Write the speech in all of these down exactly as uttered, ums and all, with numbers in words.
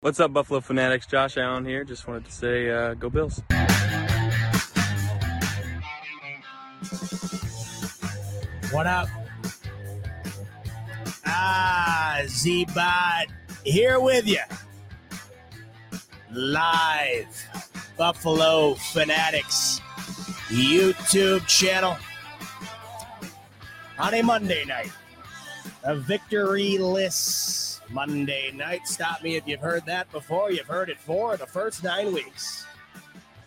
What's up, Buffalo Fanatics? Josh Allen here. Just wanted to say, uh, go Bills. What up? Ah, Z-Bot here with you. Live, Buffalo Fanatics YouTube channel. On a Monday night, a victoryless Monday night. Stop me if you've heard that before. You've heard it for the first nine weeks.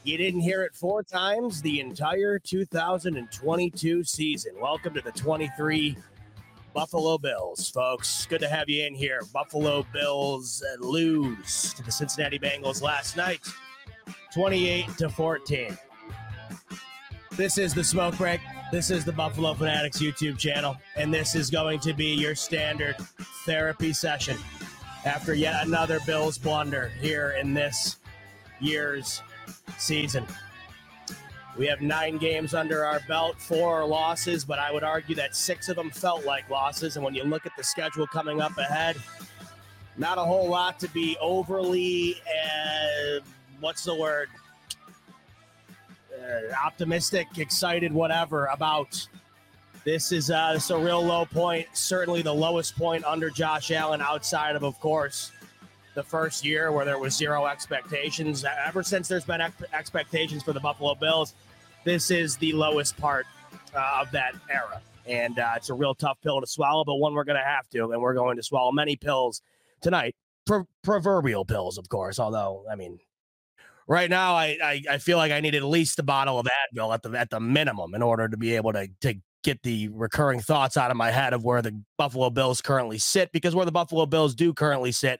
You didn't hear it four times the entire two thousand twenty-two season. Welcome to the twenty-three Buffalo Bills, folks. Good to have you in here. Buffalo Bills lose to the Cincinnati Bengals last night, twenty-eight to fourteen. This is the Smoke Break. This is the Buffalo Fanatics YouTube channel, and this is going to be your standard therapy session after yet another Bills blunder here in this year's season. We have nine games under our belt, four are losses, but I would argue that six of them felt like losses. And when you look at the schedule coming up ahead, not a whole lot to be overly, uh, what's the word? Uh, optimistic, excited, whatever about. This is uh, this is a real low point, certainly the lowest point under Josh Allen outside of, of course, the first year where there was zero expectations. Ever since there's been ex- expectations for the Buffalo Bills, this is the lowest part uh, of that era. And uh, it's a real tough pill to swallow, but one we're going to have to, and we're going to swallow many pills tonight. Pro- proverbial pills, of course, although, I mean, right now, I, I I feel like I need at least a bottle of Advil at the at the minimum in order to be able to, to get the recurring thoughts out of my head of where the Buffalo Bills currently sit, because where the Buffalo Bills do currently sit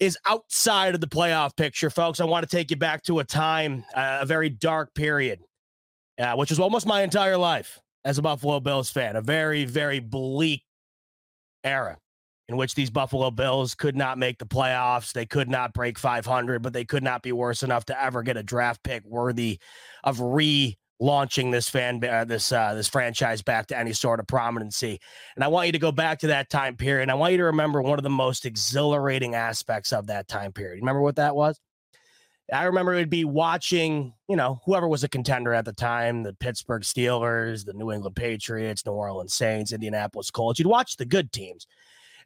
is outside of the playoff picture, folks. I want to take you back to a time, uh, a very dark period, uh, which was almost my entire life as a Buffalo Bills fan, a very, very bleak era in which these Buffalo Bills could not make the playoffs. They could not break five hundred, but they could not be worse enough to ever get a draft pick worthy of relaunching this fan, uh, this uh, this franchise back to any sort of prominency. And I want you to go back to that time period, and I want you to remember one of the most exhilarating aspects of that time period. Remember what that was? I remember it would be watching, you know, whoever was a contender at the time, the Pittsburgh Steelers, the New England Patriots, New Orleans Saints, Indianapolis Colts. You'd watch the good teams.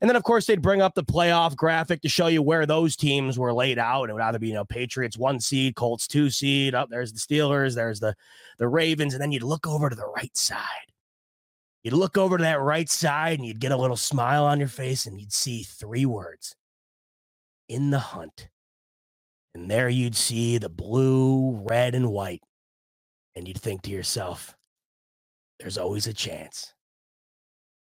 And then, of course, they'd bring up the playoff graphic to show you where those teams were laid out. It would either be, you know, Patriots one seed, Colts two seed. Up, oh, there's the Steelers, there's the, the Ravens. And then you'd look over to the right side. You'd look over to that right side, and you'd get a little smile on your face, and you'd see three words: in the hunt. And there you'd see the blue, red, and white. And you'd think to yourself, there's always a chance.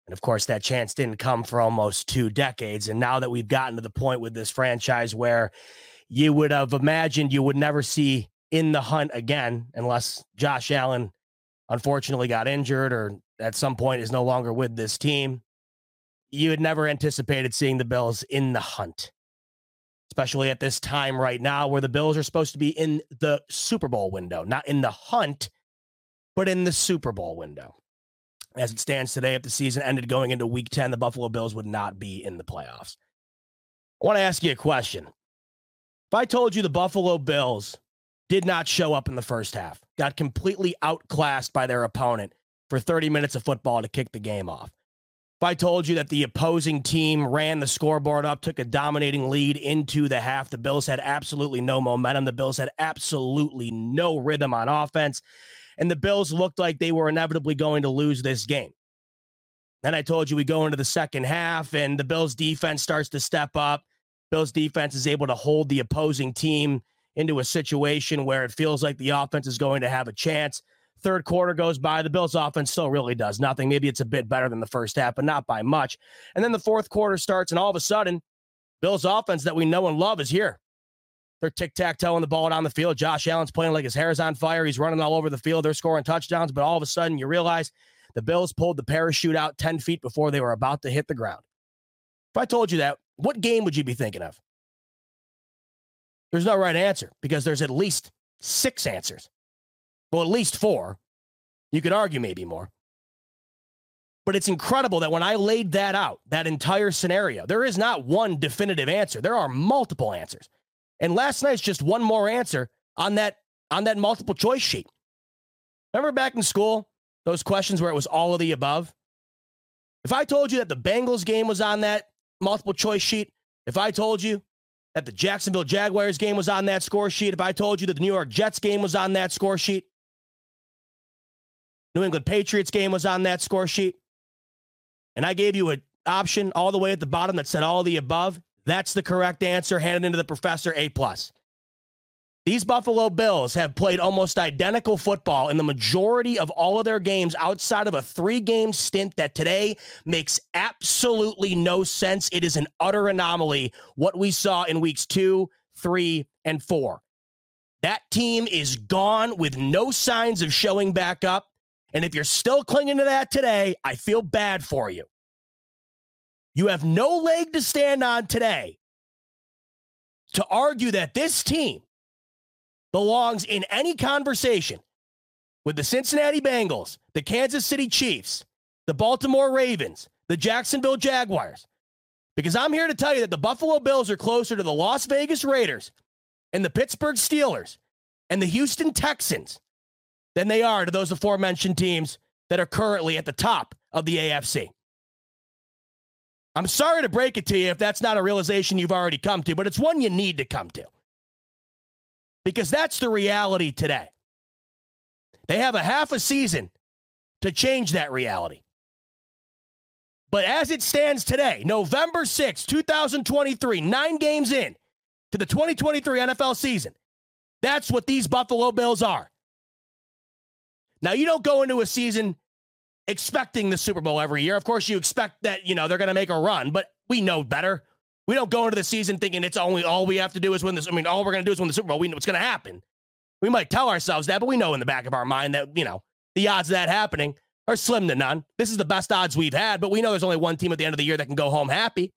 And, of course, that chance didn't come for almost two decades. And now that we've gotten to the point with this franchise where you would have imagined you would never see in the hunt again, unless Josh Allen unfortunately got injured or at some point is no longer with this team, you had never anticipated seeing the Bills in the hunt, especially at this time right now where the Bills are supposed to be in the Super Bowl window, not in the hunt, but in the Super Bowl window. As it stands today, if the season ended going into week ten, the Buffalo Bills would not be in the playoffs. I want to ask you a question. If I told you the Buffalo Bills did not show up in the first half, got completely outclassed by their opponent for thirty minutes of football to kick the game off, if I told you that the opposing team ran the scoreboard up, took a dominating lead into the half, the Bills had absolutely no momentum, the Bills had absolutely no rhythm on offense, and the Bills looked like they were inevitably going to lose this game. Then I told you we go into the second half, and the Bills' defense starts to step up. Bills' defense is able to hold the opposing team into a situation where it feels like the offense is going to have a chance. Third quarter goes by. The Bills' offense still really does nothing. Maybe it's a bit better than the first half, but not by much. And then the fourth quarter starts, and all of a sudden, Bill's offense that we know and love is here. They're tic-tac-toeing the ball down the field. Josh Allen's playing like his hair is on fire. He's running all over the field. They're scoring touchdowns, but all of a sudden you realize the Bills pulled the parachute out ten feet before they were about to hit the ground. If I told you that, what game would you be thinking of? There's no right answer because there's at least six answers. Well, at least four. You could argue maybe more. But it's incredible that when I laid that out, that entire scenario, there is not one definitive answer. There are multiple answers. And last night's just one more answer on that on that multiple choice sheet. Remember back in school, those questions where it was all of the above? If I told you that the Bengals game was on that multiple choice sheet, if I told you that the Jacksonville Jaguars game was on that score sheet, if I told you that the New York Jets game was on that score sheet, New England Patriots game was on that score sheet, and I gave you an option all the way at the bottom that said all of the above, that's the correct answer, handed into the professor, A plus. These Buffalo Bills have played almost identical football in the majority of all of their games outside of a three-game stint that today makes absolutely no sense. It is an utter anomaly, what we saw in weeks two, three, and four. That team is gone with no signs of showing back up. And if you're still clinging to that today, I feel bad for you. You have no leg to stand on today to argue that this team belongs in any conversation with the Cincinnati Bengals, the Kansas City Chiefs, the Baltimore Ravens, the Jacksonville Jaguars, because I'm here to tell you that the Buffalo Bills are closer to the Las Vegas Raiders and the Pittsburgh Steelers and the Houston Texans than they are to those aforementioned teams that are currently at the top of the A F C. I'm sorry to break it to you if that's not a realization you've already come to, but it's one you need to come to. Because that's the reality today. They have a half a season to change that reality. But as it stands today, November sixth, twenty twenty-three, nine games in to the twenty twenty-three N F L season, that's what these Buffalo Bills are. Now, you don't go into a season expecting the Super Bowl every year. Of course, you expect that, you know, they're going to make a run, but we know better. We don't go into the season thinking it's only all we have to do is win this. I mean, all we're going to do is win the Super Bowl. We know it's going to happen. We might tell ourselves that, but we know in the back of our mind that, you know, the odds of that happening are slim to none. This is the best odds we've had, but we know there's only one team at the end of the year that can go home happy.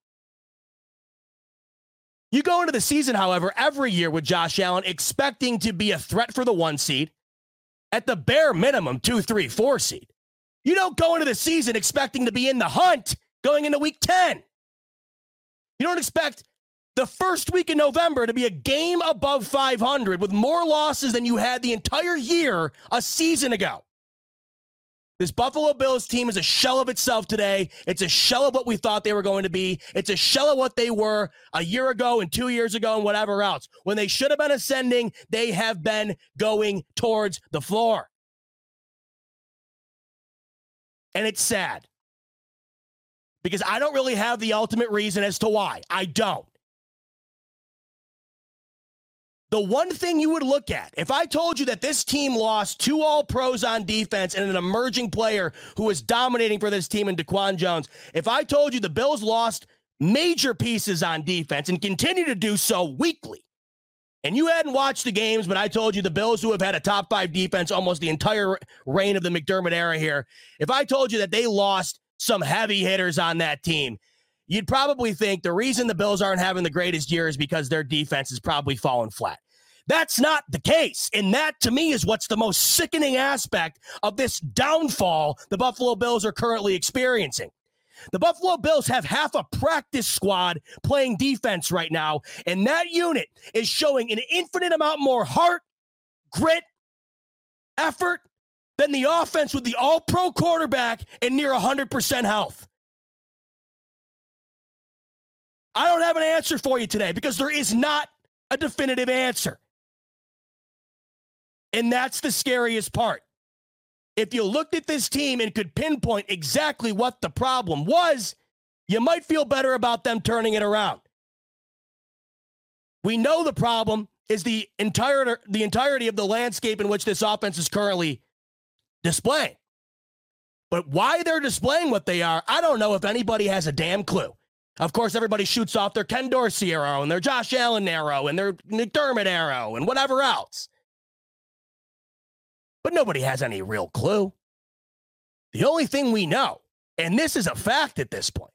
You go into the season, however, every year with Josh Allen expecting to be a threat for the one seed, at the bare minimum, two, three, four seed. You don't go into the season expecting to be in the hunt going into week ten. You don't expect the first week in November to be a game above five hundred with more losses than you had the entire year a season ago. This Buffalo Bills team is a shell of itself today. It's a shell of what we thought they were going to be. It's a shell of what they were a year ago and two years ago and whatever else. When they should have been ascending, they have been going towards the floor. And it's sad. Because I don't really have the ultimate reason as to why. I don't. The one thing you would look at, if I told you that this team lost two all-pros on defense and an emerging player who is dominating for this team in Daquan Jones, if I told you the Bills lost major pieces on defense and continue to do so weekly, and you hadn't watched the games, but I told you the Bills, who have had a top-five defense almost the entire reign of the McDermott era here, if I told you that they lost some heavy hitters on that team, you'd probably think the reason the Bills aren't having the greatest year is because their defense is probably falling flat. That's not the case. And that, to me, is what's the most sickening aspect of this downfall the Buffalo Bills are currently experiencing. The Buffalo Bills have half a practice squad playing defense right now, and that unit is showing an infinite amount more heart, grit, effort, than the offense with the all-pro quarterback and near one hundred percent health. I don't have an answer for you today because there is not a definitive answer. And that's the scariest part. If you looked at this team and could pinpoint exactly what the problem was, you might feel better about them turning it around. We know the problem is the entire, the entirety of the landscape in which this offense is currently displaying. But why they're displaying what they are, I don't know if anybody has a damn clue. Of course, everybody shoots off their Ken Dorsey arrow and their Josh Allen arrow and their McDermott arrow and whatever else. But nobody has any real clue. The only thing we know, and this is a fact at this point,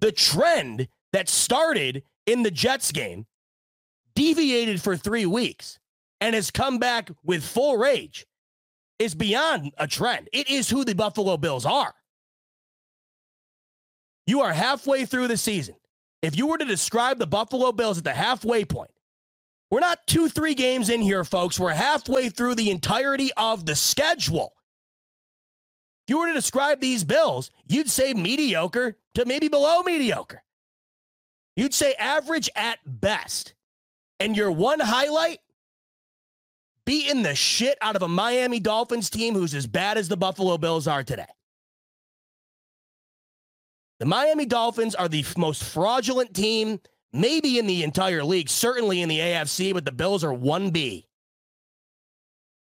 the trend that started in the Jets game deviated for three weeks and has come back with full rage is beyond a trend. It is who the Buffalo Bills are. You are halfway through the season. If you were to describe the Buffalo Bills at the halfway point, we're not two, three games in here, folks. We're halfway through the entirety of the schedule. If you were to describe these Bills, you'd say mediocre to maybe below mediocre. You'd say average at best. And your one highlight, beating the shit out of a Miami Dolphins team who's as bad as the Buffalo Bills are today. The Miami Dolphins are the most fraudulent team, maybe in the entire league, certainly in the A F C, but the Bills are one B.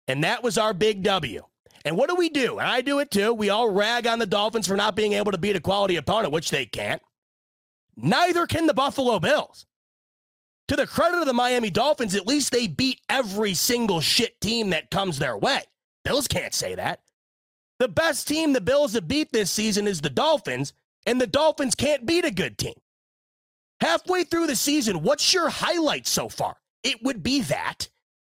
And that was our big W. And what do we do? And I do it too. We all rag on the Dolphins for not being able to beat a quality opponent, which they can't. Neither can the Buffalo Bills. To the credit of the Miami Dolphins, at least they beat every single shit team that comes their way. Bills can't say that. The best team the Bills have beat this season is the Dolphins. And the Dolphins can't beat a good team. Halfway through the season, what's your highlight so far? It would be that.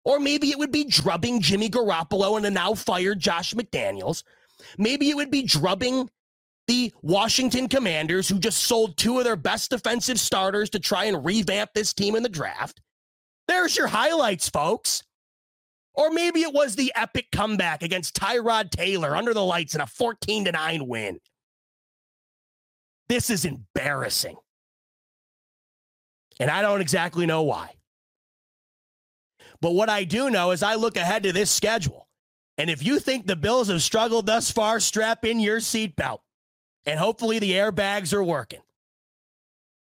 Or maybe it would be drubbing Jimmy Garoppolo and the now-fired Josh McDaniels. Maybe it would be drubbing the Washington Commanders, who just sold two of their best defensive starters to try and revamp this team in the draft. There's your highlights, folks. Or maybe it was the epic comeback against Tyrod Taylor under the lights in a fourteen to nine win. This is embarrassing. And I don't exactly know why. But what I do know is I look ahead to this schedule. And if you think the Bills have struggled thus far, strap in your seatbelt. And hopefully the airbags are working.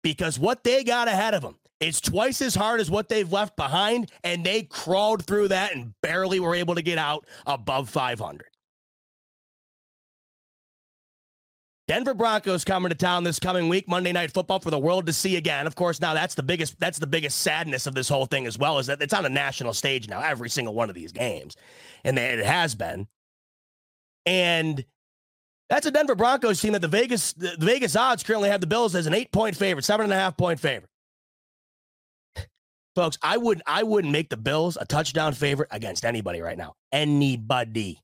Because what they got ahead of them is twice as hard as what they've left behind. And they crawled through that and barely were able to get out above five hundred. Denver Broncos coming to town this coming week, Monday Night Football, for the world to see again. Of course, now that's the biggest that's the biggest sadness of this whole thing as well, is that it's on a national stage now, every single one of these games. And it has been. And that's a Denver Broncos team that the Vegas the Vegas odds currently have the Bills as an eight-point favorite, seven-and-a-half-point favorite. Folks, I wouldn't I wouldn't make the Bills a touchdown favorite against anybody right now. Anybody.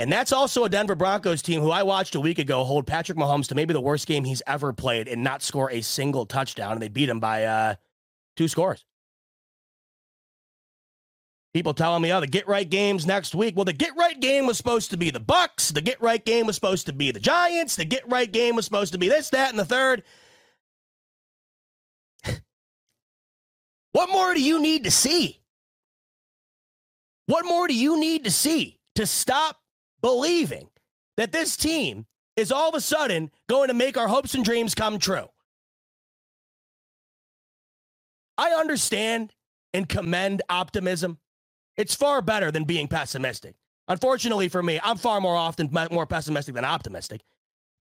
And that's also a Denver Broncos team who I watched a week ago hold Patrick Mahomes to maybe the worst game he's ever played and not score a single touchdown. And they beat him by uh, two scores. People telling me, oh, the get-right game's next week. Well, the get-right game was supposed to be the Bucks. The get-right game was supposed to be the Giants. The get-right game was supposed to be this, that, and the third. What more do you need to see? What more do you need to see to stop believing that this team is all of a sudden going to make our hopes and dreams come true? I understand and commend optimism. It's far better than being pessimistic. Unfortunately for me, I'm far more often more pessimistic than optimistic.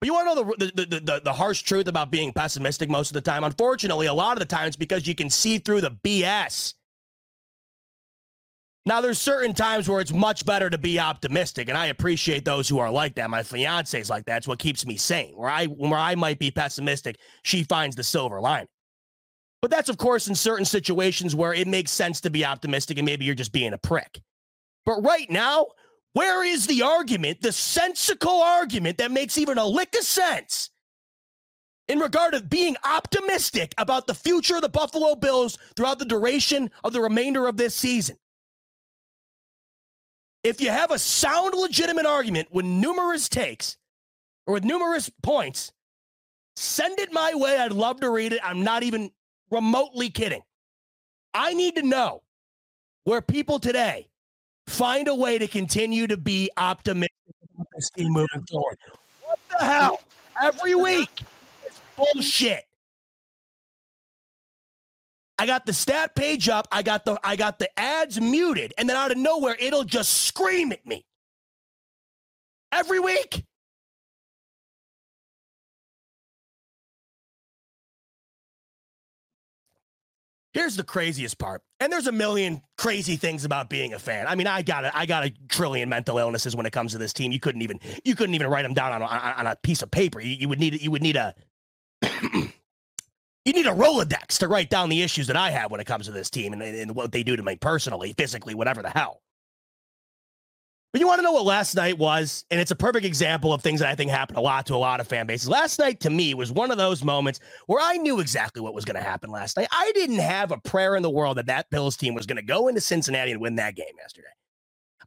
But you want to know the, the, the, the, the harsh truth about being pessimistic most of the time? Unfortunately, a lot of the times, because you can see through the B S. Now, there's certain times where it's much better to be optimistic, and I appreciate those who are like that. My fiance's like that. It's what keeps me sane. Where I, where I might be pessimistic, she finds the silver lining. But that's, of course, in certain situations where it makes sense to be optimistic, and maybe you're just being a prick. But right now, where is the argument, the sensical argument that makes even a lick of sense in regard of being optimistic about the future of the Buffalo Bills throughout the duration of the remainder of this season? If you have a sound, legitimate argument with numerous takes or with numerous points, send it my way. I'd love to read it. I'm not even remotely kidding. I need to know where people today find a way to continue to be optimistic about this team moving forward. What the hell? Every week, it's bullshit. I got the stat page up, I got the I got the ads muted, and then out of nowhere, it'll just scream at me. Every week. Here's the craziest part. And there's a million crazy things about being a fan. I mean, I got a, I got a trillion mental illnesses when it comes to this team. You couldn't even, you couldn't even write them down on a, on a piece of paper. You, you would need, you would need a, you need a Rolodex to write down the issues that I have when it comes to this team and, and what they do to me personally, physically, whatever the hell. But you want to know what last night was? And it's a perfect example of things that I think happen a lot to a lot of fan bases. Last night, to me, was one of those moments where I knew exactly what was going to happen last night. I didn't have a prayer in the world that that Bills team was going to go into Cincinnati and win that game yesterday.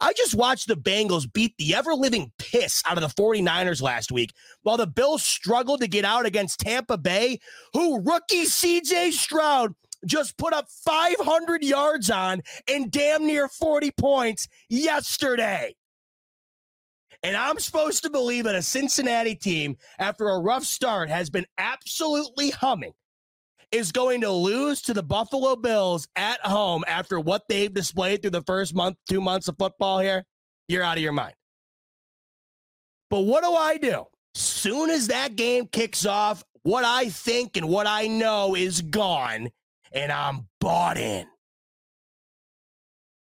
I just watched the Bengals beat the ever-living piss out of the forty-niners last week while the Bills struggled to get out against Tampa Bay, who rookie C J Stroud just put up five hundred yards on and damn near forty points yesterday. And I'm supposed to believe that a Cincinnati team, after a rough start, has been absolutely humming, is going to lose to the Buffalo Bills at home after what they've displayed through the first month, two months of football here? You're out of your mind. But what do I do? Soon as that game kicks off, what I think and what I know is gone. And I'm bought in.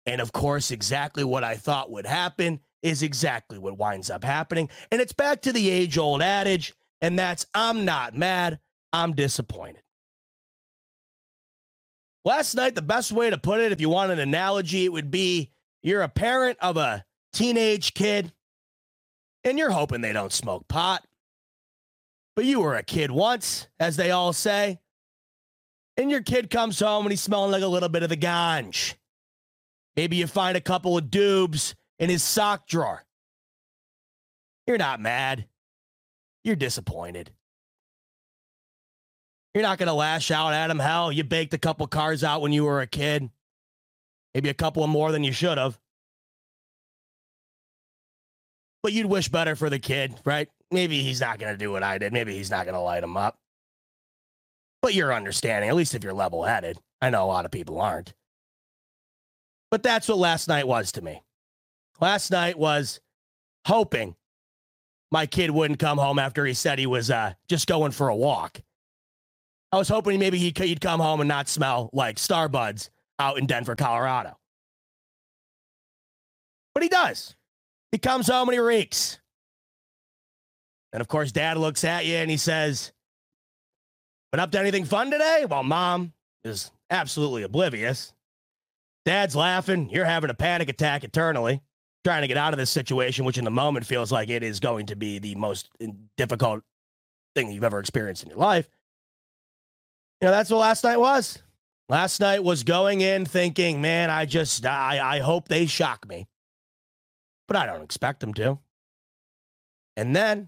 And, of course, exactly what I thought would happen is exactly what winds up happening. And it's back to the age-old adage, and that's, I'm not mad, I'm disappointed. Last night, the best way to put it, if you want an analogy, it would be you're a parent of a teenage kid, and you're hoping they don't smoke pot. But you were a kid once, as they all say. And your kid comes home and he's smelling like a little bit of the ganj. Maybe you find a couple of doobs in his sock drawer. You're not mad. You're disappointed. You're not going to lash out at him. Hell, you baked a couple cars out when you were a kid. Maybe a couple more than you should have. But you'd wish better for the kid, right? Maybe he's not going to do what I did. Maybe he's not going to light him up. But you're understanding, at least if you're level-headed. I know a lot of people aren't. But that's what last night was to me. Last night was hoping my kid wouldn't come home after he said he was uh, just going for a walk. I was hoping maybe he'd come home and not smell like Star Buds out in Denver, Colorado. But he does. He comes home and he reeks. And, of course, Dad looks at you and he says, "Been up to anything fun today?" Well, Mom is absolutely oblivious. Dad's laughing. You're having a panic attack eternally, trying to get out of this situation, which in the moment feels like it is going to be the most difficult thing you've ever experienced in your life. You know, that's what last night was. Last night was going in thinking, man, I just, I, I hope they shock me. But I don't expect them to. And then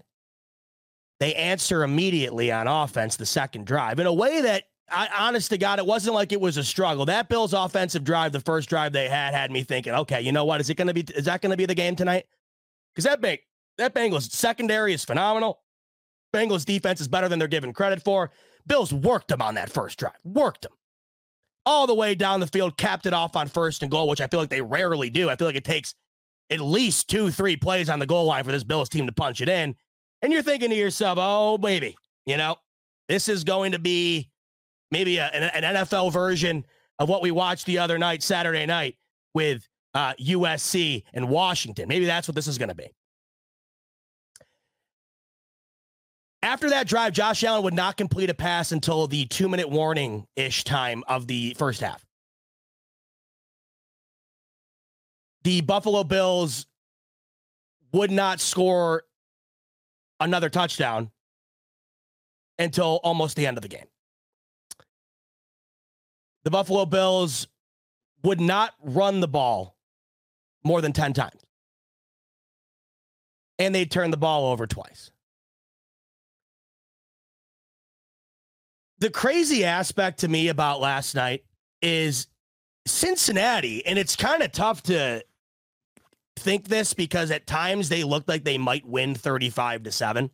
they answer immediately on offense the second drive in a way that, I, honest to God, it wasn't like it was a struggle. That Bills offensive drive, the first drive they had, had me thinking, okay, you know what? Is it going to be, is that going to be the game tonight? Because that big, that Bengals secondary is phenomenal. Bengals defense is better than they're given credit for. Bills worked them on that first drive, worked them all the way down the field, capped it off on first and goal, which I feel like they rarely do. I feel like it takes at least two, three plays on the goal line for this Bills team to punch it in. And you're thinking to yourself, oh, baby, you know, this is going to be maybe a, an, an N F L version of what we watched the other night, Saturday night, with uh, U S C and Washington. Maybe that's what this is going to be. After that drive, Josh Allen would not complete a pass until the two-minute warning-ish time of the first half. The Buffalo Bills would not score another touchdown until almost the end of the game. The Buffalo Bills would not run the ball more than ten times. And they turned the ball over twice. The crazy aspect to me about last night is Cincinnati, and it's kind of tough to think this because at times they looked like they might win thirty-five to seven.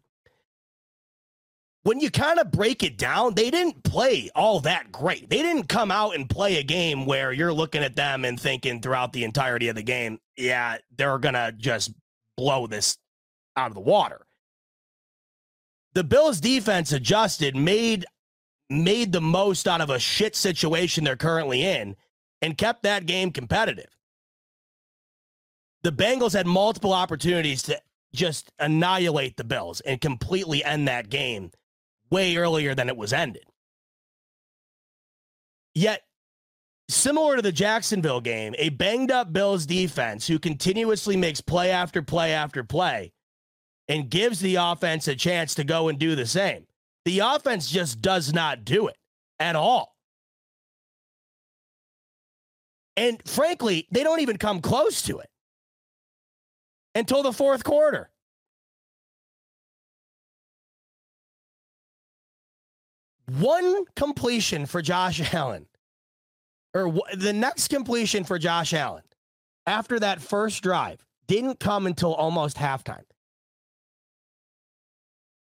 When you kind of break it down, they didn't play all that great. They didn't come out and play a game where you're looking at them and thinking throughout the entirety of the game, yeah, they're going to just blow this out of the water. The Bills defense adjusted, made made the most out of a shit situation they're currently in and kept that game competitive. The Bengals had multiple opportunities to just annihilate the Bills and completely end that game way earlier than it was ended. Yet, similar to the Jacksonville game, a banged-up Bills defense who continuously makes play after play after play and gives the offense a chance to go and do the same. The offense just does not do it at all. And frankly, they don't even come close to it until the fourth quarter. One completion for Josh Allen, or w- the next completion for Josh Allen after that first drive didn't come until almost halftime.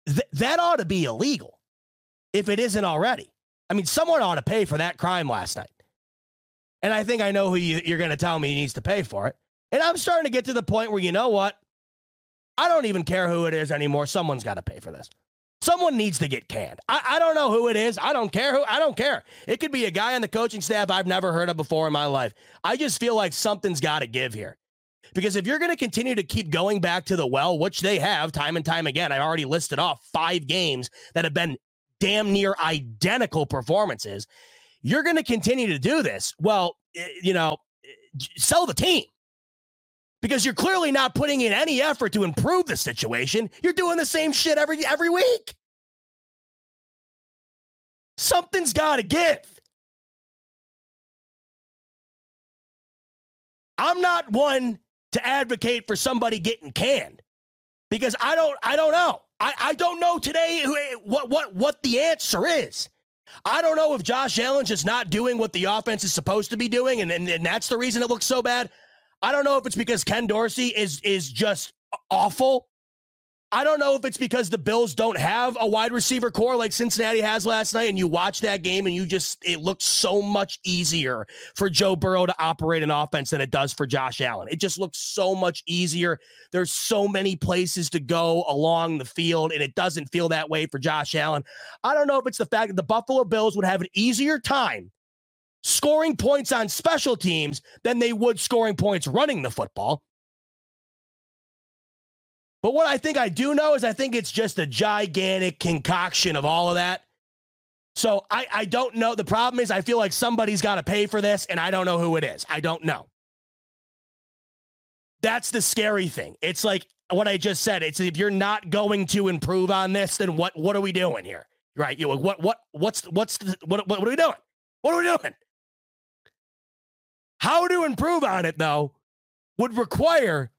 Th- that ought to be illegal if it isn't already. I mean, someone ought to pay for that crime last night. And I think I know who you, you're going to tell me he needs to pay for it. And I'm starting to get to the point where, you know what? I don't even care who it is anymore. Someone's got to pay for this. Someone needs to get canned. I, I don't know who it is. I don't care who. I don't care. It could be a guy on the coaching staff I've never heard of before in my life. I just feel like something's got to give here. Because if you're going to continue to keep going back to the well, which they have time and time again, I already listed off five games that have been damn near identical performances. You're going to continue to do this. Well, you know, sell the team. Because you're clearly not putting in any effort to improve the situation. You're doing the same shit every every week. Something's got to give. I'm not one to advocate for somebody getting canned because I don't I don't know. I, I don't know today who, what what what the answer is. I don't know if Josh Allen's just not doing what the offense is supposed to be doing, and, and, and that's the reason it looks so bad. I don't know if it's because Ken Dorsey is is just awful. I don't know if it's because the Bills don't have a wide receiver core like Cincinnati has last night, and you watch that game and you just, it looks so much easier for Joe Burrow to operate an offense than it does for Josh Allen. It just looks so much easier. There's so many places to go along the field, and it doesn't feel that way for Josh Allen. I don't know if it's the fact that the Buffalo Bills would have an easier time scoring points on special teams than they would scoring points running the football. But what I think I do know is I think it's just a gigantic concoction of all of that. So I, I don't know. The problem is I feel like somebody's got to pay for this, and I don't know who it is. I don't know. That's the scary thing. It's like what I just said. It's if you're not going to improve on this, then what what are we doing here? Right? You what what what's what's the, what what are we doing? What are we doing? How to improve on it, though, would require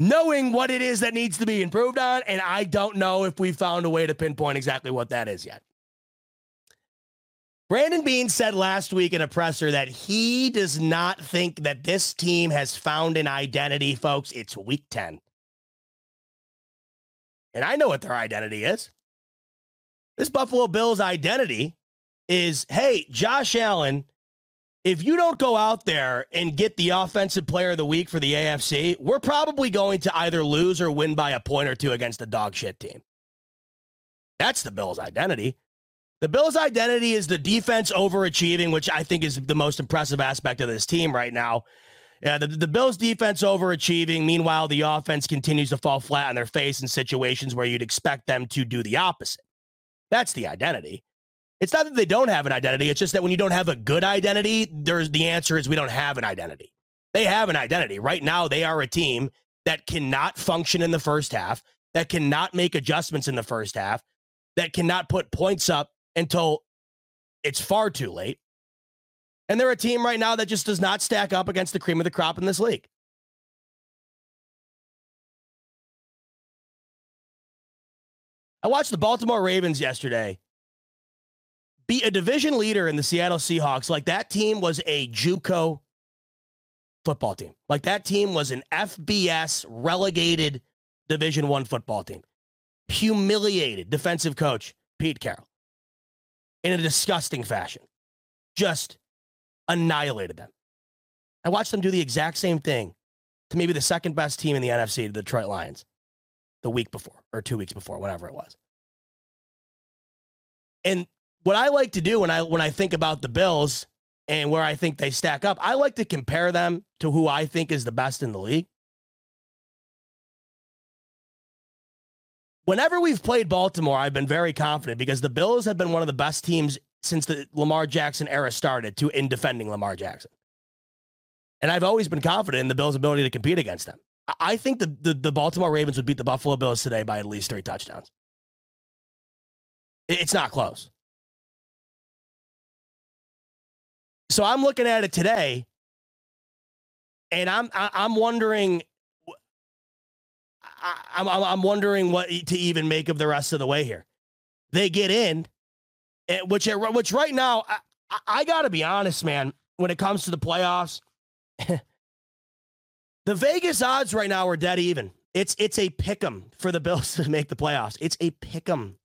knowing what it is that needs to be improved on, and I don't know if we found a way to pinpoint exactly what that is yet. Brandon Beane said last week in a presser that he does not think that this team has found an identity, folks. It's week ten. And I know what their identity is. This Buffalo Bills identity is, hey, Josh Allen, if you don't go out there and get the offensive player of the week for the A F C, we're probably going to either lose or win by a point or two against a dog shit team. That's the Bills' identity. The Bills' identity is the defense overachieving, which I think is the most impressive aspect of this team right now. Yeah, the, the Bills' defense overachieving. Meanwhile, the offense continues to fall flat on their face in situations where you'd expect them to do the opposite. That's the identity. It's not that they don't have an identity. It's just that when you don't have a good identity, there's the answer is we don't have an identity. They have an identity. Right now, they are a team that cannot function in the first half, that cannot make adjustments in the first half, that cannot put points up until it's far too late. And they're a team right now that just does not stack up against the cream of the crop in this league. I watched the Baltimore Ravens yesterday be a division leader in the Seattle Seahawks like that team was a JUCO football team. Like that team was an F B S relegated Division I football team. Humiliated defensive coach Pete Carroll in a disgusting fashion. Just annihilated them. I watched them do the exact same thing to maybe the second best team in the N F C, the Detroit Lions, the week before or two weeks before, whatever it was. And what I like to do when I when I think about the Bills and where I think they stack up, I like to compare them to who I think is the best in the league. Whenever we've played Baltimore, I've been very confident because the Bills have been one of the best teams since the Lamar Jackson era started to in defending Lamar Jackson. And I've always been confident in the Bills' ability to compete against them. I think the, the, the Baltimore Ravens would beat the Buffalo Bills today by at least three touchdowns. It's not close. So I'm looking at it today, and I'm I'm wondering, I'm I'm wondering what to even make of the rest of the way here. They get in, which which right now I, I got to be honest, man. When it comes to the playoffs, the Vegas odds right now are dead even. It's it's a pick 'em for the Bills to make the playoffs. It's a pick 'em.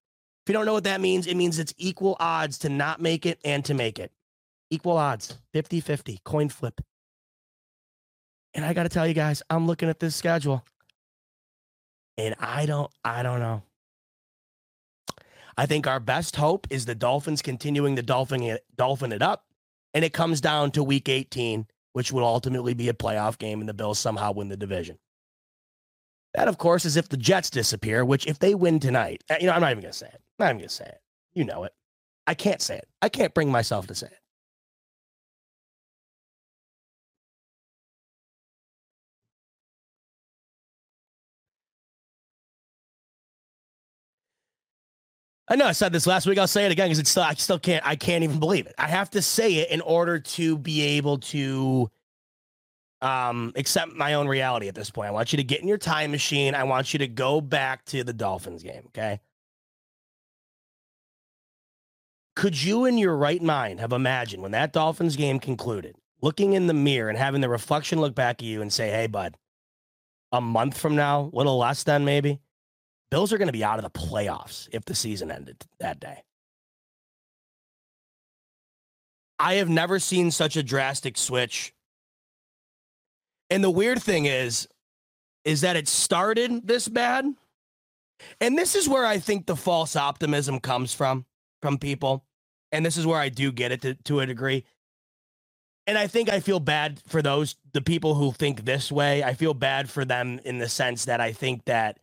If you don't know what that means, it means it's equal odds to not make it and to make it. Equal odds, fifty-fifty, coin flip. And I got to tell you guys, I'm looking at this schedule, and I don't, I don't know. I think our best hope is the Dolphins continuing to dolphin it, dolphin it up, and it comes down to week eighteen, which will ultimately be a playoff game, and the Bills somehow win the division. That, of course, is if the Jets disappear, which if they win tonight, you know, I'm not even going to say it. I'm not even going to say it. You know it. I can't say it. I can't bring myself to say it. I know I said this last week. I'll say it again because it's still, I still can't, I can't even believe it. I have to say it in order to be able to Um, accept my own reality at this point. I want you to get in your time machine. I want you to go back to the Dolphins game, okay? Could you in your right mind have imagined when that Dolphins game concluded, looking in the mirror and having the reflection look back at you and say, hey, bud, a month from now, a little less than maybe, Bills are going to be out of the playoffs if the season ended that day. I have never seen such a drastic switch. And the weird thing is, is that it started this bad. And this is where I think the false optimism comes from, from people. And this is where I do get it to, to a degree. And I think I feel bad for those, the people who think this way. I feel bad for them in the sense that I think that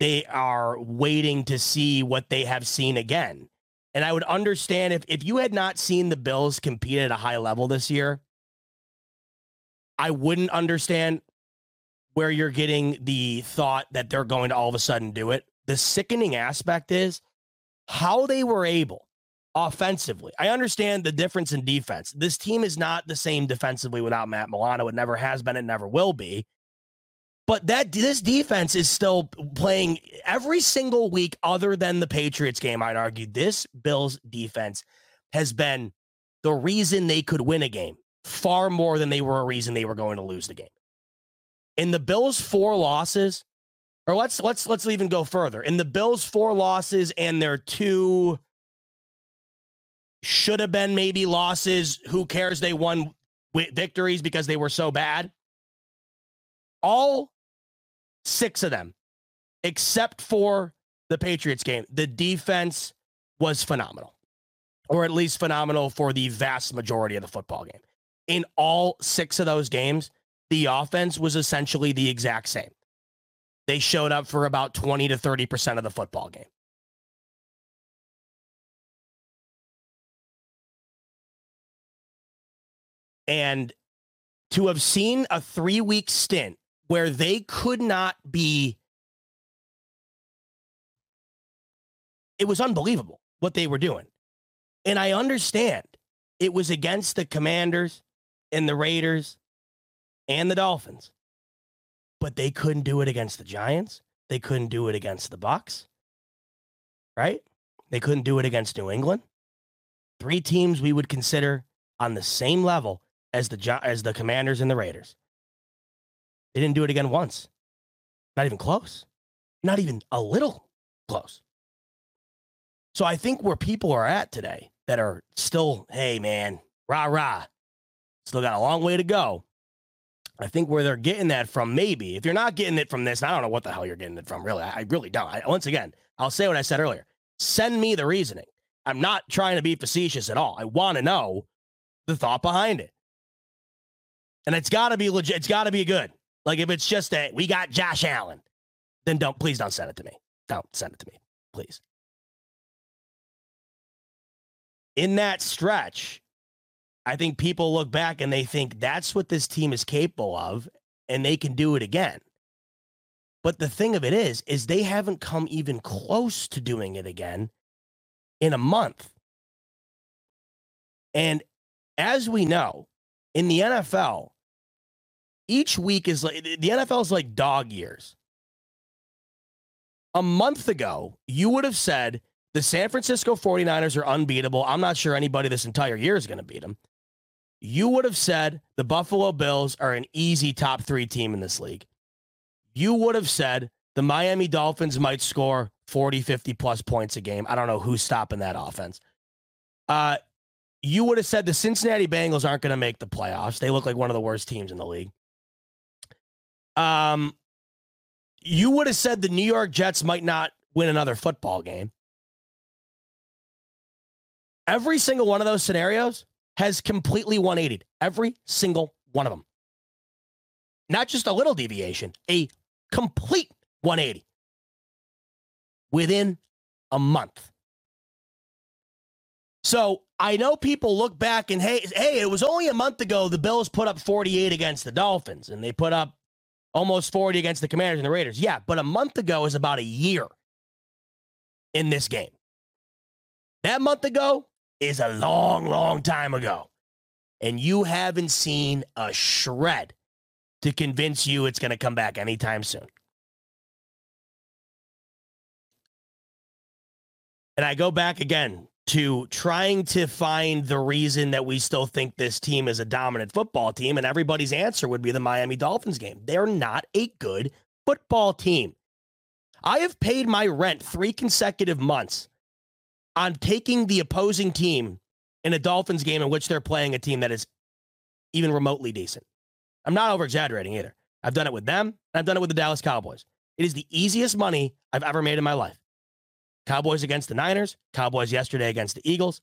they are waiting to see what they have seen again. And I would understand if, if you had not seen the Bills compete at a high level this year, I wouldn't understand where you're getting the thought that they're going to all of a sudden do it. The sickening aspect is how they were able offensively. I understand the difference in defense. This team is not the same defensively without Matt Milano. It never has been. It never will be. But that this defense is still playing every single week other than the Patriots game, I'd argue. This Bills defense has been the reason they could win a game, far more than they were a reason they were going to lose the game. In the Bills' four losses, or let's let's let's even go further. In the Bills' four losses and their two should have been maybe losses, who cares, they won victories because they were so bad. All six of them, except for the Patriots game, the defense was phenomenal, or at least phenomenal for the vast majority of the football game. In all six of those games, the offense was essentially the exact same. They showed up for about twenty to thirty percent of the football game. And to have seen a three-week stint where they could not be, it was unbelievable what they were doing. And I understand it was against the Commanders and the Raiders and the Dolphins, but they couldn't do it against the Giants. They couldn't do it against the Bucs, right? They couldn't do it against New England. Three teams we would consider on the same level as the as the Commanders and the Raiders. They didn't do it again once. Not even close. Not even a little close. So I think where people are at today that are still, hey, man, rah, rah, still got a long way to go. I think where they're getting that from, maybe, if you're not getting it from this, I don't know what the hell you're getting it from, really. I really don't. I, once again, I'll say what I said earlier. Send me the reasoning. I'm not trying to be facetious at all. I want to know the thought behind it. And it's got to be legit. It's got to be good. Like, if it's just a, we got Josh Allen, then don't, please don't send it to me. Don't send it to me, please. In that stretch, I think people look back and they think that's what this team is capable of, and they can do it again. But the thing of it is, is they haven't come even close to doing it again in a month. And as we know, in the N F L, each week is like, the N F L is like dog years. A month ago, you would have said the San Francisco forty-niners are unbeatable. I'm not sure anybody this entire year is going to beat them. You would have said the Buffalo Bills are an easy top three team in this league. You would have said the Miami Dolphins might score forty, fifty plus points a game. I don't know who's stopping that offense. Uh, you would have said the Cincinnati Bengals aren't going to make the playoffs. They look like one of the worst teams in the league. Um, you would have said the New York Jets might not win another football game. Every single one of those scenarios has completely one eightied. Every single one of them. Not just a little deviation, a complete one eighty. Within a month. So I know people look back and, hey, hey, it was only a month ago the Bills put up forty-eight against the Dolphins, and they put up almost forty against the Commanders and the Raiders. Yeah, but a month ago is about a year in this game. That month ago is a long, long time ago. And you haven't seen a shred to convince you it's going to come back anytime soon. And I go back again to trying to find the reason that we still think this team is a dominant football team, and everybody's answer would be the Miami Dolphins game. They're not a good football team. I have paid my rent three consecutive months on taking the opposing team in a Dolphins game in which they're playing a team that is even remotely decent. I'm not over-exaggerating either. I've done it with them, and I've done it with the Dallas Cowboys. It is the easiest money I've ever made in my life. Cowboys against the Niners, Cowboys yesterday against the Eagles,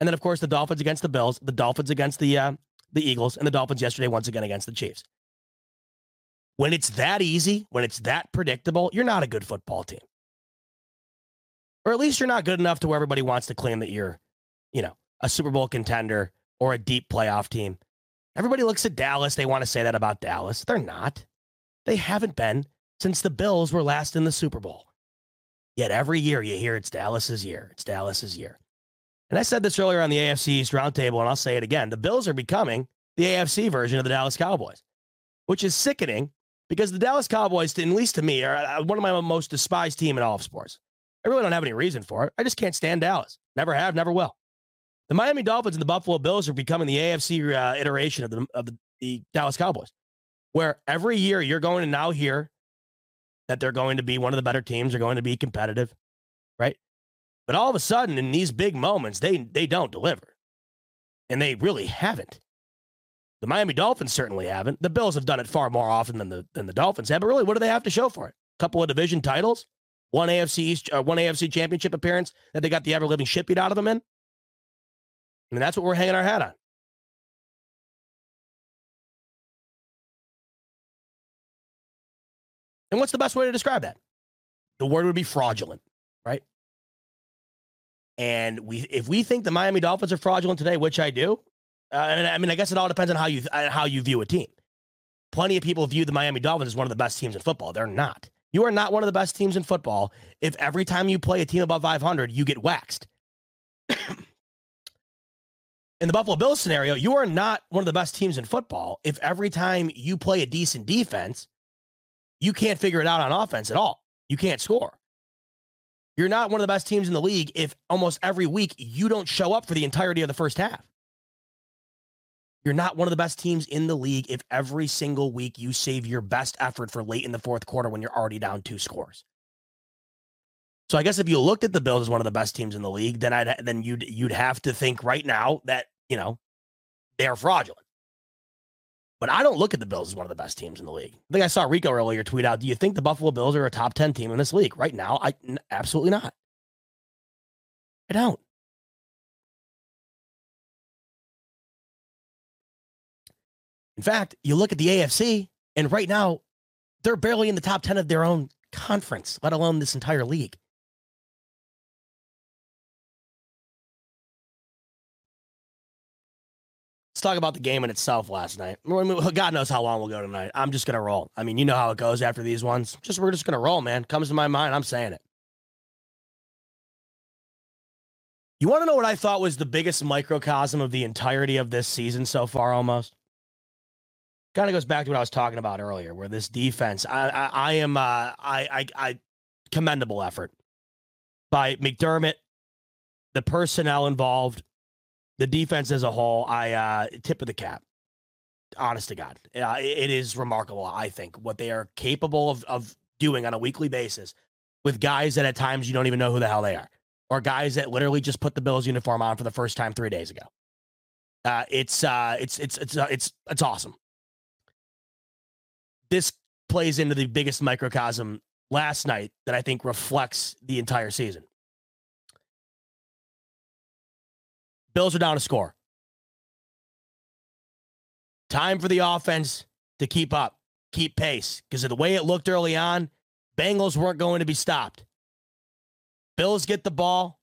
and then, of course, the Dolphins against the Bills, the Dolphins against the uh, the Eagles, and the Dolphins yesterday once again against the Chiefs. When it's that easy, when it's that predictable, you're not a good football team. Or at least you're not good enough to where everybody wants to claim that you're, you know, a Super Bowl contender or a deep playoff team. Everybody looks at Dallas. They want to say that about Dallas. They're not. They haven't been since the Bills were last in the Super Bowl. Yet every year you hear it's Dallas's year. It's Dallas's year. And I said this earlier on the A F C East Roundtable, and I'll say it again. The Bills are becoming the A F C version of the Dallas Cowboys, which is sickening because the Dallas Cowboys, at least to me, are one of my most despised team in all of sports. I really don't have any reason for it. I just can't stand Dallas. Never have, never will. The Miami Dolphins and the Buffalo Bills are becoming the A F C uh, iteration of the of the, the Dallas Cowboys, where every year you're going to now hear that they're going to be one of the better teams, they're going to be competitive, right? But all of a sudden, in these big moments, they they don't deliver. And they really haven't. The Miami Dolphins certainly haven't. The Bills have done it far more often than the than the Dolphins have, but really, what do they have to show for it? A couple of division titles, one A F C East, uh, one A F C championship appearance that they got the ever-living shit beat out of them in? I mean, that's what we're hanging our hat on. And what's the best way to describe that? The word would be fraudulent, right? And we, if we think the Miami Dolphins are fraudulent today, which I do, uh, and I mean, I guess it all depends on how you on how you view a team. Plenty of people view the Miami Dolphins as one of the best teams in football. They're not. You are not one of the best teams in football if every time you play a team above five hundred, you get waxed. In the Buffalo Bills scenario, you are not one of the best teams in football if every time you play a decent defense, you can't figure it out on offense at all. You can't score. You're not one of the best teams in the league if almost every week you don't show up for the entirety of the first half. You're not one of the best teams in the league if every single week you save your best effort for late in the fourth quarter when you're already down two scores. So I guess if you looked at the Bills as one of the best teams in the league, then I'd then you'd you'd have to think right now that, you know, they're fraudulent. But I don't look at the Bills as one of the best teams in the league. I think I saw Rico earlier tweet out, do you think the Buffalo Bills are a top ten team in this league? Right now, I n- absolutely not. I don't. In fact, you look at the A F C, and right now, they're barely in the top ten of their own conference, let alone this entire league. Let's talk about the game in itself last night. God knows how long we'll go tonight. I'm just going to roll. I mean, you know how it goes after these ones. Just We're just going to roll, man. Comes to my mind, I'm saying it. You want to know what I thought was the biggest microcosm of the entirety of this season so far, almost? Kind of goes back to what I was talking about earlier, where this defense, I, I, I am, uh, I, I, I, commendable effort by McDermott, the personnel involved, the defense as a whole. I uh, tip of the cap, honest to God, uh, it, it is remarkable. I think what they are capable of of doing on a weekly basis with guys that at times you don't even know who the hell they are, or guys that literally just put the Bills uniform on for the first time three days ago. Uh, it's, uh, it's, it's, it's, uh, it's, it's awesome. This plays into the biggest microcosm last night that I think reflects the entire season. Bills are down a score. Time for the offense to keep up, keep pace, because of the way it looked early on, Bengals weren't going to be stopped. Bills get the ball.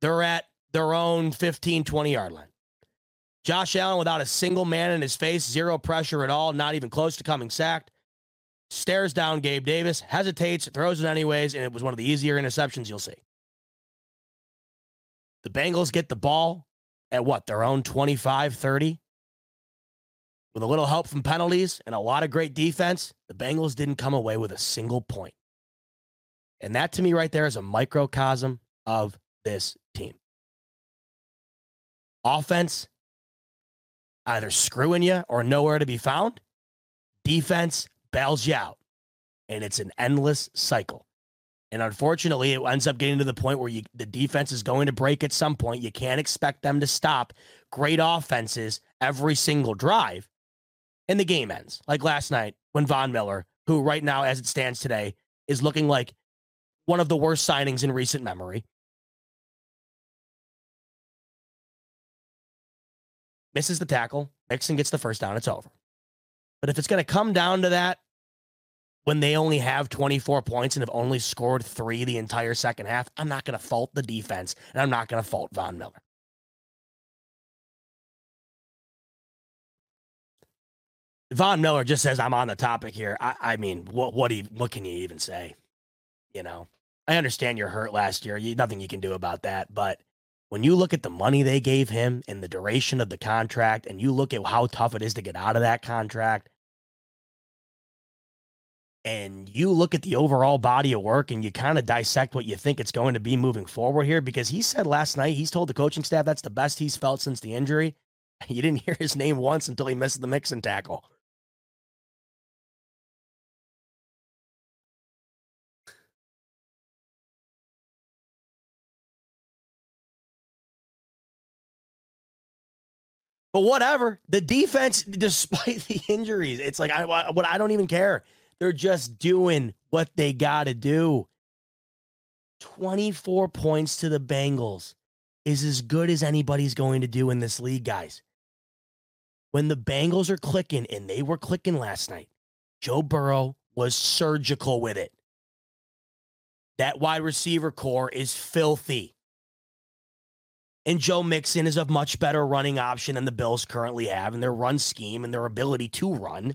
They're at their own fifteen, twenty-yard line. Josh Allen without a single man in his face, zero pressure at all, not even close to coming sacked. Stares down Gabe Davis, hesitates, throws it anyways, and it was one of the easier interceptions you'll see. The Bengals get the ball at what, their own twenty-five, thirty? With a little help from penalties and a lot of great defense, the Bengals didn't come away with a single point. And that to me right there is a microcosm of this team. Offense, either screwing you or nowhere to be found. Defense bails you out, and it's an endless cycle. And unfortunately, it ends up getting to the point where you, the defense is going to break at some point. You can't expect them to stop great offenses every single drive, and the game ends. Like last night when Von Miller, who right now as it stands today is looking like one of the worst signings in recent memory, misses the tackle, Mixon gets the first down, it's over. But if it's going to come down to that, when they only have twenty-four points and have only scored three the entire second half, I'm not going to fault the defense, and I'm not going to fault Von Miller. Von Miller just says, I'm on the topic here. I, I mean, what what, do you, what can you even say? You know, I understand you're hurt last year. You, nothing you can do about that, but when you look at the money they gave him and the duration of the contract, and you look at how tough it is to get out of that contract, and you look at the overall body of work, and you kind of dissect what you think it's going to be moving forward here, because he said last night, he's told the coaching staff that's the best he's felt since the injury. You didn't hear his name once until he missed the Mixon tackle. But whatever, the defense, despite the injuries, it's like, I, what, I don't even care. They're just doing what they got to do. twenty-four points to the Bengals is as good as anybody's going to do in this league, guys. When the Bengals are clicking, and they were clicking last night, Joe Burrow was surgical with it. That wide receiver core is filthy. And Joe Mixon is a much better running option than the Bills currently have, and their run scheme and their ability to run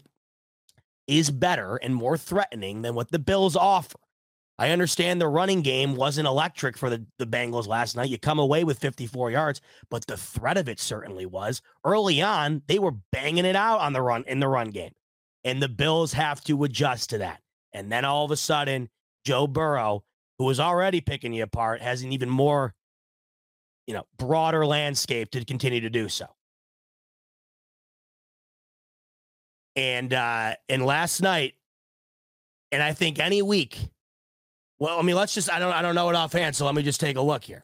is better and more threatening than what the Bills offer. I understand the running game wasn't electric for the, the Bengals last night. You come away with fifty-four yards, but the threat of it certainly was. Early on, they were banging it out on the run in the run game, and the Bills have to adjust to that. And then all of a sudden, Joe Burrow, who was already picking you apart, has an even more, you know, broader landscape to continue to do so. And, uh, and last night, and I think any week, well, I mean, let's just, I don't, I don't know it offhand. So let me just take a look here.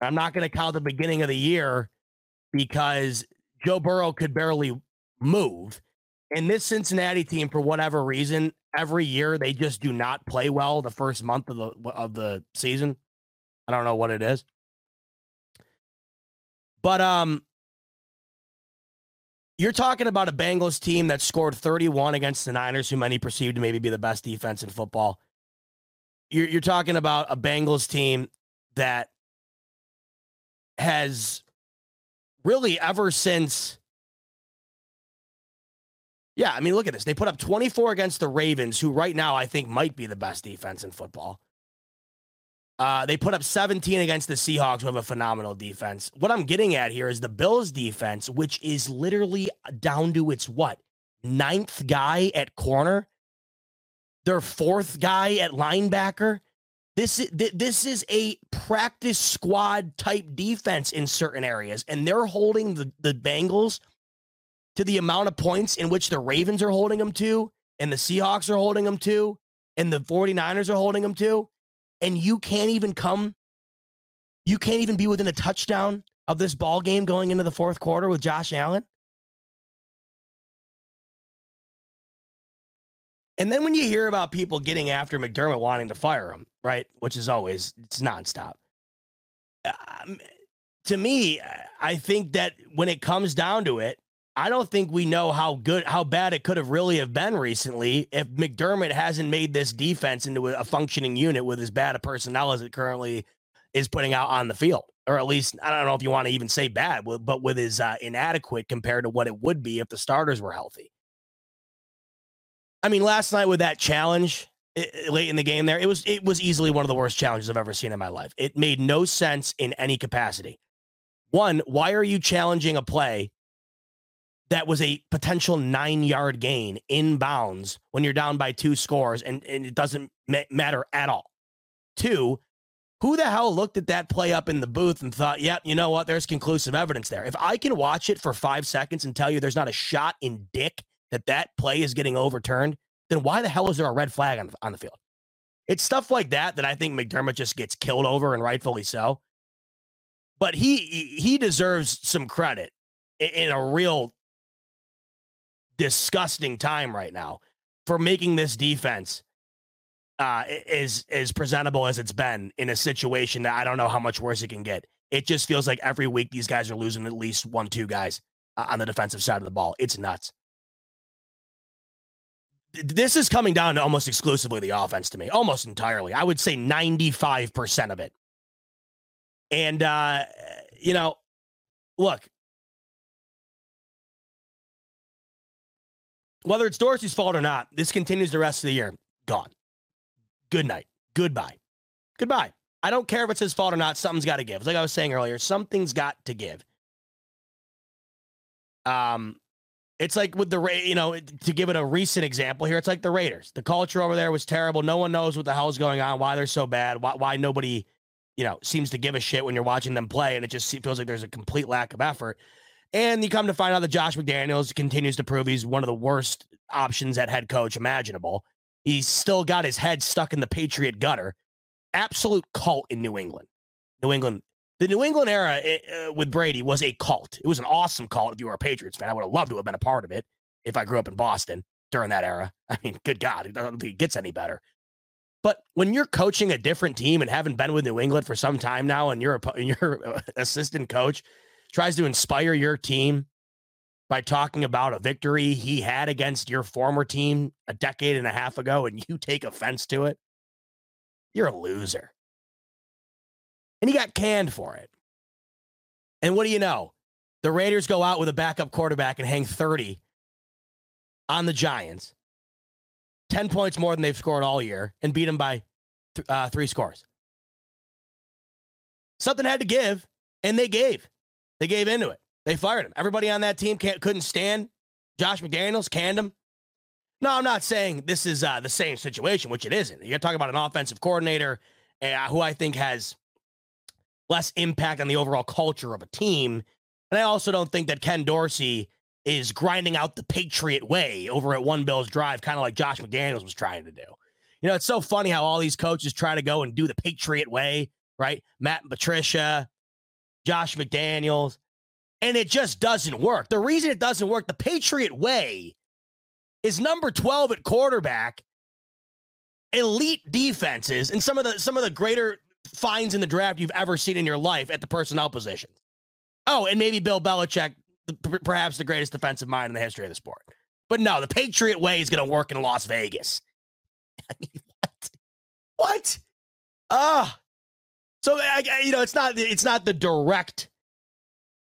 I'm not going to count the beginning of the year because Joe Burrow could barely move. And this Cincinnati team, for whatever reason, every year, they just do not play well the first month of the, of the season. I don't know what it is. But um, you're talking about a Bengals team that scored thirty-one against the Niners, who many perceived to maybe be the best defense in football. You're, you're talking about a Bengals team that has really ever since... Yeah, I mean, look at this. They put up twenty-four against the Ravens, who right now I think might be the best defense in football. Uh, they put up seventeen against the Seahawks, who have a phenomenal defense. What I'm getting at here is the Bills' defense, which is literally down to its, what, ninth guy at corner? Their fourth guy at linebacker? This is, this is a practice squad-type defense in certain areas, and they're holding the, the Bengals to the amount of points in which the Ravens are holding them to, and the Seahawks are holding them to, and the 49ers are holding them to, and you can't even come, you can't even be within a touchdown of this ball game going into the fourth quarter with Josh Allen. And then when you hear about people getting after McDermott wanting to fire him, right, which is always, it's nonstop. Um, to me, I think that when it comes down to it, I don't think we know how good, how bad it could have really have been recently if McDermott hasn't made this defense into a functioning unit with as bad a personnel as it currently is putting out on the field, or at least, I don't know if you want to even say bad, but with his uh, inadequate compared to what it would be if the starters were healthy. I mean, last night with that challenge it, late in the game there, it was, it was easily one of the worst challenges I've ever seen in my life. It made no sense in any capacity. One, why are you challenging a play that was a potential nine-yard gain in bounds when you're down by two scores, and, and it doesn't ma- matter at all? Two, who the hell looked at that play up in the booth and thought, yep, yeah, you know what, there's conclusive evidence there? If I can watch it for five seconds and tell you there's not a shot in dick that that play is getting overturned, then why the hell is there a red flag on, on the field? It's stuff like that that I think McDermott just gets killed over, and rightfully so. But he he deserves some credit in, in a real... disgusting time right now for making this defense uh, is, is presentable as it's been in a situation that I don't know how much worse it can get. It just feels like every week these guys are losing at least one, two guys uh, on the defensive side of the ball. It's nuts. This is coming down to almost exclusively the offense to me, almost entirely. I would say ninety-five percent of it. And, uh, you know, look, whether it's Dorsey's fault or not, this continues the rest of the year. Gone. Good night. Goodbye. Goodbye. I don't care if it's his fault or not. Something's got to give. It's like I was saying earlier, something's got to give. Um, it's like with the Ra- you know, to give it a recent example here, it's like the Raiders. The culture over there was terrible. No one knows what the hell's going on, why they're so bad, why, why nobody, you know, seems to give a shit when you're watching them play, and it just feels like there's a complete lack of effort. And you come to find out that Josh McDaniels continues to prove he's one of the worst options at head coach imaginable. He's still got his head stuck in the Patriot gutter. Absolute cult in New England. New England. The New England era uh, with Brady was a cult. It was an awesome cult if you were a Patriots fan. I would have loved to have been a part of it if I grew up in Boston during that era. I mean, good God, I don't think it gets any better. But when you're coaching a different team and haven't been with New England for some time now, and you're a, you're an assistant coach tries to inspire your team by talking about a victory he had against your former team a decade and a half ago, and you take offense to it, you're a loser. And he got canned for it. And what do you know? The Raiders go out with a backup quarterback and hang thirty on the Giants, ten points more than they've scored all year, and beat them by th- uh, three scores. Something had to give, and they gave. They gave into it. They fired him. Everybody on that team can't, couldn't stand Josh McDaniels, canned him. No, I'm not saying this is uh, the same situation, which it isn't. You're talking about an offensive coordinator uh, who I think has less impact on the overall culture of a team. And I also don't think that Ken Dorsey is grinding out the Patriot way over at One Bills Drive, kind of like Josh McDaniels was trying to do. You know, it's so funny how all these coaches try to go and do the Patriot way, right? Matt and Patricia, Josh McDaniels, and it just doesn't work. The reason it doesn't work, the Patriot way, is number twelve at quarterback, elite defenses, and some of the some of the greater finds in the draft you've ever seen in your life at the personnel positions. Oh, and maybe Bill Belichick, perhaps the greatest defensive mind in the history of the sport. But no, the Patriot way is going to work in Las Vegas. I mean, what? What? Ah. Uh, so, I, I, you know, it's not it's not the direct,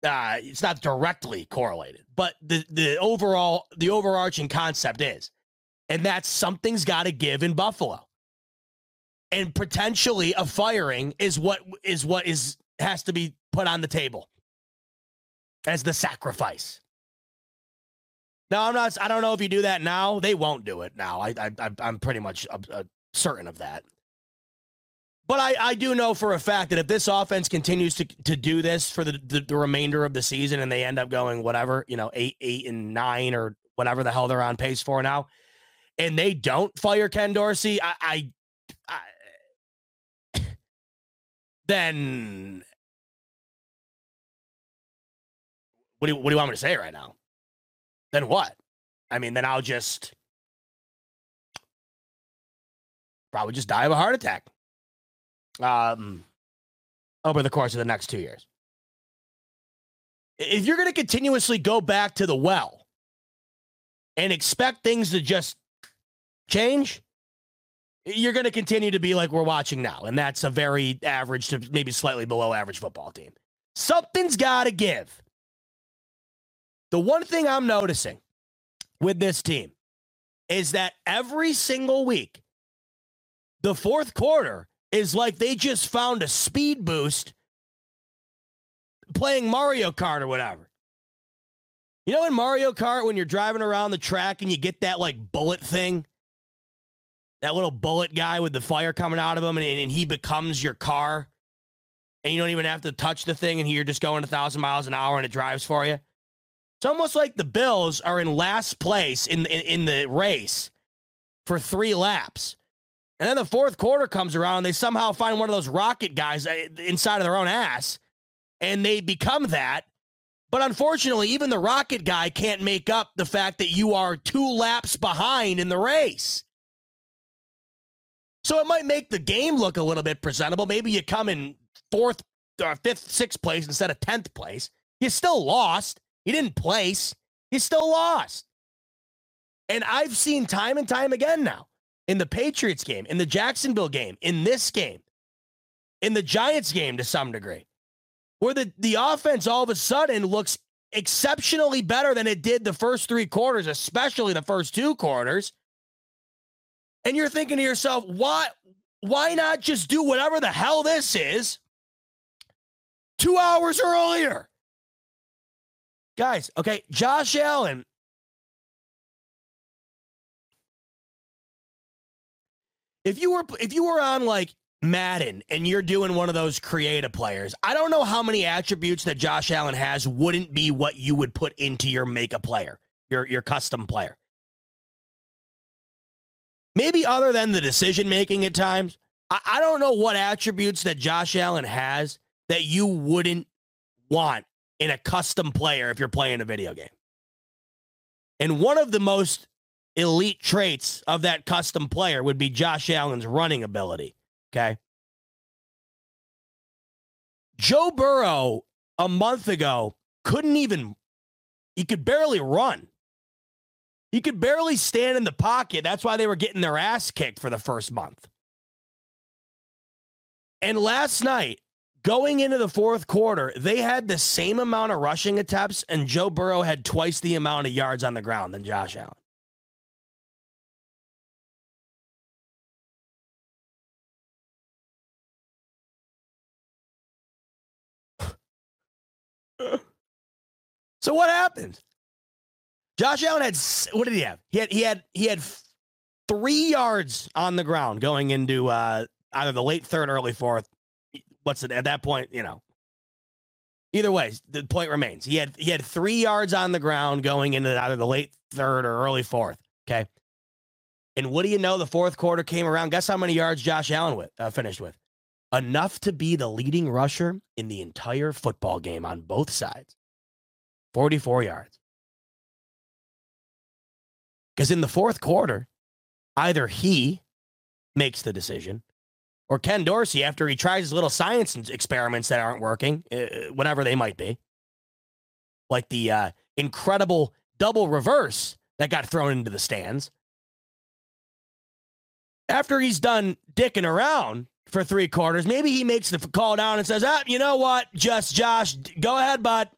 uh, it's not directly correlated, but the, the overall, the overarching concept is, and that's something's got to give in Buffalo. And potentially a firing is what is what is has to be put on the table as the sacrifice. Now, I'm not, I don't know if you do that now. They won't do it now. I, I, I'm pretty much uh, certain of that. But I, I do know for a fact that if this offense continues to, to do this for the, the, the remainder of the season and they end up going whatever, you know, eight, eight and nine or whatever the hell they're on pace for now, and they don't fire Ken Dorsey, I, I, I then what do you, what do you want me to say right now? Then what? I mean, then I'll just probably just die of a heart attack um, over the course of the next two years. If you're going to continuously go back to the well and expect things to just change, you're going to continue to be like we're watching now, and that's a very average to maybe slightly below average football team. Something's got to give. The one thing I'm noticing with this team is that every single week, the fourth quarter is like they just found a speed boost playing Mario Kart or whatever. You know in Mario Kart when you're driving around the track and you get that like bullet thing? That little bullet guy with the fire coming out of him and, and he becomes your car and you don't even have to touch the thing and you're just going a thousand miles an hour and it drives for you? It's almost like the Bills are in last place in, in in the race for three laps. And then the fourth quarter comes around and they somehow find one of those rocket guys inside of their own ass and they become that. But unfortunately, even the rocket guy can't make up the fact that you are two laps behind in the race. So it might make the game look a little bit presentable. Maybe you come in fourth or fifth, sixth place instead of tenth place. You still lost. He didn't place. He still lost. And I've seen time and time again now in the Patriots game, in the Jacksonville game, in this game, in the Giants game to some degree, where the, the offense all of a sudden looks exceptionally better than it did the first three quarters, especially the first two quarters. And you're thinking to yourself, why, why not just do whatever the hell this is two hours earlier? Guys, okay, Josh Allen. If you were if you were on like Madden and you're doing one of those creative players, I don't know how many attributes that Josh Allen has wouldn't be what you would put into your make a player, your your custom player. Maybe other than the decision making at times, I, I don't know what attributes that Josh Allen has that you wouldn't want in a custom player if you're playing a video game. And one of the most elite traits of that custom player would be Josh Allen's running ability, okay? Joe Burrow, a month ago, couldn't even, he could barely run. He could barely stand in the pocket. That's why they were getting their ass kicked for the first month. And last night, going into the fourth quarter, they had the same amount of rushing attempts, and Joe Burrow had twice the amount of yards on the ground than Josh Allen. So what happened? Josh Allen had, what did he have? He had he had he had three yards on the ground going into uh, either the late third, early fourth. What's it at that point? You know, either way, the point remains. He had he had three yards on the ground going into either the late third or early fourth. Okay, and what do you know? The fourth quarter came around. Guess how many yards Josh Allen with uh, finished with? Enough to be the leading rusher in the entire football game on both sides. forty-four yards. Because in the fourth quarter, either he makes the decision, or Ken Dorsey, after he tries his little science experiments that aren't working, whatever they might be, like the uh, incredible double reverse that got thrown into the stands. After he's done dicking around for three quarters, maybe he makes the call down and says, ah, you know what, just Josh, go ahead, bud.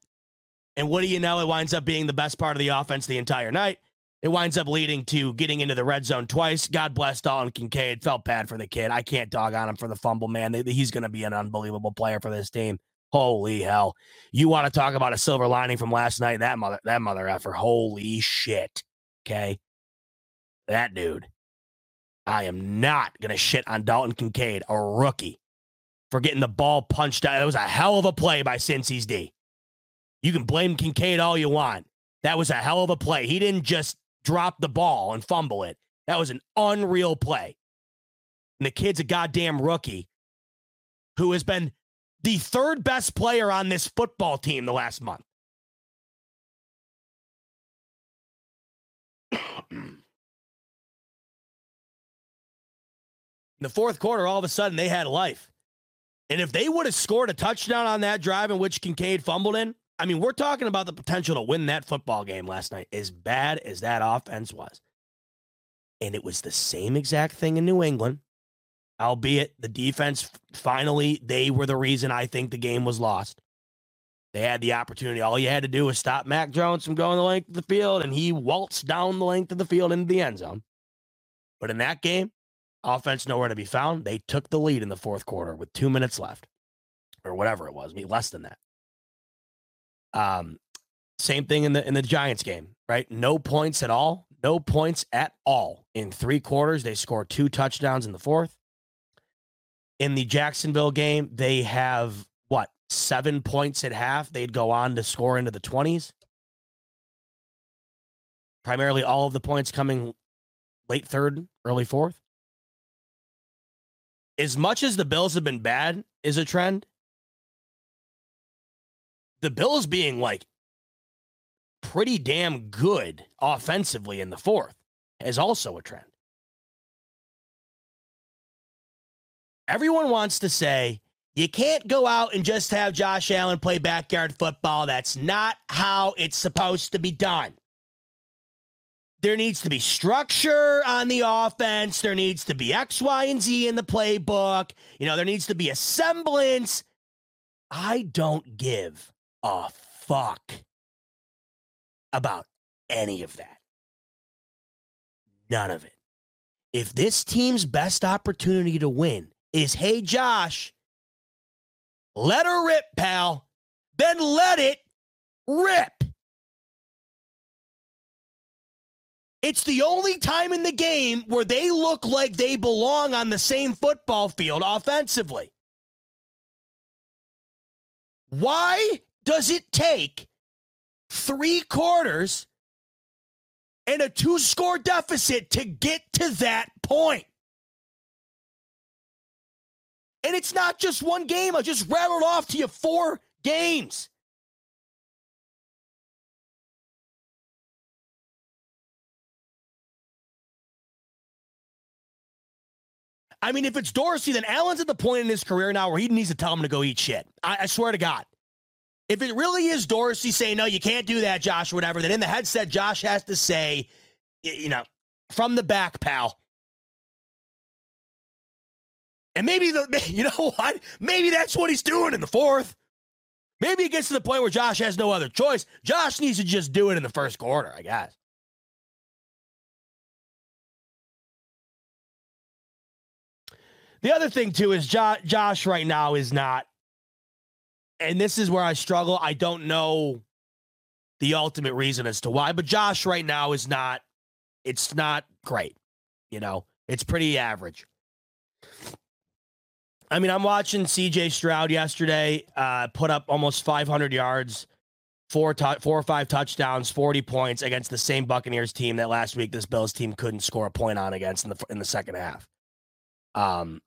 And what do you know? It winds up being the best part of the offense the entire night. It winds up leading to getting into the red zone twice. God bless Dalton Kincaid. Felt bad for the kid. I can't dog on him for the fumble, man. He's going to be an unbelievable player for this team. Holy hell. You want to talk about a silver lining from last night? That mother, that mother effer. Holy shit. Okay. That dude. I am not going to shit on Dalton Kincaid, a rookie, for getting the ball punched out. It was a hell of a play by Cincy's D. You can blame Kincaid all you want. That was a hell of a play. He didn't just drop the ball and fumble it. That was an unreal play. And the kid's a goddamn rookie who has been the third best player on this football team the last month. In the fourth quarter, all of a sudden, they had life. And if they would have scored a touchdown on that drive in which Kincaid fumbled in, I mean, we're talking about the potential to win that football game last night, as bad as that offense was. And it was the same exact thing in New England, albeit the defense, finally, they were the reason I think the game was lost. They had the opportunity. All you had to do was stop Mac Jones from going the length of the field, and he waltzed down the length of the field into the end zone. But in that game, offense nowhere to be found. They took the lead in the fourth quarter with two minutes left, or whatever it was, I mean, less than that. Um, same thing in the in the Giants game, right? No points at all. No points at all in three quarters. They score two touchdowns in the fourth. In the Jacksonville game, they have what seven points at half. They'd go on to score into the twenties. Primarily, all of the points coming late third, early fourth. As much as the Bills have been bad is a trend. The Bills being, like, pretty damn good offensively in the fourth is also a trend. Everyone wants to say, you can't go out and just have Josh Allen play backyard football. That's not how it's supposed to be done. There needs to be structure on the offense. There needs to be X, Y, and Z in the playbook. You know, there needs to be a semblance. I don't give a fuck about any of that. None of it. If this team's best opportunity to win is, hey, Josh, let her rip, pal, then let it rip. It's the only time in the game where they look like they belong on the same football field offensively. Why does it take three quarters and a two-score deficit to get to that point? And it's not just one game. I just rattled off to you four games. I mean, if it's Dorsey, then Allen's at the point in his career now where he needs to tell him to go eat shit. I, I swear to God. If it really is Dorsey saying, no, you can't do that, Josh, or whatever, then in the headset, Josh has to say, you know, from the back, pal. And maybe, the you know what? Maybe that's what he's doing in the fourth. Maybe it gets to the point where Josh has no other choice. Josh needs to just do it in the first quarter, I guess. The other thing, too, is jo- Josh right now is not, and this is where I struggle. I don't know the ultimate reason as to why, but Josh right now is not, it's not great. You know, it's pretty average. I mean, I'm watching C J Stroud yesterday, uh, put up almost five hundred yards, four, to- four or five touchdowns, forty points against the same Buccaneers team that last week this Bills team couldn't score a point on against in the in the second half. Um,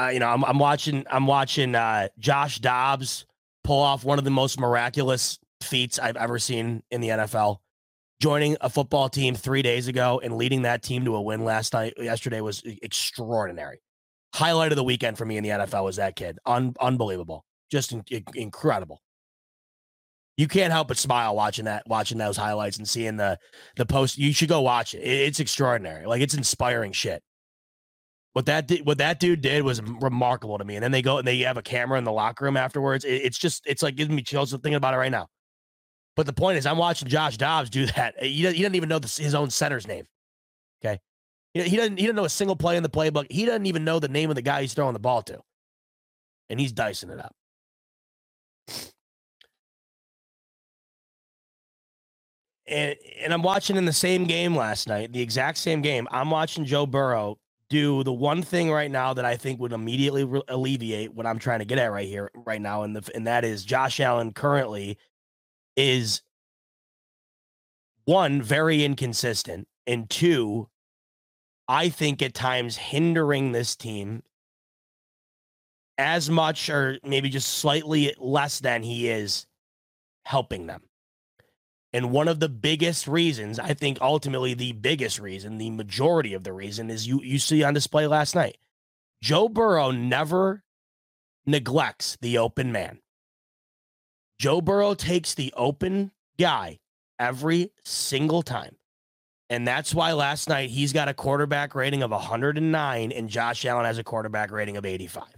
Uh, you know, I'm, I'm watching. I'm watching uh, Josh Dobbs pull off one of the most miraculous feats I've ever seen in the N F L. Joining a football team three days ago and leading that team to a win last night, yesterday was extraordinary. Highlight of the weekend for me in the N F L was that kid. Un- unbelievable, just in- incredible. you can't help but smile watching that, watching those highlights and seeing the the post. You should go watch it. It's extraordinary. Like, it's inspiring shit. What that what that dude did was remarkable to me. And then they go and they have a camera in the locker room afterwards. It, it's just it's like giving me chills thinking about it right now. But the point is, I'm watching Josh Dobbs do that. He doesn't, he doesn't even know the, his own center's name. Okay, he, he doesn't he doesn't know a single play in the playbook. He doesn't even know the name of the guy he's throwing the ball to, and he's dicing it up. And and I'm watching in the same game last night, the exact same game. I'm watching Joe Burrow do the one thing right now that I think would immediately re- alleviate what I'm trying to get at right here, right now, and the and that is Josh Allen currently is one, very inconsistent, and two, I think at times hindering this team as much or maybe just slightly less than he is helping them. And one of the biggest reasons, I think ultimately the biggest reason, the majority of the reason is you, you see on display last night. Joe Burrow never neglects the open man. Joe Burrow takes the open guy every single time. And that's why last night he's got a quarterback rating of one hundred nine and Josh Allen has a quarterback rating of eighty-five. And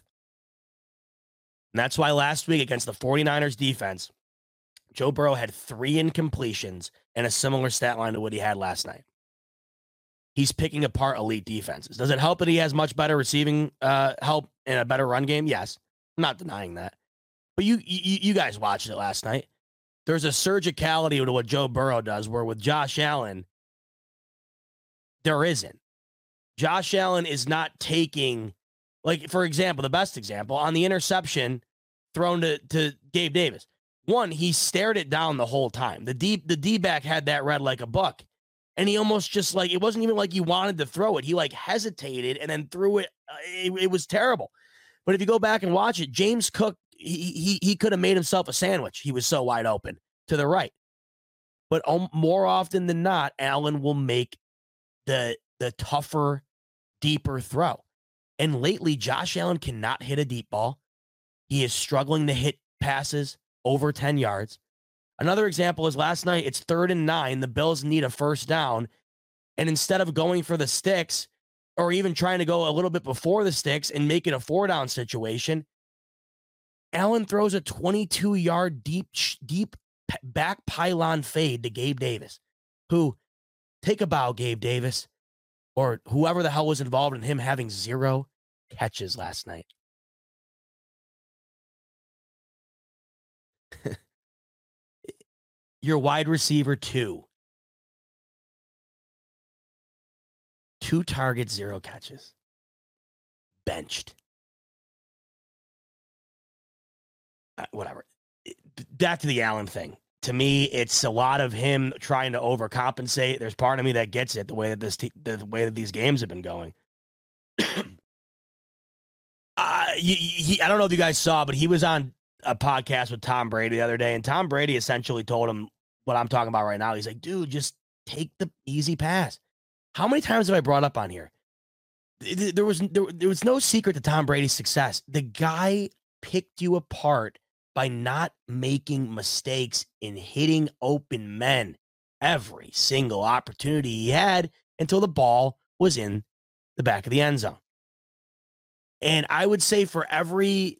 that's why last week against the forty-niners defense, Joe Burrow had three incompletions and a similar stat line to what he had last night. He's picking apart elite defenses. Does it help that he has much better receiving uh, help and a better run game? Yes. I'm not denying that. But you, you you guys watched it last night. There's a surgicality to what Joe Burrow does, where with Josh Allen, there isn't. Josh Allen is not taking, like, for example, the best example, on the interception thrown to, to Gabe Davis. One, he stared it down the whole time. The D, the D-back had that red like a buck, and he almost just, like, it wasn't even like he wanted to throw it. He, like, hesitated and then threw it. It, it was terrible. But if you go back and watch it, James Cook, he he, he could have made himself a sandwich. He was so wide open to the right. But more often than not, Allen will make the the tougher, deeper throw. And lately, Josh Allen cannot hit a deep ball. He is struggling to hit passes over ten yards. Another example is last night, it's third and nine. The Bills need a first down. And instead of going for the sticks or even trying to go a little bit before the sticks and make it a four down situation, Allen throws a twenty-two yard deep, deep back pylon fade to Gabe Davis, who, take a bow, Gabe Davis, or whoever the hell was involved in him having zero catches last night. Your wide receiver, two. Two targets, zero catches. Benched. Uh, whatever. Back to the Allen thing. To me, it's a lot of him trying to overcompensate. There's part of me that gets it, the way that this te- the way that these games have been going. uh, he, he, I don't know if you guys saw, but he was on a podcast with Tom Brady the other day, and Tom Brady essentially told him what I'm talking about right now. He's like, dude, just take the easy pass. How many times have I brought up on here? There was, there, there was no secret to Tom Brady's success. The guy picked you apart by not making mistakes in hitting open men every single opportunity he had until the ball was in the back of the end zone. And I would say for every,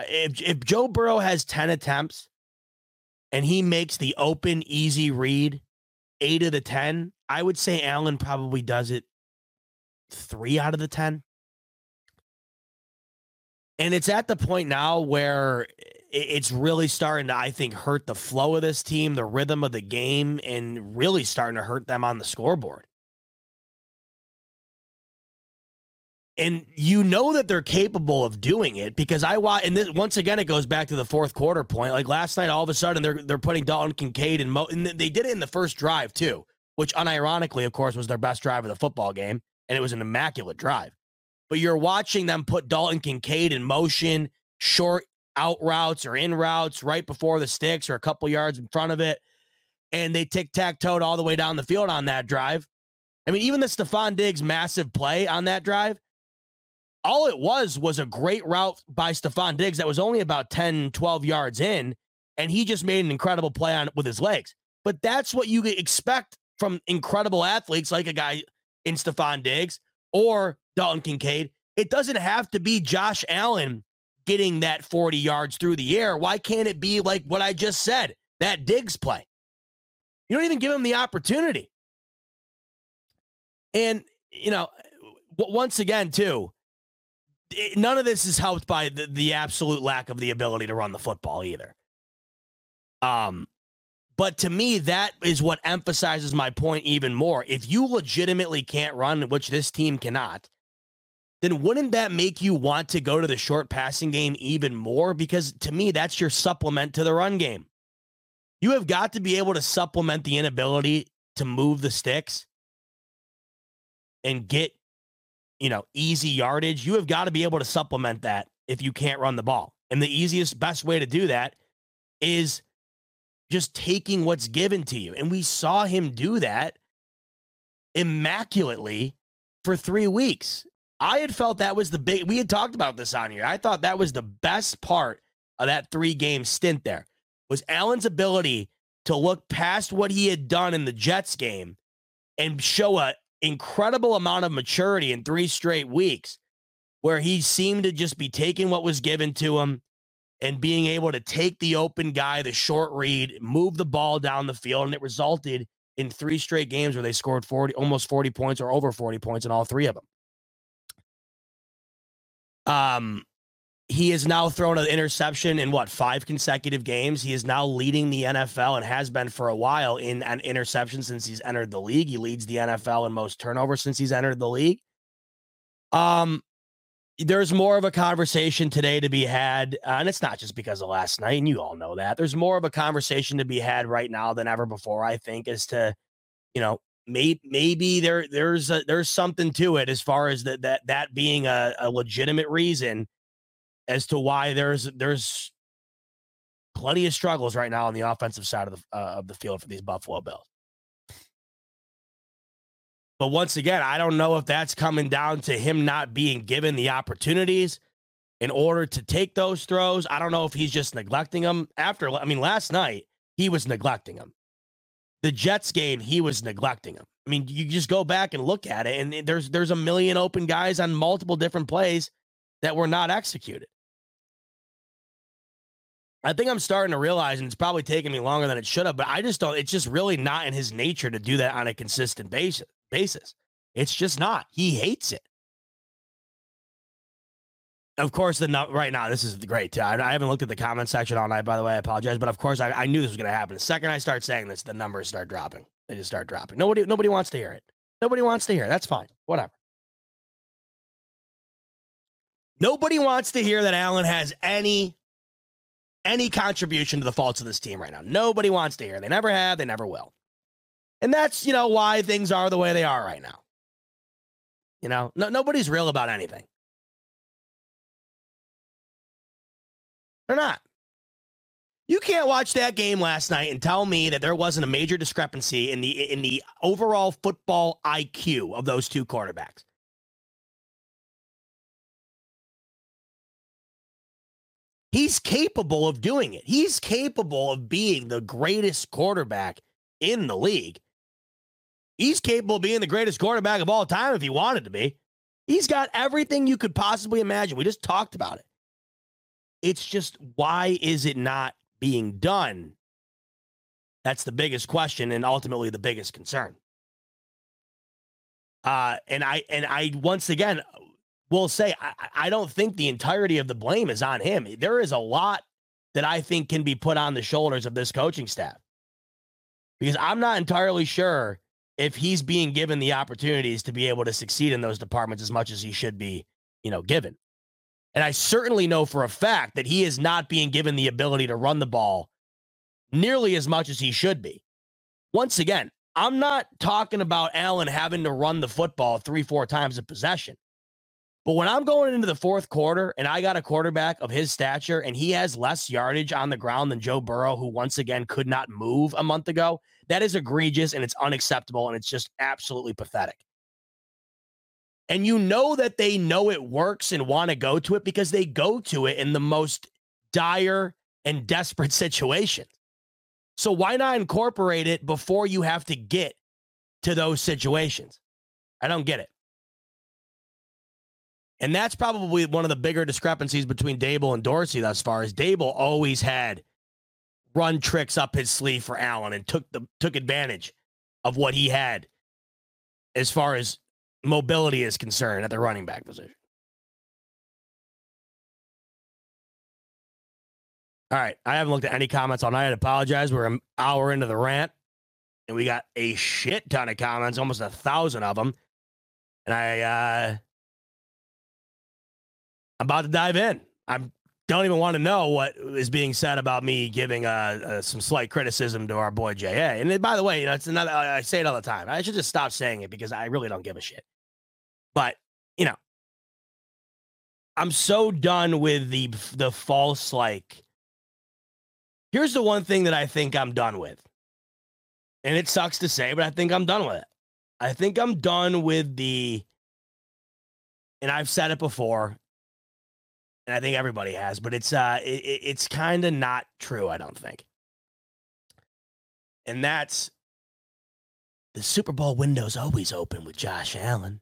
If, if Joe Burrow has ten attempts and he makes the open, easy read eight of the ten, I would say Allen probably does it three out of the ten. And it's at the point now where it's really starting to, I think, hurt the flow of this team, the rhythm of the game, and really starting to hurt them on the scoreboard. And you know that they're capable of doing it because I watch. And this, once again, it goes back to the fourth quarter point. Like last night, all of a sudden they're they're putting Dalton Kincaid in mo, and they did it in the first drive too, which unironically, of course, was their best drive of the football game, and it was an immaculate drive. But you're watching them put Dalton Kincaid in motion, short out routes or in routes right before the sticks or a couple yards in front of it, and they tic tac toed all the way down the field on that drive. I mean, even the Stephon Diggs massive play on that drive. All it was was a great route by Stephon Diggs that was only about ten, twelve yards in, and he just made an incredible play on with his legs. But that's what you expect from incredible athletes like a guy in Stephon Diggs or Dalton Kincaid. It doesn't have to be Josh Allen getting that forty yards through the air. Why can't it be like what I just said, that Diggs play? You don't even give him the opportunity. And, you know, once again, too, it, none of this is helped by the, the absolute lack of the ability to run the football either. Um, but to me, that is what emphasizes my point even more. If you legitimately can't run, which this team cannot, then wouldn't that make you want to go to the short passing game even more? Because to me, that's your supplement to the run game. You have got to be able to supplement the inability to move the sticks and get, you know, easy yardage. You have got to be able to supplement that if you can't run the ball. And the easiest, best way to do that is just taking what's given to you. And we saw him do that immaculately for three weeks. I had felt that was the big, we had talked about this on here. I thought that was the best part of that three game stint there was Allen's ability to look past what he had done in the Jets game and show a incredible amount of maturity in three straight weeks where he seemed to just be taking what was given to him and being able to take the open guy, the short read, move the ball down the field. And it resulted in three straight games where they scored forty, almost forty points or over forty points in all three of them. Um, he has now thrown an interception in what, five consecutive games. He is now leading the N F L and has been for a while in an interception since he's entered the league. He leads the N F L in most turnovers since he's entered the league. Um, there's more of a conversation today to be had. Uh, and it's not just because of last night, and you all know that. There's more of a conversation to be had right now than ever before, I think, as to, you know, Maybe, maybe there there's a, there's something to it as far as that that that being a, a legitimate reason as to why there's there's plenty of struggles right now on the offensive side of the uh, of the field for these Buffalo Bills. But once again, I don't know if that's coming down to him not being given the opportunities in order to take those throws. I don't know if he's just neglecting them. After I mean, last night he was neglecting them. The Jets game, he was neglecting him. I mean, you just go back and look at it, and there's there's a million open guys on multiple different plays that were not executed. I think I'm starting to realize, and it's probably taking me longer than it should have, but I just don't, it's just really not in his nature to do that on a consistent basis. basis. It's just not. He hates it. Of course, the right now, this is great. I haven't looked at the comment section all night, by the way. I apologize. But, of course, I, I knew this was going to happen. The second I start saying this, the numbers start dropping. They just start dropping. Nobody nobody wants to hear it. Nobody wants to hear it. That's fine. Whatever. Nobody wants to hear that Allen has any, any contribution to the faults of this team right now. Nobody wants to hear it. They never have. They never will. And that's, you know, why things are the way they are right now. You know, no, nobody's real about anything. Or not. You can't watch that game last night and tell me that there wasn't a major discrepancy in the in the overall football I Q of those two quarterbacks. He's capable of doing it. He's capable of being the greatest quarterback in the league. He's capable of being the greatest quarterback of all time if he wanted to be. He's got everything you could possibly imagine. We just talked about it. It's just, why is it not being done? That's the biggest question and ultimately the biggest concern. Uh, and I, and I, once again, will say, I, I don't think the entirety of the blame is on him. There is a lot that I think can be put on the shoulders of this coaching staff, because I'm not entirely sure if he's being given the opportunities to be able to succeed in those departments as much as he should be, you know, given. And I certainly know for a fact that he is not being given the ability to run the ball nearly as much as he should be. Once again, I'm not talking about Allen having to run the football three, four times a possession. But when I'm going into the fourth quarter and I got a quarterback of his stature and he has less yardage on the ground than Joe Burrow, who once again could not move a month ago, that is egregious and it's unacceptable and it's just absolutely pathetic. And you know that they know it works and want to go to it because they go to it in the most dire and desperate situations. So why not incorporate it before you have to get to those situations? I don't get it. And that's probably one of the bigger discrepancies between Daboll and Dorsey thus far, is Daboll always had run tricks up his sleeve for Allen and took the took advantage of what he had as far as mobility is concerned at the running back position. All right, I haven't looked at any comments all night. I apologize. We're an hour into the rant, and we got a shit ton of comments, almost a thousand of them. And I, uh, I'm about to dive in. I don't even want to know what is being said about me giving uh, uh, some slight criticism to our boy J A. And then, by the way, you know, it's another. I say it all the time. I should just stop saying it because I really don't give a shit. But you know, I'm so done with the the false like. Here's the one thing that I think I'm done with. And it sucks to say, but I think I'm done with it. I think I'm done with the, and I've said it before, and I think everybody has, but it's uh, it, it's kind of not true, I don't think. And that's the Super Bowl window's always open with Josh Allen.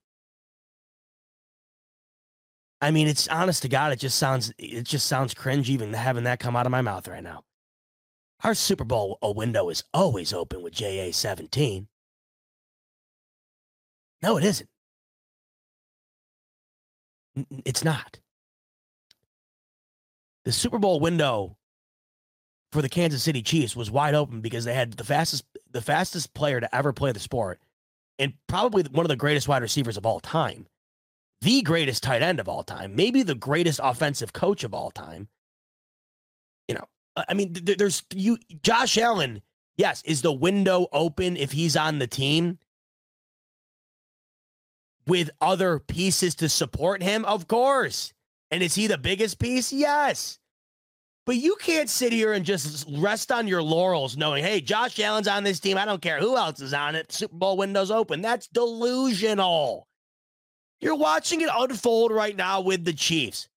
I mean, it's honest to God, it just sounds it just sounds cringe even having that come out of my mouth right now. Our Super Bowl window is always open with J A seventeen. No, it isn't. It's not. The Super Bowl window for the Kansas City Chiefs was wide open because they had the fastest, the fastest player to ever play the sport and probably one of the greatest wide receivers of all time, the greatest tight end of all time, maybe the greatest offensive coach of all time. You know, I mean, there's you, Josh Allen. Yes. Is the window open if he's on the team with other pieces to support him? Of course. And is he the biggest piece? Yes. But you can't sit here and just rest on your laurels knowing, hey, Josh Allen's on this team. I don't care who else is on it. Super Bowl window's open. That's delusional. You're watching it unfold right now with the Chiefs.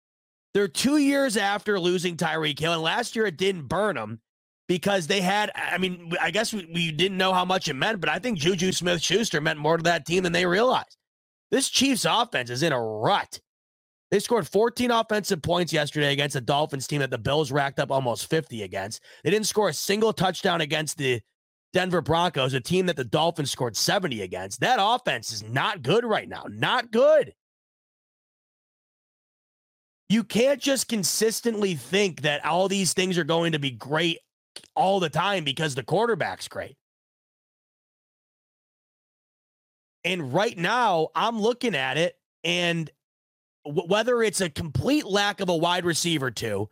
They're two years after losing Tyreek Hill, and last year it didn't burn them because they had, I mean, I guess we, we didn't know how much it meant, but I think Juju Smith-Schuster meant more to that team than they realized. This Chiefs offense is in a rut. They scored fourteen offensive points yesterday against the Dolphins team that the Bills racked up almost fifty against. They didn't score a single touchdown against the Denver Broncos, a team that the Dolphins scored seventy against. That offense is not good right now. Not good. You can't just consistently think that all these things are going to be great all the time because the quarterback's great. And right now, I'm looking at it, and w- whether it's a complete lack of a wide receiver two,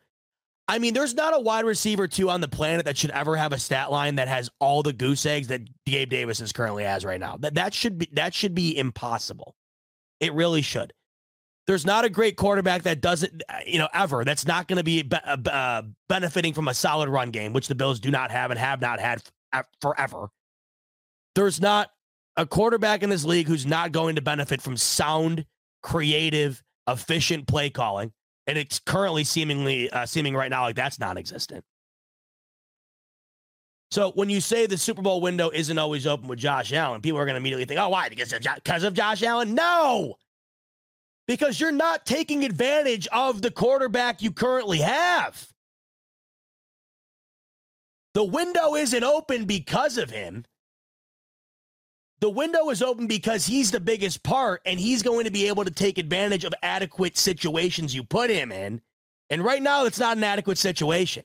I mean, there's not a wide receiver two on the planet that should ever have a stat line that has all the goose eggs that Gabe Davis is currently has right now. That that should be that should be impossible. It really should. There's not a great quarterback that doesn't, you know, ever. That's not going to be uh, benefiting from a solid run game, which the Bills do not have and have not had f- forever. There's not a quarterback in this league who's not going to benefit from sound, creative, efficient play calling. And it's currently seemingly uh, seeming right now like that's non-existent. So when you say the Super Bowl window isn't always open with Josh Allen, people are going to immediately think, oh, why? Because of, jo- because of Josh Allen? No! Because you're not taking advantage of the quarterback you currently have. The window isn't open because of him. The window is open because he's the biggest part, and he's going to be able to take advantage of adequate situations you put him in. And right now, it's not an adequate situation.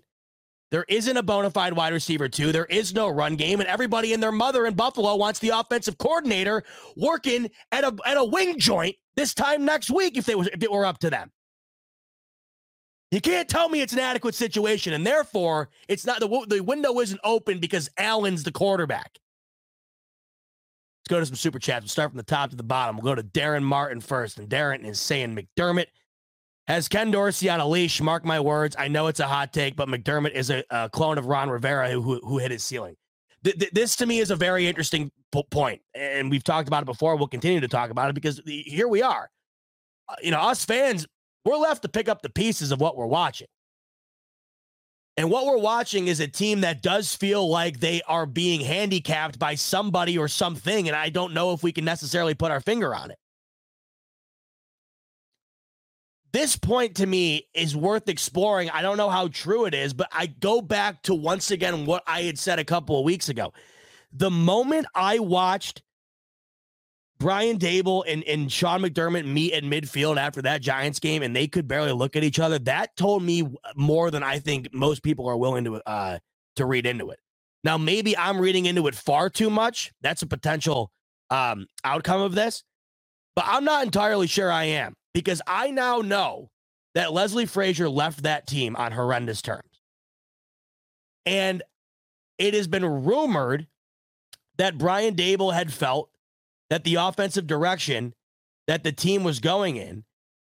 There isn't a bona fide wide receiver two. There is no run game, and everybody and their mother in Buffalo wants the offensive coordinator working at a at a wing joint this time next week, if they was, if it were up to them. You can't tell me it's an adequate situation, and therefore it's not the the window isn't open because Allen's the quarterback. Let's go to some super chats. We'll start from the top to the bottom. We'll go to Darren Martin first, and Darren is saying McDermott has Ken Dorsey on a leash. Mark my words. I know it's a hot take, but McDermott is a, a clone of Ron Rivera who who, who hit his ceiling. Th- th- this to me is a very interesting point, and we've talked about it before. We'll continue to talk about it because the, here we are. Uh, you know, us fans, we're left to pick up the pieces of what we're watching. And what we're watching is a team that does feel like they are being handicapped by somebody or something, and I don't know if we can necessarily put our finger on it. This point to me is worth exploring. I don't know how true it is, but I go back to once again what I had said a couple of weeks ago. The moment I watched Brian Daboll and, and Sean McDermott meet at midfield after that Giants game, and they could barely look at each other, that told me more than I think most people are willing to uh, to read into it. Now, maybe I'm reading into it far too much. That's a potential um, outcome of this, but I'm not entirely sure I am, because I now know that Leslie Frazier left that team on horrendous terms. And it has been rumored that Brian Daboll had felt that the offensive direction that the team was going in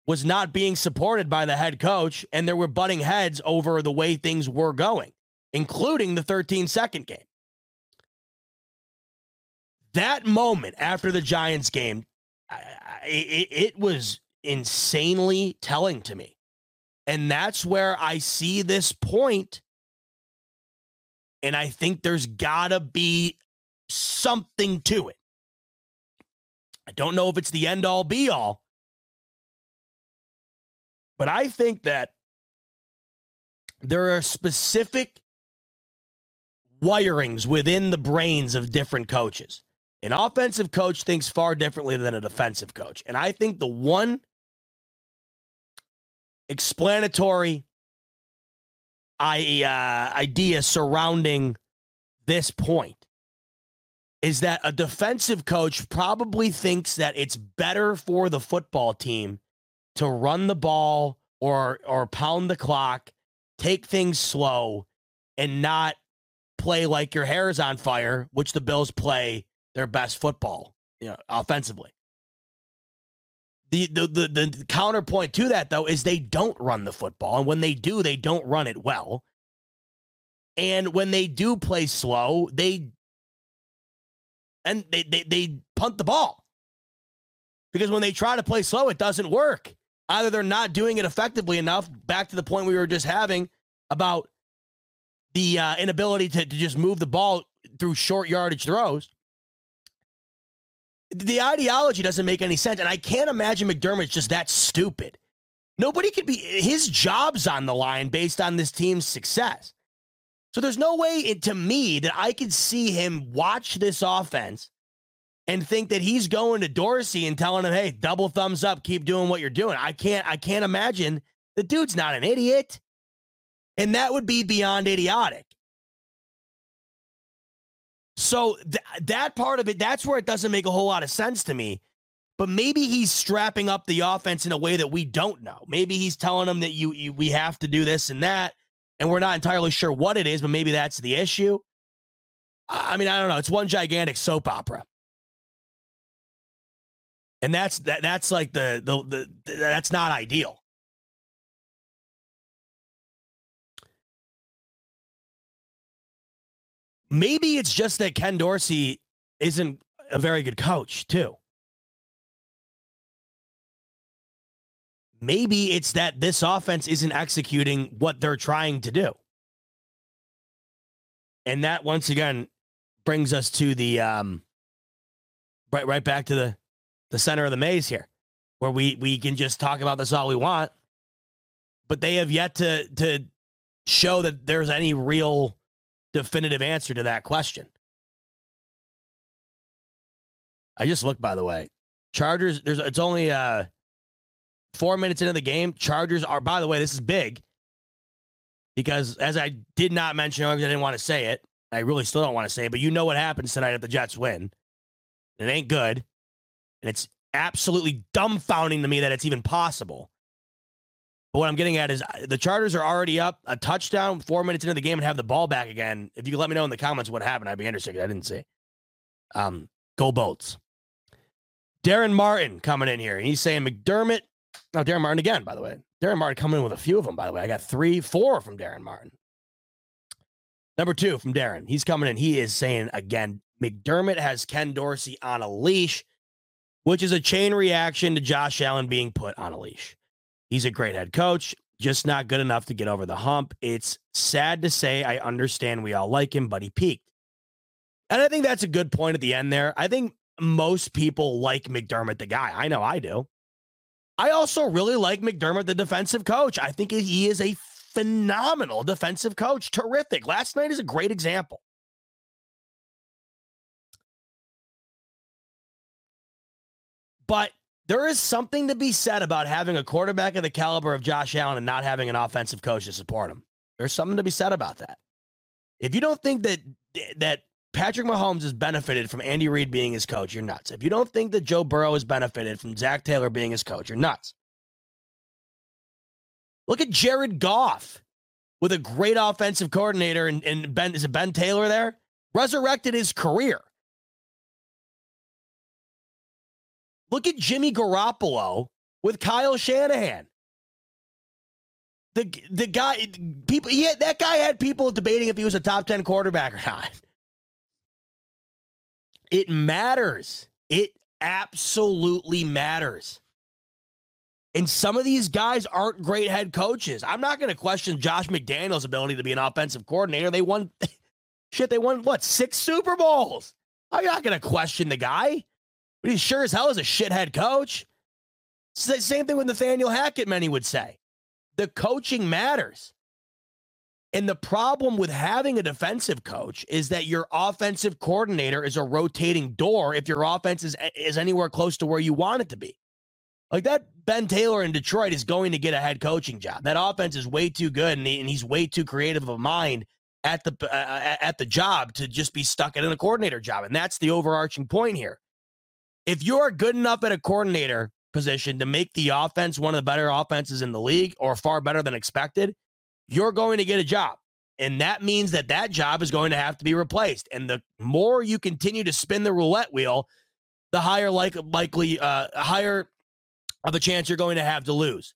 was not being supported by the head coach, and there were butting heads over the way things were going, including the thirteen second game. That moment after the Giants game, it, it was insanely telling to me. And that's where I see this point, and I think there's gotta be something to it. I don't know if it's the end all be all, but I think that there are specific wirings within the brains of different coaches. An offensive coach thinks far differently than a defensive coach. And I think the one explanatory I, uh, idea surrounding this point is that a defensive coach probably thinks that it's better for the football team to run the ball or or pound the clock, take things slow, and not play like your hair is on fire, which the Bills play their best football, you know, offensively. The, the the the counterpoint to that, though, is they don't run the football, and when they do, they don't run it well. And when they do play slow, they And they, they they punt the ball, because when they try to play slow, it doesn't work. Either they're not doing it effectively enough, back to the point we were just having about the uh, inability to, to just move the ball through short yardage throws. The ideology doesn't make any sense, and I can't imagine McDermott's just that stupid. Nobody could be, his job's on the line based on this team's success. So there's no way it, to me, that I could see him watch this offense and think that he's going to Dorsey and telling him, hey, double thumbs up, keep doing what you're doing. I can't, I can't imagine. The dude's not an idiot. And that would be beyond idiotic. So th- that part of it, that's where it doesn't make a whole lot of sense to me. But maybe he's strapping up the offense in a way that we don't know. Maybe he's telling them that you, you we have to do this and that. And we're not entirely sure what it is, but maybe that's the issue. I mean, I don't know. It's one gigantic soap opera. And that's that, that's like the, the the that's not ideal. Maybe it's just that Ken Dorsey isn't a very good coach, too. Maybe it's that this offense isn't executing what they're trying to do. And that, once again, brings us to the, um, right, right back to the, the center of the maze here, where we, we can just talk about this all we want, but they have yet to, to show that there's any real definitive answer to that question. I just looked, by the way, Chargers, there's, it's only, uh, four minutes into the game, Chargers are, by the way, this is big, because as I did not mention, I didn't want to say it. I really still don't want to say it, but you know what happens tonight if the Jets win. And it ain't good. And it's absolutely dumbfounding to me that it's even possible. But what I'm getting at is the Chargers are already up a touchdown four minutes into the game and have the ball back again. If you could let me know in the comments what happened, I'd be interested, because I didn't see. Um, go Bolts. Darren Martin coming in here, and he's saying McDermott. Now, oh, Darren Martin again, by the way. Darren Martin coming in with a few of them, by the way. I got three, four from Darren Martin. Number two from Darren. He's coming in. He is saying, again, McDermott has Ken Dorsey on a leash, which is a chain reaction to Josh Allen being put on a leash. He's a great head coach. just not good enough to get over the hump. It's sad to say. I understand we all like him, but he peaked. And I think that's a good point at the end there. I think most people like McDermott, the guy. I know I do. I also really like McDermott, the defensive coach. I think he is a phenomenal defensive coach. Terrific. Last night is a great example. But there is something to be said about having a quarterback of the caliber of Josh Allen and not having an offensive coach to support him. There's something to be said about that. If you don't think that that Patrick Mahomes has benefited from Andy Reid being his coach, you're nuts. If you don't think that Joe Burrow has benefited from Zach Taylor being his coach, you're nuts. Look at Jared Goff with a great offensive coordinator, and, and Ben, is it Ben Taylor there? Resurrected his career. Look at Jimmy Garoppolo with Kyle Shanahan. The the guy, people, yeah, that guy had people debating if he was a top ten quarterback or not. It matters. It absolutely matters. And some of these guys aren't great head coaches. I'm not going to question Josh McDaniels' ability to be an offensive coordinator. They won, shit, they won, what, six Super Bowls? I'm not going to question the guy. But he sure as hell is a shithead coach. It's the same thing with Nathaniel Hackett, many would say. The coaching matters. And the problem with having a defensive coach is that your offensive coordinator is a rotating door if your offense is, is anywhere close to where you want it to be. Like that Ben Taylor in Detroit is going to get a head coaching job. That offense is way too good, and, he, and he's way too creative of a mind at the, uh, at the job to just be stuck at a coordinator job. And that's the overarching point here. If you're good enough at a coordinator position to make the offense one of the better offenses in the league or far better than expected, you're going to get a job. And that means that that job is going to have to be replaced. And the more you continue to spin the roulette wheel, the higher like, likely, uh, higher of a chance you're going to have to lose.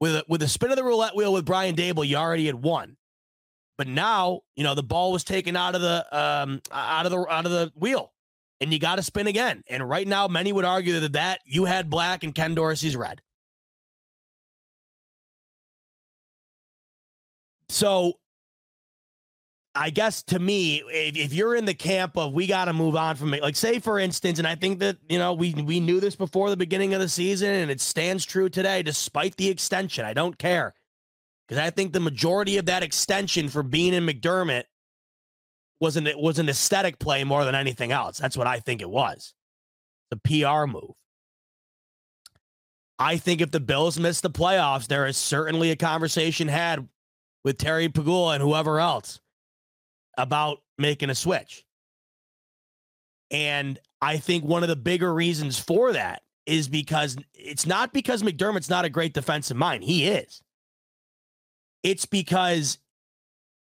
With a, with a spin of the roulette wheel with Brian Daboll, you already had won. But now, you know, the ball was taken out of the um, out of the out of the wheel. And you got to spin again. And right now, many would argue that that you had black and Ken Dorsey's red. So I guess to me, if, if you're in the camp of we got to move on from it, like say, for instance, and I think that, you know, we, we knew this before the beginning of the season and it stands true today, despite the extension. I don't care because I think the majority of that extension for Beane and McDermott was an, it was an aesthetic play more than anything else. That's what I think it was. The P R move. I think if the Bills miss the playoffs, there is certainly a conversation had with Terry Pegula and whoever else about making a switch. And I think one of the bigger reasons for that is because it's not because McDermott's not a great defensive mind. He is. It's because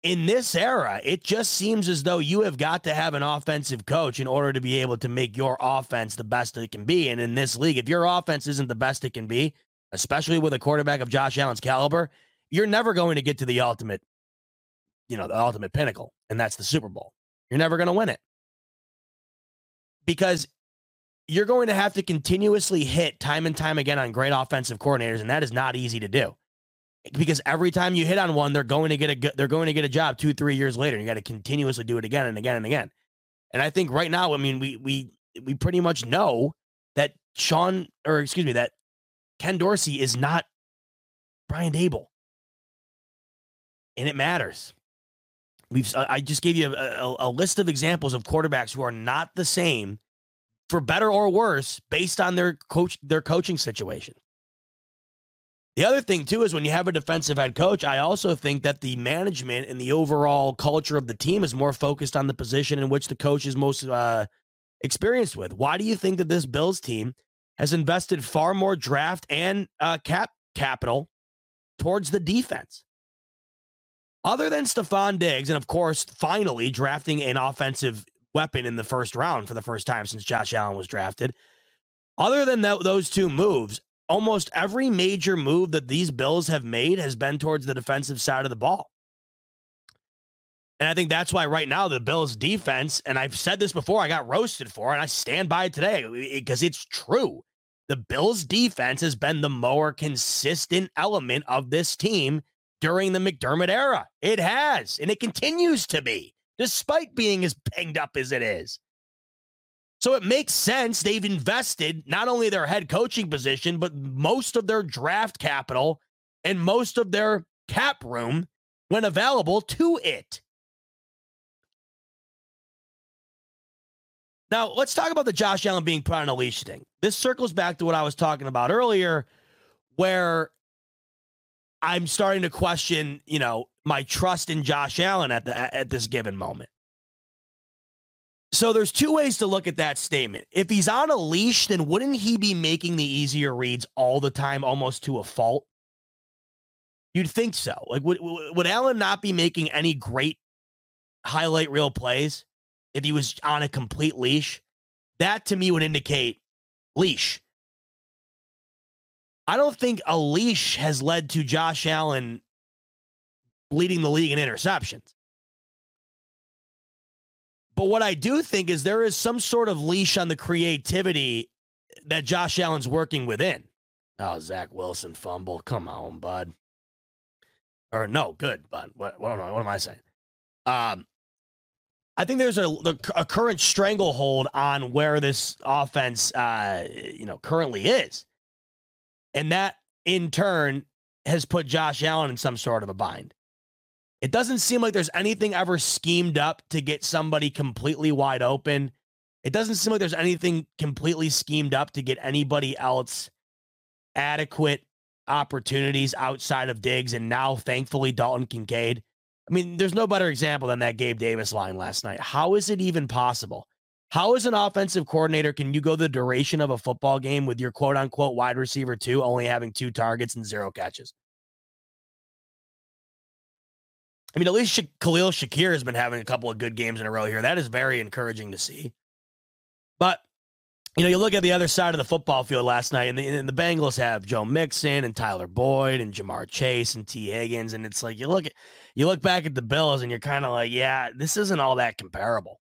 in this era, it just seems as though you have got to have an offensive coach in order to be able to make your offense the best it can be. And in this league, if your offense isn't the best it can be, especially with a quarterback of Josh Allen's caliber, you're never going to get to the ultimate, you know, the ultimate pinnacle, and that's the Super Bowl. You're never going to win it because you're going to have to continuously hit time and time again on great offensive coordinators, and that is not easy to do. Because every time you hit on one, they're going to get a they're going to get a job two, three years later. You got to continuously do it again and again and again. And I think right now, I mean, we we we pretty much know that Sean or excuse me, that Ken Dorsey is not Brian Daboll, and it matters. We've I just gave you a, a, a list of examples of quarterbacks who are not the same, for better or worse, based on their coach their coaching situation. The other thing, too, is when you have a defensive head coach, I also think that the management and the overall culture of the team is more focused on the position in which the coach is most uh, experienced with. Why do you think that this Bills team has invested far more draft and uh, cap capital towards the defense? Other than Stephon Diggs, and of course, finally drafting an offensive weapon in the first round for the first time since Josh Allen was drafted, other than th- those two moves, almost every major move that these Bills have made has been towards the defensive side of the ball. And I think that's why right now the Bills defense, and I've said this before, I got roasted for it, and I stand by it today because it's true. the Bills defense has been the more consistent element of this team during the McDermott era. It has, and it continues to be, despite being as banged up as it is. So it makes sense they've invested not only their head coaching position, but most of their draft capital and most of their cap room when available to it. Now, let's talk about the Josh Allen being put on a leash thing. This circles back to what I was talking about earlier, where I'm starting to question, you know, my trust in Josh Allen at the at this given moment. So there's two ways to look at that statement. If he's on a leash, then wouldn't he be making the easier reads all the time, almost to a fault? You'd think so. Like, would would Allen not be making any great highlight reel plays if he was on a complete leash? That to me would indicate leash. I don't think a leash has led to Josh Allen leading the league in interceptions. But what I do think is there is some sort of leash on the creativity that Josh Allen's working within. Oh, Zach Wilson fumble. Come on, bud. Or no, good, bud. What, what, am, I, what am I saying? Um, I think there's a, a current stranglehold on where this offense, uh, you know, currently is. And that, in turn, has put Josh Allen in some sort of a bind. It doesn't seem like there's anything ever schemed up to get somebody completely wide open. It doesn't seem like there's anything completely schemed up to get anybody else adequate opportunities outside of Diggs. And now, thankfully, Dalton Kincaid. I mean, there's no better example than that Gabe Davis line last night. How is it even possible? How as an offensive coordinator can you go the duration of a football game with your quote-unquote wide receiver two only having two targets and zero catches? I mean, at least Sha- Khalil Shakir has been having a couple of good games in a row here. That is very encouraging to see. But, you know, you look at the other side of the football field last night, and the, and the Bengals have Joe Mixon and Tyler Boyd and Jamar Chase and T. Higgins, and it's like you look at, you look back at the Bills and you're kind of like, yeah, this isn't all that comparable.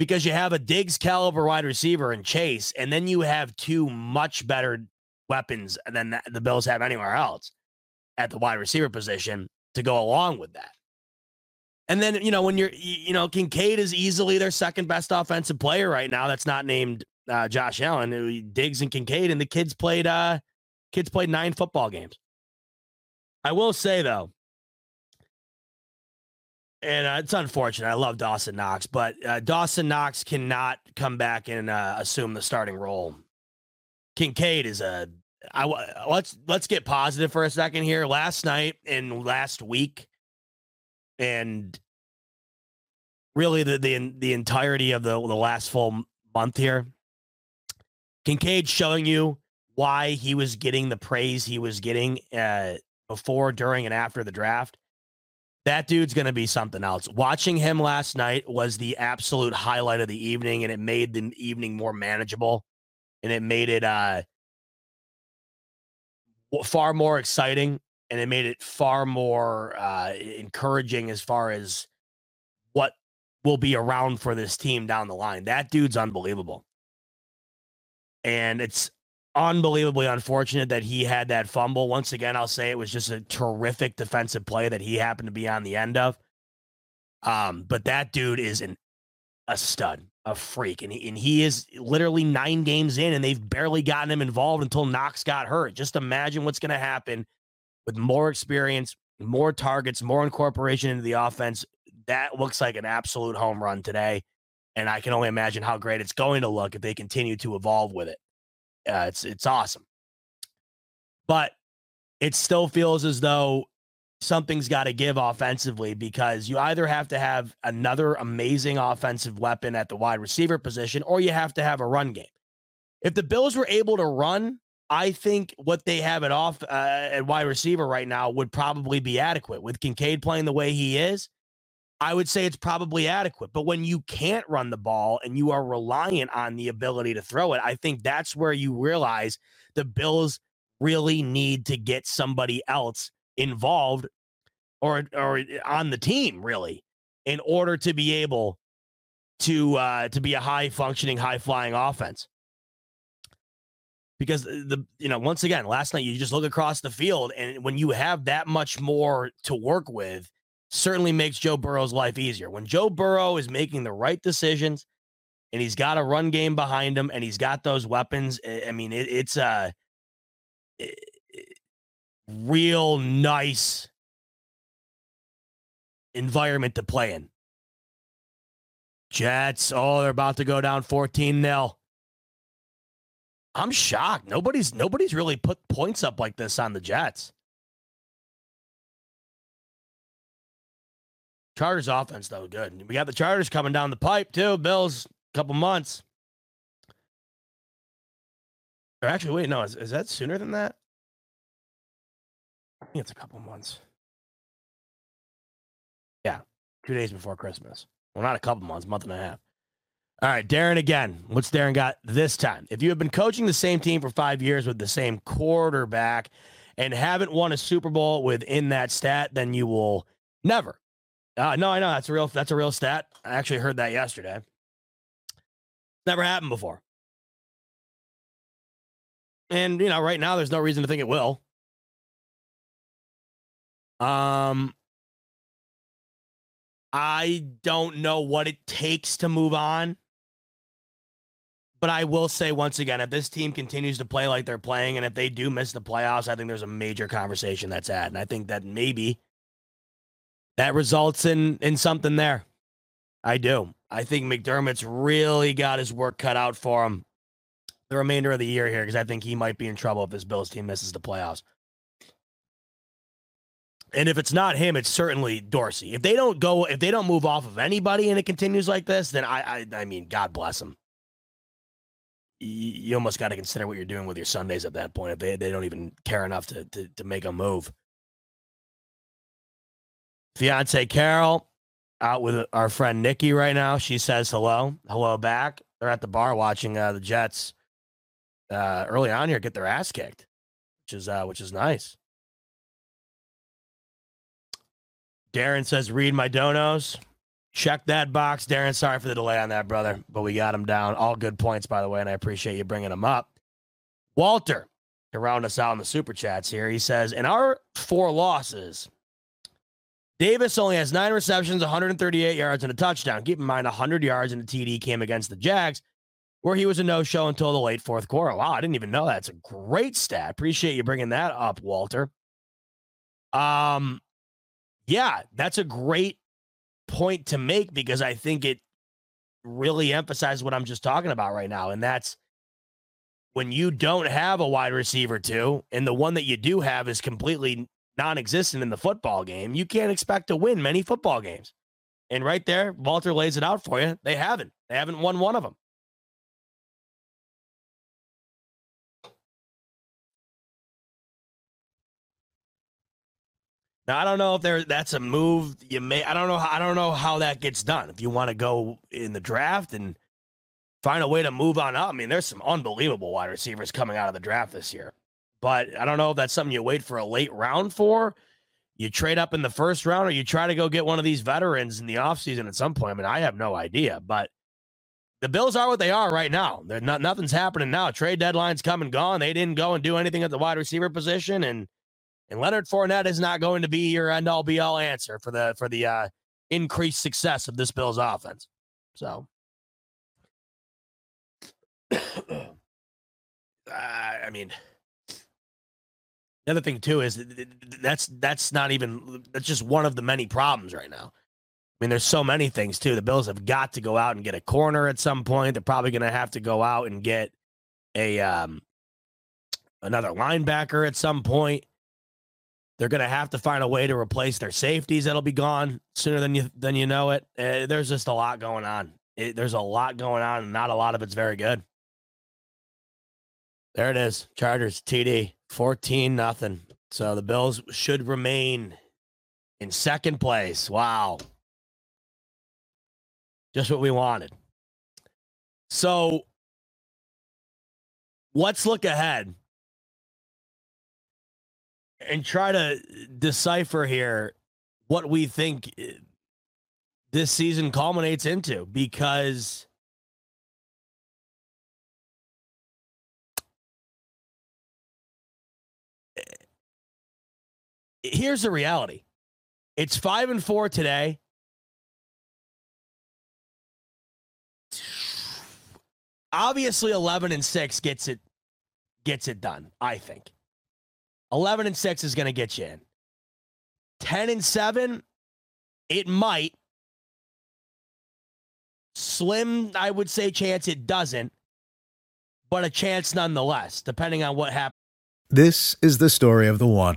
Because you have a Diggs caliber wide receiver in Chase, and then you have two much better weapons than the, the Bills have anywhere else at the wide receiver position to go along with that. And then, you know, when you're, you know, Kincaid is easily their second best offensive player right now. That's not named uh, Josh Allen. Diggs and Kincaid, and the kids played, uh, kids played nine football games. I will say though, and uh, it's unfortunate. I love Dawson Knox, but uh, Dawson Knox cannot come back and uh, assume the starting role. Kincaid is a. I let's let's get positive for a second here. Last night and last week. And really the, the the entirety of the, the last full month here, Kincaid showing you why he was getting the praise he was getting uh, before, during, and after the draft. That dude's going to be something else. Watching him last night was the absolute highlight of the evening, and it made the evening more manageable, and it made it uh, far more exciting. And it made it far more uh, encouraging as far as what will be around for this team down the line. That dude's unbelievable. And it's unbelievably unfortunate that he had that fumble. Once again, I'll say it was just a terrific defensive play that he happened to be on the end of. Um, but that dude is an, a stud, a freak. And he, and he is literally nine games in, and they've barely gotten him involved until Knox got hurt. Just imagine what's going to happen with more experience, more targets, more incorporation into the offense. That looks like an absolute home run today. And I can only imagine how great it's going to look if they continue to evolve with it. Uh, it's it's awesome. But it still feels as though something's got to give offensively, because you either have to have another amazing offensive weapon at the wide receiver position, or you have to have a run game. If the Bills were able to run, I think what they have at off uh, at wide receiver right now would probably be adequate. With Kincaid playing the way he is, I would say it's probably adequate. But when you can't run the ball and you are reliant on the ability to throw it, I think that's where you realize the Bills really need to get somebody else involved or or on the team, really, in order to be able to uh, to be a high functioning, high flying offense. because the, you know, once again, last night you just look across the field, and when you have that much more to work with, certainly makes Joe Burrow's life easier. When Joe Burrow is making the right decisions and he's got a run game behind him and he's got those weapons, I mean, it, it's a it, real nice environment to play in. Jets, oh, they're about to go down fourteen nothing. I'm shocked. Nobody's nobody's really put points up like this on the Jets. Chargers offense, though, good. We got the Chargers coming down the pipe, too. Bills, a couple months. Or actually, wait, no, is, is that sooner than that? I think it's a couple months. Yeah, two days before Christmas. Well, not a couple months, month and a half. All right, Darren again. What's Darren got this time? If you have been coaching the same team for five years with the same quarterback and haven't won a Super Bowl within that stat, then you will never. Uh, no, I know that's a real that's a real stat. I actually heard that yesterday. Never happened before. And you know, right now there's no reason to think it will. Um, I don't know what it takes to move on, but I will say once again, if this team continues to play like they're playing, and if they do miss the playoffs, I think there's a major conversation that's had, and I think that maybe that results in in something there. I do. I think McDermott's really got his work cut out for him the remainder of the year here, because I think he might be in trouble if this Bills team misses the playoffs. And if it's not him, it's certainly Dorsey. If they don't go, if they don't move off of anybody and it continues like this, then I, I, I mean, God bless them. You almost got to consider what you're doing with your Sundays at that point. If they, they don't even care enough to to, to make a move. Fiance Carol out with our friend Nikki right now. She says hello, hello back. They're at the bar watching uh, the Jets uh, early on here get their ass kicked, which is uh, which is nice. Darren says, read my donos. Check that box. Darren, sorry for the delay on that, brother, but we got him down. All good points, by the way, and I appreciate you bringing them up. Walter, to round us out in the super chats here, he says, in our four losses, Davis only has nine receptions, one hundred thirty-eight yards, and a touchdown. Keep in mind, one hundred yards and a T D came against the Jags, where he was a no-show until the late fourth quarter. Wow, I didn't even know that. That's a great stat. Appreciate you bringing that up, Walter. Um... Yeah, that's a great point to make, because I think it really emphasizes what I'm just talking about right now. And that's when you don't have a wide receiver two, and the one that you do have is completely non-existent in the football game, you can't expect to win many football games. And right there, Walter lays it out for you. They haven't. They haven't won one of them. Now, I don't know if there that's a move you may. I don't know. How, I don't know how that gets done. If you want to go in the draft and find a way to move on up, I mean, there's some unbelievable wide receivers coming out of the draft this year. But I don't know if that's something you wait for a late round for. You trade up in the first round, or you try to go get one of these veterans in the offseason at some point. I mean, I have no idea. But the Bills are what they are right now. They're not, nothing's happening now. Trade deadline's come and gone. They didn't go and do anything at the wide receiver position, and. And Leonard Fournette is not going to be your end-all, be-all answer for the for the uh, increased success of this Bills offense. So, uh, I mean, the other thing too is that's that's not even that's just one of the many problems right now. I mean, there's so many things too. The Bills have got to go out and get a corner at some point. They're probably going to have to go out and get a um, another linebacker at some point. They're going to have to find a way to replace their safeties. That'll be gone sooner than you than you know it. Uh, there's just a lot going on. It, there's a lot going on, and not a lot of it's very good. There it is. Chargers T D, fourteen nothing. So the Bills should remain in second place. Wow. Just what we wanted. So let's look ahead and try to decipher here what we think this season culminates into, because here's the reality. It's five and four today. Obviously, eleven and six gets it gets it done, I think. Eleven and six is gonna get you in. Ten and seven, it might. Slim, I would say, chance it doesn't, but a chance nonetheless, depending on what happens. This is the story of the one.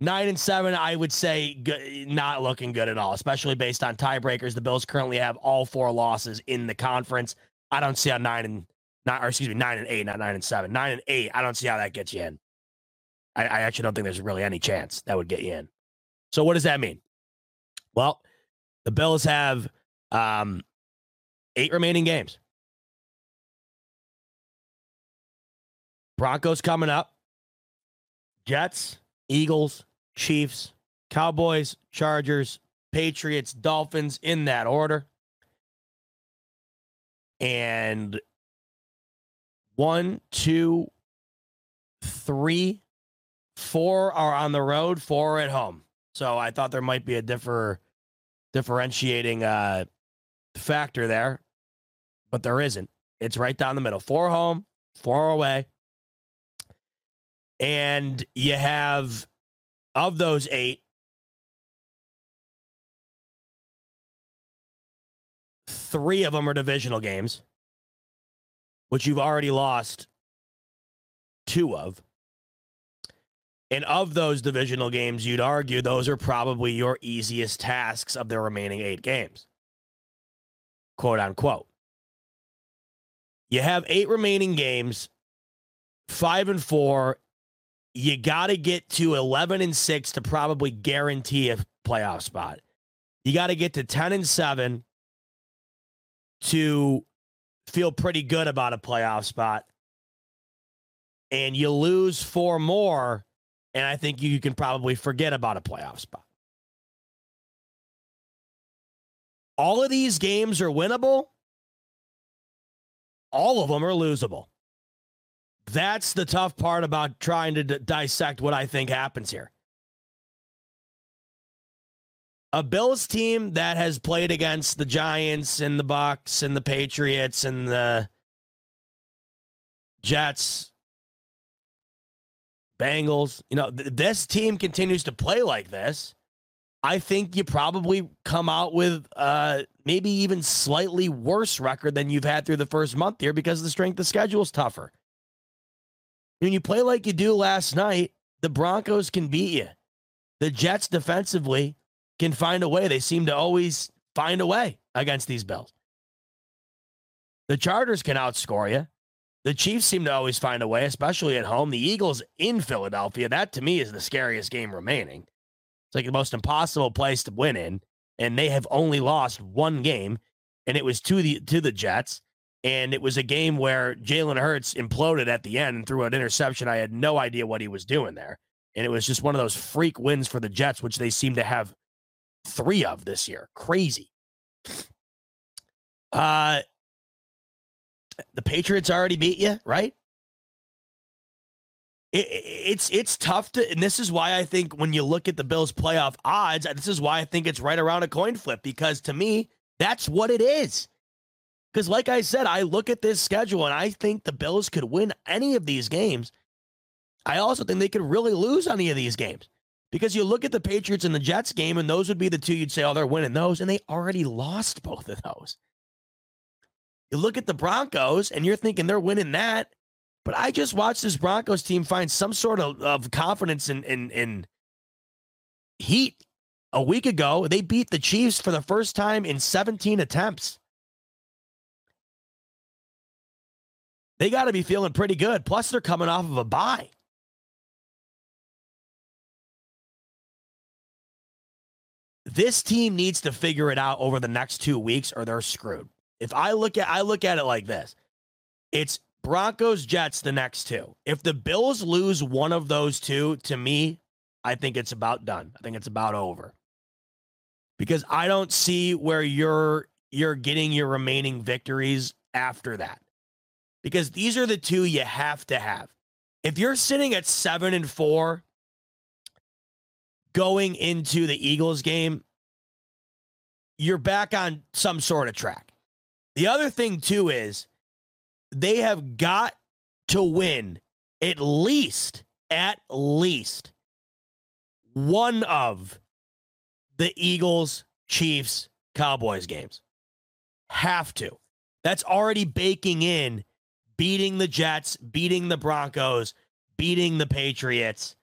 Nine and seven, I would say g- not looking good at all, especially based on tiebreakers. The Bills currently have all four losses in the conference. I don't see how nine and not, or excuse me, nine and eight, not nine and seven, nine and eight. I don't see how that gets you in. I, I actually don't think there's really any chance that would get you in. So what does that mean? Well, the Bills have um, eight remaining games. Broncos coming up. Jets, Eagles, Chiefs, Cowboys, Chargers, Patriots, Dolphins, in that order. And one, two, three, four are on the road, four are at home. So I thought there might be a differ, differentiating uh, factor there, but there isn't. It's right down the middle. Four home, four away. And you have, of those eight, three of them are divisional games, which you've already lost two of. And of those divisional games, you'd argue those are probably your easiest tasks of the remaining eight games, quote unquote. You have eight remaining games, five and four. You got to get to eleven and six to probably guarantee a playoff spot. You got to get to ten and seven to feel pretty good about a playoff spot. And you lose four more, and I think you can probably forget about a playoff spot. All of these games are winnable. All of them are losable. That's the tough part about trying to d- dissect what I think happens here. A Bills team that has played against the Giants and the Bucs and the Patriots and the Jets, Bengals, you know, th- this team continues to play like this. I think you probably come out with uh, maybe even slightly worse record than you've had through the first month here because the strength of schedule is tougher. When you play like you do last night, the Broncos can beat you. The Jets defensively can find a way. They seem to always find a way against these Bills. The Chargers can outscore you. The Chiefs seem to always find a way, especially at home. The Eagles in Philadelphia, that to me is the scariest game remaining. It's like the most impossible place to win in, and they have only lost one game, and it was to the to the Jets. And it was a game where Jalen Hurts imploded at the end and threw an interception. I had no idea what he was doing there. And it was just one of those freak wins for the Jets, which they seem to have three of this year. Crazy. Uh, the Patriots already beat you, right? It, it's, it's tough to, and this is why I think when you look at the Bills playoff odds, this is why I think it's right around a coin flip, because to me, that's what it is. Because like I said, I look at this schedule and I think the Bills could win any of these games. I also think they could really lose any of these games. Because you look at the Patriots and the Jets game, and those would be the two you'd say, oh, they're winning those, and they already lost both of those. You look at the Broncos, and you're thinking they're winning that, but I just watched this Broncos team find some sort of, of confidence in, in, in heat. A week ago, they beat the Chiefs for the first time in seventeen attempts. They got to be feeling pretty good. Plus, they're coming off of a bye. This team needs to figure it out over the next two weeks or they're screwed. If I look at, I look at it like this, it's Broncos, Jets, the next two. If the Bills lose one of those two, to me, I think it's about done. I think it's about over. Because I don't see where you're you're getting your remaining victories after that. Because these are the two you have to have. If you're sitting at seven and four going into the Eagles game, you're back on some sort of track. The other thing, too, is they have got to win at least, at least one of the Eagles, Chiefs, Cowboys games. Have to. That's already baking in beating the Jets, beating the Broncos, beating the Patriots,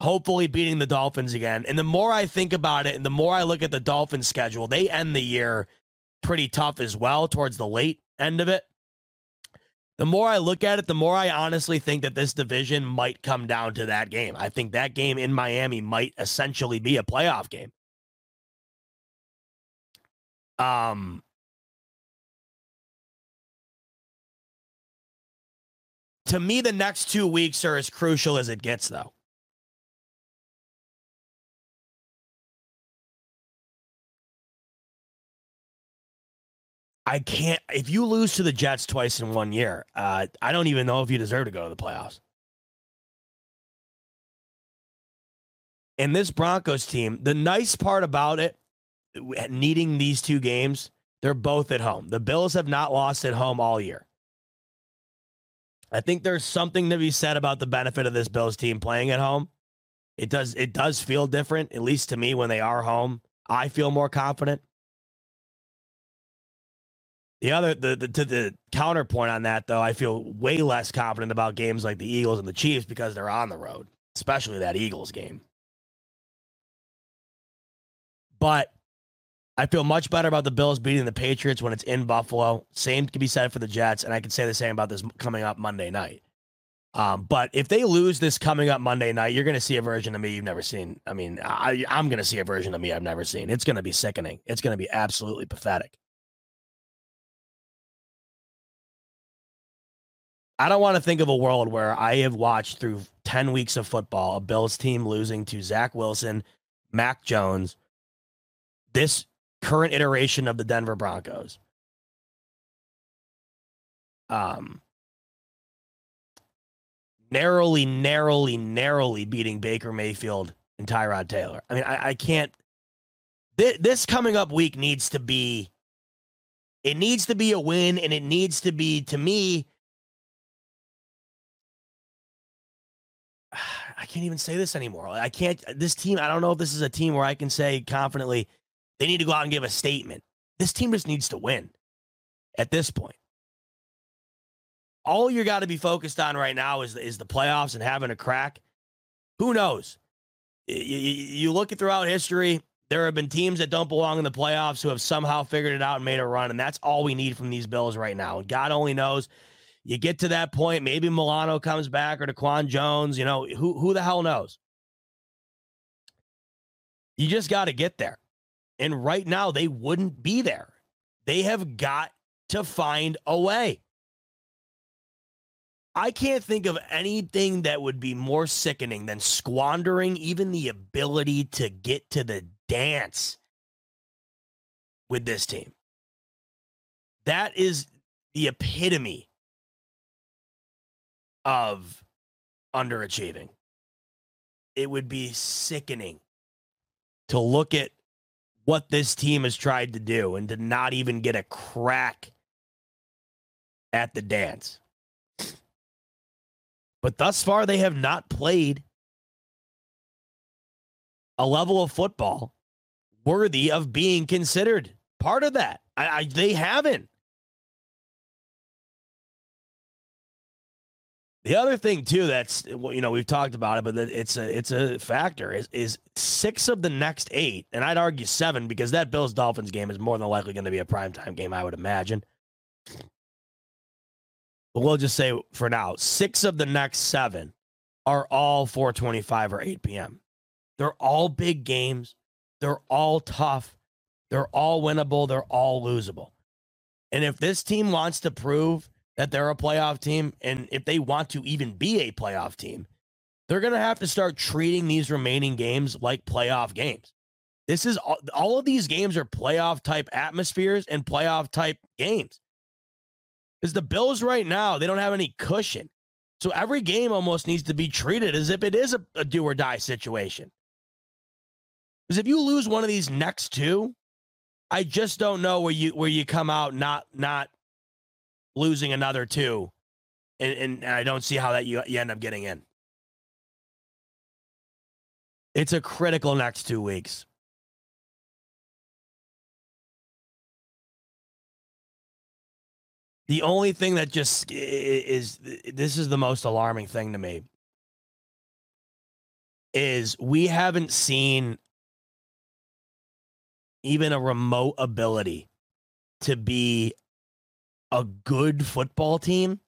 hopefully beating the Dolphins again. And the more I think about it and the more I look at the Dolphins schedule, they end the year pretty tough as well towards the late end of it. The more I look at it, the more I honestly think that this division might come down to that game. I think that game in Miami might essentially be a playoff game. Um, to me, the next two weeks are as crucial as it gets, though. I can't, if you lose to the Jets twice in one year, uh, I don't even know if you deserve to go to the playoffs. And this Broncos team, the nice part about it, needing these two games, they're both at home. The Bills have not lost at home all year. I think there's something to be said about the benefit of this Bills team playing at home. It does, it does feel different, at least to me, when they are home. I feel more confident. The other, the, the, to the counterpoint on that, though, I feel way less confident about games like the Eagles and the Chiefs because they're on the road, especially that Eagles game. But I feel much better about the Bills beating the Patriots when it's in Buffalo. Same can be said for the Jets, and I can say the same about this coming up Monday night. Um, but if they lose this coming up Monday night, you're going to see a version of me you've never seen. I mean, I, I'm going to see a version of me I've never seen. It's going to be sickening. It's going to be absolutely pathetic. I don't want to think of a world where I have watched through ten weeks of football, a Bills team losing to Zach Wilson, Mac Jones, this current iteration of the Denver Broncos. Um, narrowly, narrowly, narrowly beating Baker Mayfield and Tyrod Taylor. I mean, I, I can't, th- this coming up week needs to be, it needs to be a win, and it needs to be, to me, I can't even say this anymore. I can't, this team, I don't know if this is a team where I can say confidently, they need to go out and give a statement. This team just needs to win at this point. All you got to be focused on right now is, is the playoffs and having a crack. Who knows? You, you look at throughout history, there have been teams that don't belong in the playoffs who have somehow figured it out and made a run, and that's all we need from these Bills right now. And God only knows. You get to that point, maybe Milano comes back or Daquan Jones, you know, who who the hell knows? You just got to get there. And right now, they wouldn't be there. They have got to find a way. I can't think of anything that would be more sickening than squandering even the ability to get to the dance with this team. That is the epitome of underachieving. It would be sickening to look at what this team has tried to do and to not even get a crack at the dance. But thus far, they have not played a level of football worthy of being considered part of that. I, I they haven't. The other thing, too, that's, you know, we've talked about it, but it's a it's a factor, is, is six of the next eight, and I'd argue seven, because that Bills-Dolphins game is more than likely going to be a primetime game, I would imagine. But we'll just say, for now, six of the next seven are all four twenty-five or eight p.m. They're all big games. They're all tough. They're all winnable. They're all losable. And if this team wants to prove that they're a playoff team, and if they want to even be a playoff team, they're going to have to start treating these remaining games like playoff games. This is all, all of these games are playoff type atmospheres and playoff type games. Because the Bills right now, they don't have any cushion. So every game almost needs to be treated as if it is a, a do or die situation. Because if you lose one of these next two, I just don't know where you where you come out not not losing another two, and, and, and I don't see how that you, you end up getting in. It's a critical next two weeks. The only thing that just is, this is the most alarming thing to me, is we haven't seen even a remote ability to be a good football team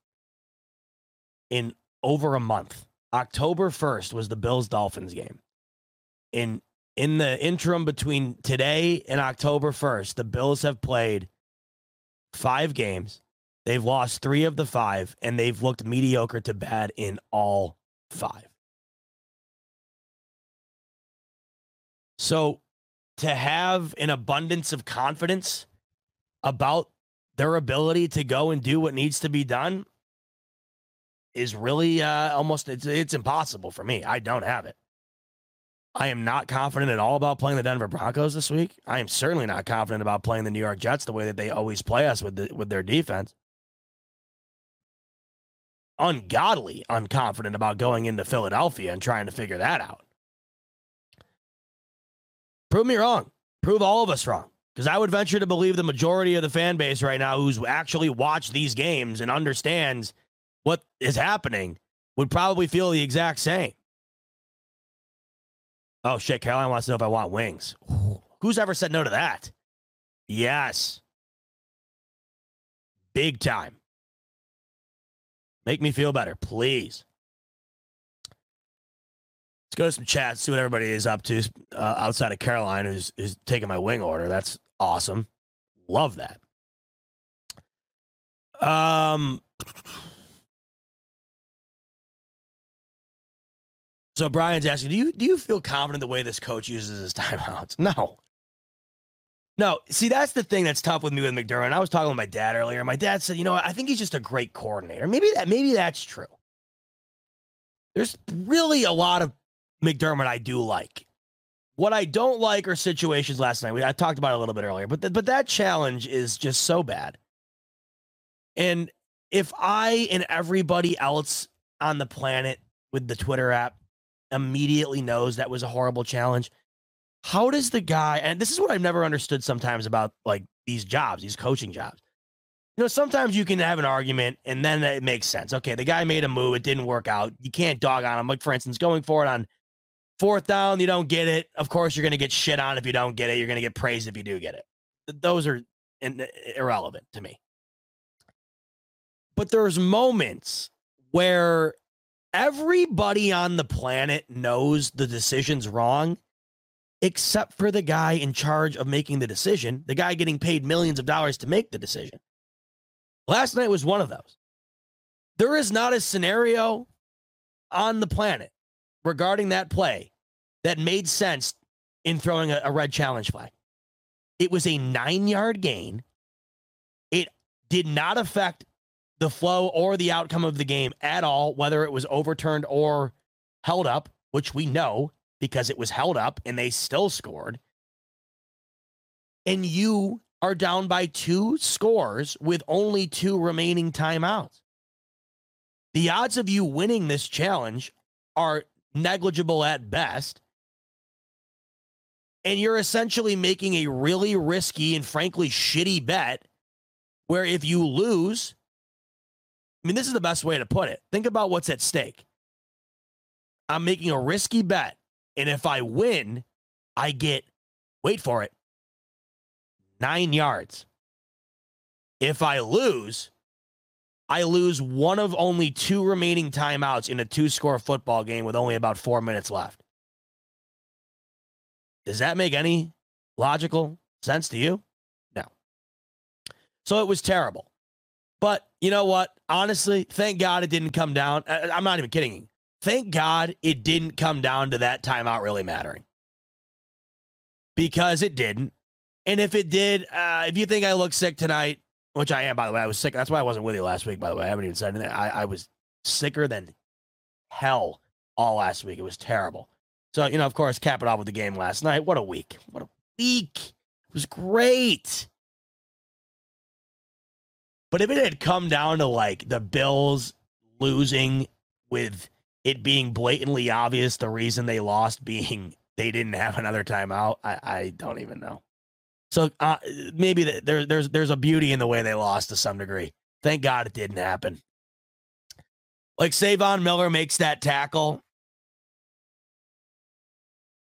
in over a month. October first was the Bills-Dolphins game. In, in the interim between today and October first, the Bills have played five games. They've lost three of the five, and they've looked mediocre to bad in all five. So to have an abundance of confidence about their ability to go and do what needs to be done is really uh, almost, it's, it's impossible for me. I don't have it. I am not confident at all about playing the Denver Broncos this week. I am certainly not confident about playing the New York Jets the way that they always play us with the, with their defense. Ungodly unconfident about going into Philadelphia and trying to figure that out. Prove me wrong. Prove all of us wrong. Because I would venture to believe the majority of the fan base right now who's actually watched these games and understands what is happening would probably feel the exact same. Oh, shit, Caroline wants to know if I want wings. Ooh, who's ever said no to that? Yes. Big time. Make me feel better, please. Let's go to some chats, see what everybody is up to uh, outside of Caroline, who's, who's taking my wing order. That's awesome. Love that. Um... So Brian's asking, do you do you feel confident the way this coach uses his timeouts? No. No. See, that's the thing that's tough with me with McDermott. I was talking with my dad earlier. My dad said, you know, I think he's just a great coordinator. Maybe that maybe that's true. There's really a lot of McDermott I do like. What I don't like are situations last night. We, I talked about it a little bit earlier, but th- but that challenge is just so bad. And if I and everybody else on the planet with the Twitter app immediately knows that was a horrible challenge, how does the guy, and this is what I've never understood sometimes about like these jobs, these coaching jobs, you know, sometimes you can have an argument and then it makes sense. Okay, the guy made a move, it didn't work out, you can't dog on him. Like, for instance, going for it on fourth down, you don't get it, of course you're going to get shit on if you don't get it, you're going to get praised if you do get it. Those are irrelevant to me. But there's moments where everybody on the planet knows the decision's wrong, except for the guy in charge of making the decision, the guy getting paid millions of dollars to make the decision. Last night was one of those. There is not a scenario on the planet regarding that play that made sense in throwing a, a red challenge flag. It was a nine-yard gain. It did not affect the flow or the outcome of the game at all, whether it was overturned or held up, which we know because it was held up and they still scored. And you are down by two scores with only two remaining timeouts. The odds of you winning this challenge are negligible at best. And you're essentially making a really risky and frankly shitty bet where if you lose, I mean, this is the best way to put it. Think about what's at stake. I'm making a risky bet, and if I win, I get, wait for it, nine yards. If I lose, I lose one of only two remaining timeouts in a two-score football game with only about four minutes left. Does that make any logical sense to you? No. So it was terrible. But you know what? Honestly, thank God it didn't come down. I, I'm not even kidding you. Thank God it didn't come down to that timeout really mattering. Because it didn't. And if it did, uh, if you think I look sick tonight, which I am, by the way, I was sick. That's why I wasn't with you last week, by the way. I haven't even said anything. I, I was sicker than hell all last week. It was terrible. So, you know, of course, cap it off with the game last night. What a week. What a week. It was great. But if it had come down to, like, the Bills losing with it being blatantly obvious the reason they lost being they didn't have another timeout, I, I don't even know. So uh, maybe the, there, there's there's a beauty in the way they lost to some degree. Thank God it didn't happen. Like, say Von Miller makes that tackle,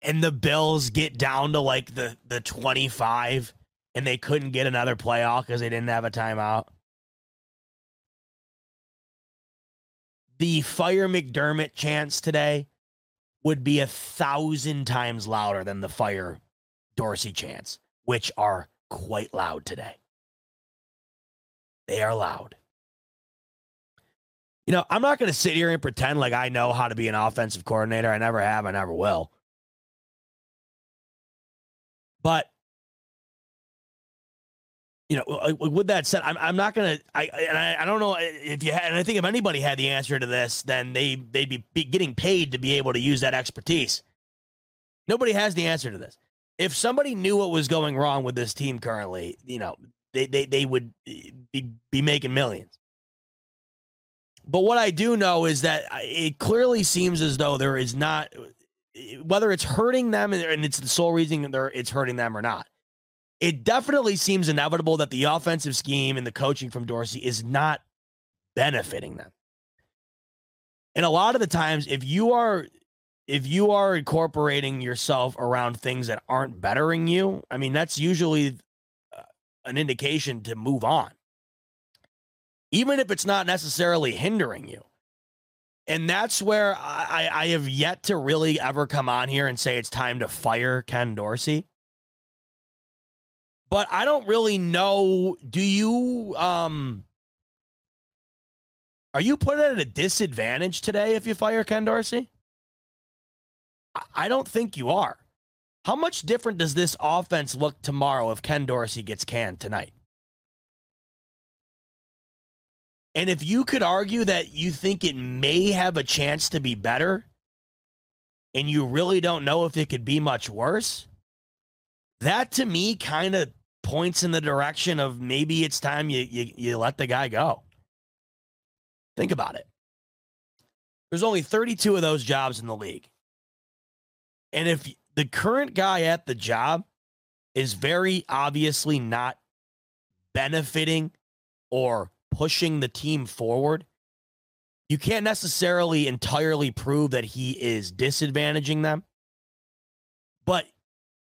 and the Bills get down to, like, the, the twenty-five, and they couldn't get another playoff because they didn't have a timeout. The fire McDermott chants today would be a thousand times louder than the fire Dorsey chants, which are quite loud today. They are loud. You know, I'm not going to sit here and pretend like I know how to be an offensive coordinator. I never have. I never will. But, you know, with that said, I'm, I'm not going to, I, and I, I don't know if you had, and I think if anybody had the answer to this, then they, they'd be, be getting paid to be able to use that expertise. Nobody has the answer to this. If somebody knew what was going wrong with this team currently, you know, they they they would be, be making millions. But what I do know is that it clearly seems as though there is not, whether it's hurting them and it's the sole reason they're it's hurting them or not, it definitely seems inevitable that the offensive scheme and the coaching from Dorsey is not benefiting them. And a lot of the times, if you are... If you are incorporating yourself around things that aren't bettering you, I mean, that's usually uh, an indication to move on, even if it's not necessarily hindering you. And that's where I, I have yet to really ever come on here and say it's time to fire Ken Dorsey. But I don't really know. Do you, um, are you put at a disadvantage today if you fire Ken Dorsey? I don't think you are. How much different does this offense look tomorrow if Ken Dorsey gets canned tonight? And if you could argue that you think it may have a chance to be better, and you really don't know if it could be much worse, that to me kind of points in the direction of maybe it's time you, you, you let the guy go. Think about it. There's only thirty-two of those jobs in the league. And if the current guy at the job is very obviously not benefiting or pushing the team forward, you can't necessarily entirely prove that he is disadvantaging them. But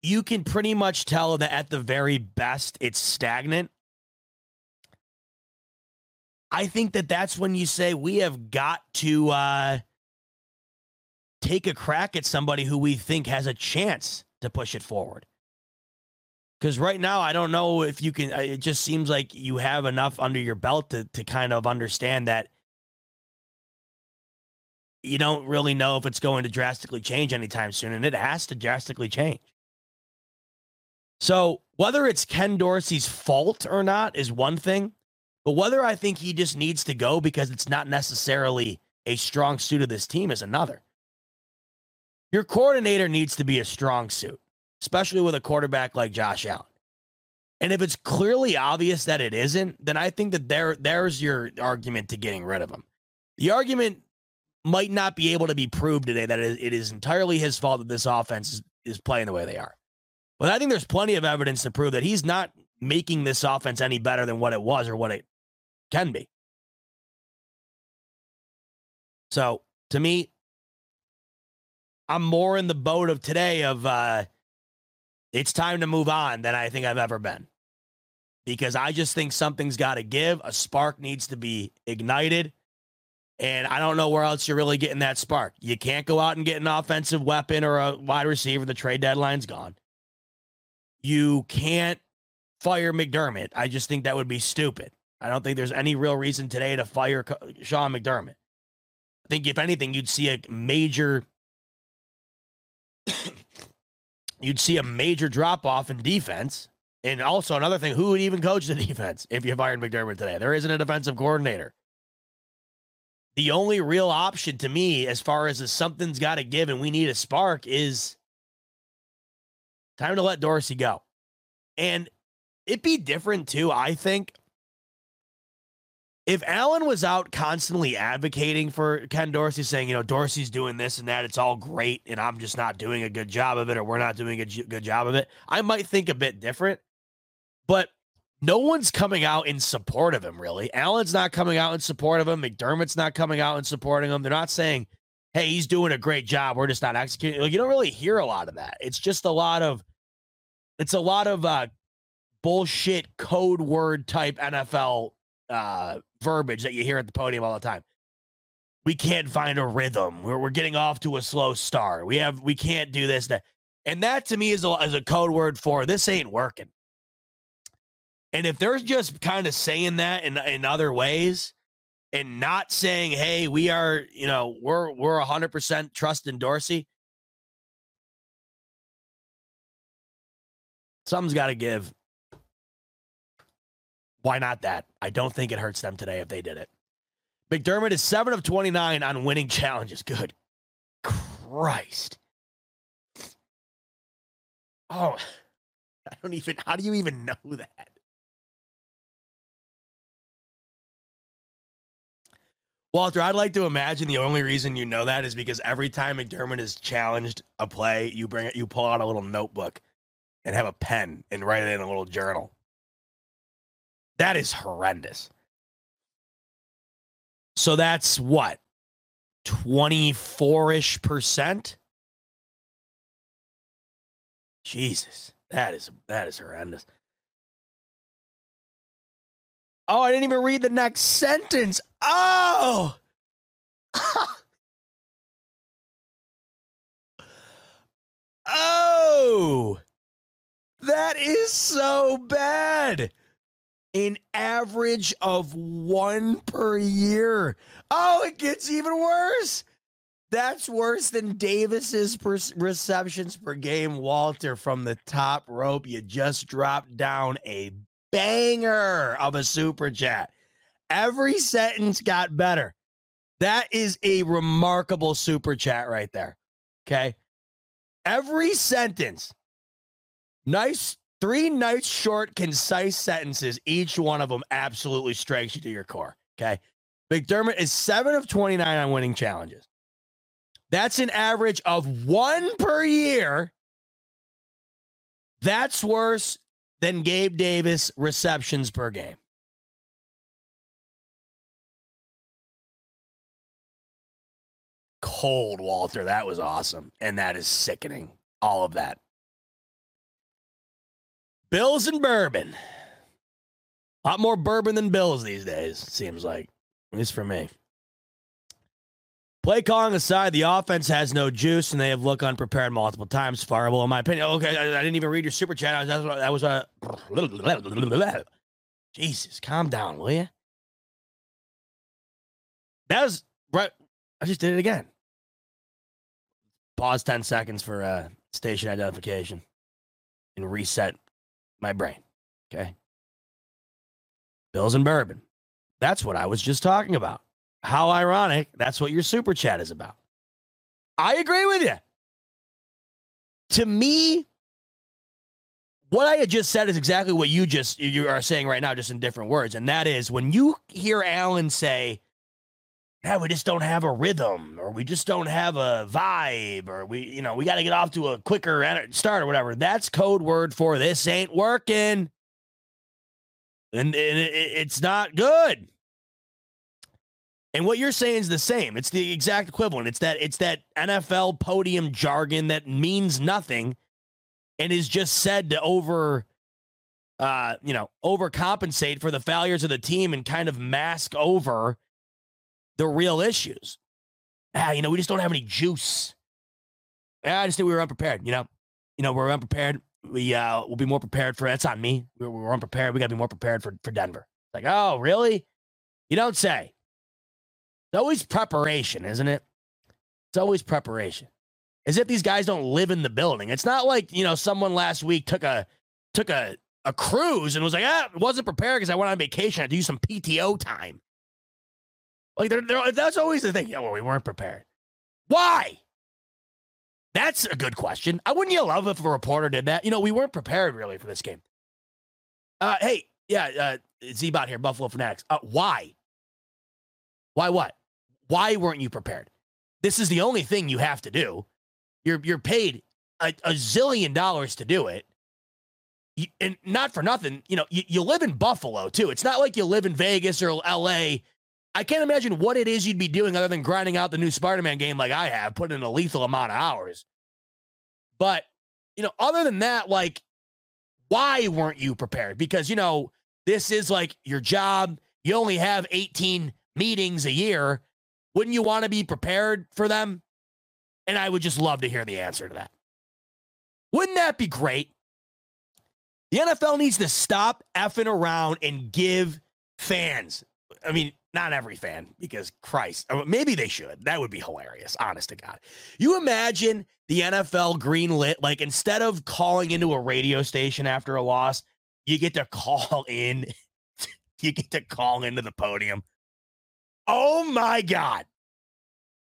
you can pretty much tell that at the very best, it's stagnant. I think that that's when you say we have got to... Uh, take a crack at somebody who we think has a chance to push it forward. Because right now, I don't know if you can, it just seems like you have enough under your belt to, to kind of understand that you don't really know if it's going to drastically change anytime soon, and it has to drastically change. So whether it's Ken Dorsey's fault or not is one thing, but whether I think he just needs to go because it's not necessarily a strong suit of this team is another. Your coordinator needs to be a strong suit, especially with a quarterback like Josh Allen. And if it's clearly obvious that it isn't, then I think that there, there's your argument to getting rid of him. The argument might not be able to be proved today that it is entirely his fault that this offense is, is playing the way they are. But I think there's plenty of evidence to prove that he's not making this offense any better than what it was or what it can be. So, to me, I'm more in the boat of today of uh, it's time to move on than I think I've ever been, because I just think something's got to give. A spark needs to be ignited. And I don't know where else you're really getting that spark. You can't go out and get an offensive weapon or a wide receiver. The trade deadline's gone. You can't fire McDermott. I just think that would be stupid. I don't think there's any real reason today to fire Sean McDermott. I think if anything, you'd see a major, you'd see a major drop off in defense. And also another thing, who would even coach the defense if you fired McDermott today? There isn't a defensive coordinator. The only real option to me, as far as something's got to give and we need a spark, is time to let Dorsey go. And it'd be different too, I think. If Allen was out constantly advocating for Ken Dorsey, saying, you know, Dorsey's doing this and that, it's all great, and I'm just not doing a good job of it, or we're not doing a good job of it, I might think a bit different. But no one's coming out in support of him, really. Allen's not coming out in support of him. McDermott's not coming out and supporting him. They're not saying, hey, he's doing a great job, we're just not executing. Like, you don't really hear a lot of that. It's just a lot of, it's a lot of uh, bullshit code word type N F L uh, verbiage that you hear at the podium all the time. We can't find a rhythm. We're, we're getting off to a slow start. We have, we can't do this. That. And that to me is a, is a code word for this ain't working. And if they're just kind of saying that in, in other ways and not saying, hey, we are, you know, we're, we're a hundred percent trust in Dorsey, something's got to give. Why not that? I don't think it hurts them today if they did it. McDermott is seven of twenty-nine on winning challenges. Good Christ. Oh, I don't even, how do you even know that? Walter, I'd like to imagine the only reason you know that is because every time McDermott has challenged a play, you bring it, you pull out a little notebook and have a pen and write it in a little journal. That is horrendous. So that's what? twenty-four-ish percent? Jesus, that is that is horrendous. Oh, I didn't even read the next sentence. Oh! Oh! That is so bad. An average of one per year. Oh, it gets even worse. That's worse than Davis's per- receptions per game. Walter, from the top rope, you just dropped down a banger of a super chat. Every sentence got better. That is a remarkable super chat right there. Okay. Every sentence. Nice. Three nice, short, concise sentences. Each one of them absolutely strikes you to your core, okay? McDermott is seven of twenty-nine on winning challenges. That's an average of one per year. That's worse than Gabe Davis receptions per game. Cold, Walter. That was awesome. And that is sickening. All of that. Bills and bourbon. A lot more bourbon than Bills these days, it seems like. At least for me. Play calling aside, the offense has no juice, and they have looked unprepared multiple times. Fireable, in my opinion. Okay, I, I didn't even read your super chat. I was, that was a... Uh, Jesus, calm down, will you? That was... right. I just did it again. Pause ten seconds for uh, station identification. And reset my brain. Okay. Bills and bourbon. That's what I was just talking about. How ironic. That's what your super chat is about. I agree with you. To me, what I had just said is exactly what you just, you are saying right now, just in different words. And that is when you hear Allen say, yeah, we just don't have a rhythm, or we just don't have a vibe, or we, you know, we got to get off to a quicker start or whatever. That's code word for this ain't working. And, and it, it's not good. And what you're saying is the same. It's the exact equivalent. It's that, it's that N F L podium jargon that means nothing and is just said to over, uh, you know, overcompensate for the failures of the team and kind of mask over the real issues. Ah, you know, we just don't have any juice. Ah, I just think we were unprepared, you know. You know, we're unprepared. We, uh, we'll be more prepared for it. That's on me. We're, we're unprepared. We got to be more prepared for, for Denver. Like, oh, really? You don't say. It's always preparation, isn't it? It's always preparation. As if these guys don't live in the building. It's not like, you know, someone last week took a took a, a cruise and was like, ah, wasn't prepared because I went on vacation. I had to use some P T O time. Like, they're, they're, that's always the thing. Yeah, well, we weren't prepared. Why? That's a good question. I wouldn't you love if a reporter did that? You know, we weren't prepared really for this game. Uh, hey, yeah, uh, Z-Bot here, Buffalo Fanatics. Uh, why? Why what? Why weren't you prepared? This is the only thing you have to do. You're you're paid a, a zillion dollars to do it. You, and not for nothing, you know, you, you live in Buffalo, too. It's not like you live in Vegas or L A. I can't imagine what it is you'd be doing other than grinding out the new Spider-Man game like I have, putting in a lethal amount of hours. But, you know, other than that, like, why weren't you prepared? Because, you know, this is like your job. You only have eighteen meetings a year. Wouldn't you want to be prepared for them? And I would just love to hear the answer to that. Wouldn't that be great? The N F L needs to stop effing around and give fans, I mean, not every fan, because Christ, maybe they should. That would be hilarious, honest to God. You imagine the N F L greenlit, like instead of calling into a radio station after a loss, you get to call in, you get to call into the podium. Oh my God.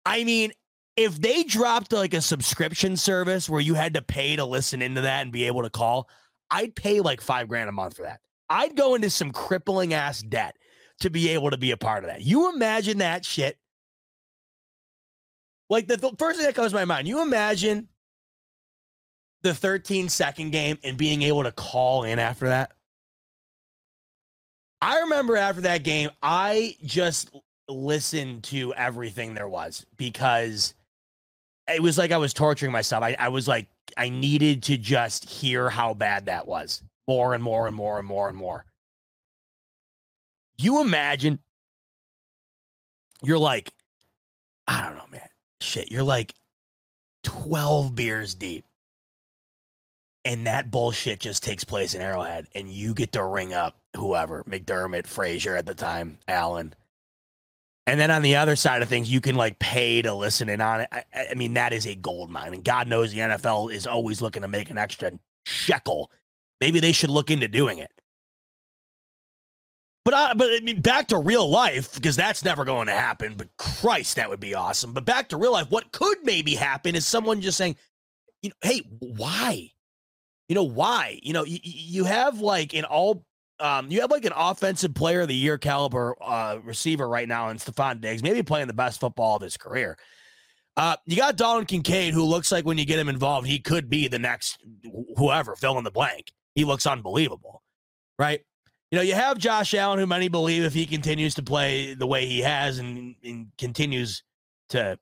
I mean, if they dropped like a subscription service where you had to pay to listen into that and be able to call, I'd pay like five grand a month for that. I'd go into some crippling ass debt to be able to be a part of that. You imagine that shit. Like the th- first thing that comes to my mind, you imagine the thirteen second game and being able to call in after that. I remember after that game, I just listened to everything there was because it was like I was torturing myself. I, I was like, I needed to just hear how bad that was more and more and more and more and more. You imagine you're like, I don't know, man, shit. You're like twelve beers deep. And that bullshit just takes place in Arrowhead. And you get to ring up whoever, McDermott, Frazier at the time, Allen. And then on the other side of things, you can like pay to listen in on it. I, I mean, that is a gold mine. And God knows the N F L is always looking to make an extra shekel. Maybe they should look into doing it. But I, but I mean, back to real life, because that's never going to happen. But Christ, that would be awesome. But back to real life, what could maybe happen is someone just saying, you know, hey, why? You know, why? You know, you, you have like an all, um, you have like an offensive player of the year caliber uh, receiver right now in Stephon Diggs, maybe playing the best football of his career. Uh, you got Dalton Kincaid, who looks like when you get him involved, he could be the next whoever, fill in the blank. He looks unbelievable, right? You know, you have Josh Allen, who many believe if he continues to play the way he has and, and continues to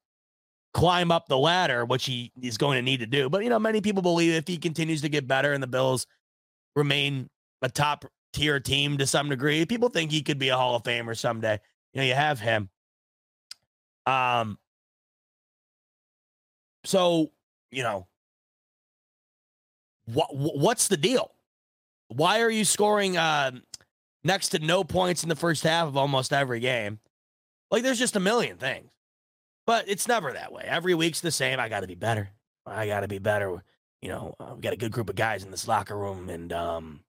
climb up the ladder, which he is going to need to do. But, you know, many people believe if he continues to get better and the Bills remain a top tier team to some degree, people think he could be a Hall of Famer someday. You know, you have him. Um. So, you know, what what's the deal? Why are you scoring uh, next to no points in the first half of almost every game? Like, there's just a million things. But it's never that way. Every week's the same. I got to be better. I got to be better. You know, uh, we got a good group of guys in this locker room, and, um,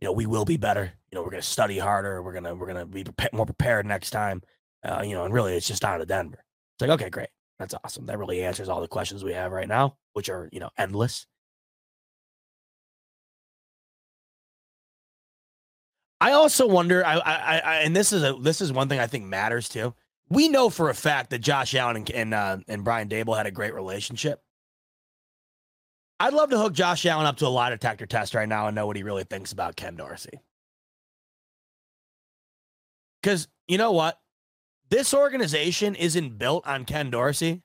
you know, we will be better. You know, we're going to study harder. We're going to we're gonna be prepa- more prepared next time. Uh, you know, and really, it's just out of Denver. It's like, okay, great. That's awesome. That really answers all the questions we have right now, which are, you know, endless. I also wonder, I, I, I, and this is a this is one thing I think matters too. We know for a fact that Josh Allen and and, uh, and Brian Daboll had a great relationship. I'd love to hook Josh Allen up to a lie detector test right now and know what he really thinks about Ken Dorsey. Because you know what, this organization isn't built on Ken Dorsey.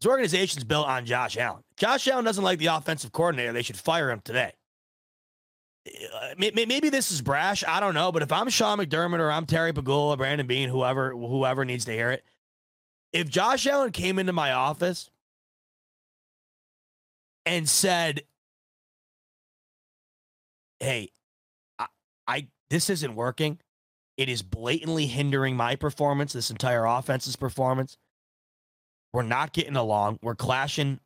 This organization's built on Josh Allen. Josh Allen doesn't like the offensive coordinator. They should fire him today. maybe this is brash, I don't know, but if I'm Sean McDermott or I'm Terry Pegula, Brandon Beane, whoever, whoever needs to hear it, if Josh Allen came into my office and said, hey, I, I this isn't working. It is blatantly hindering my performance, this entire offense's performance. We're not getting along. We're clashing,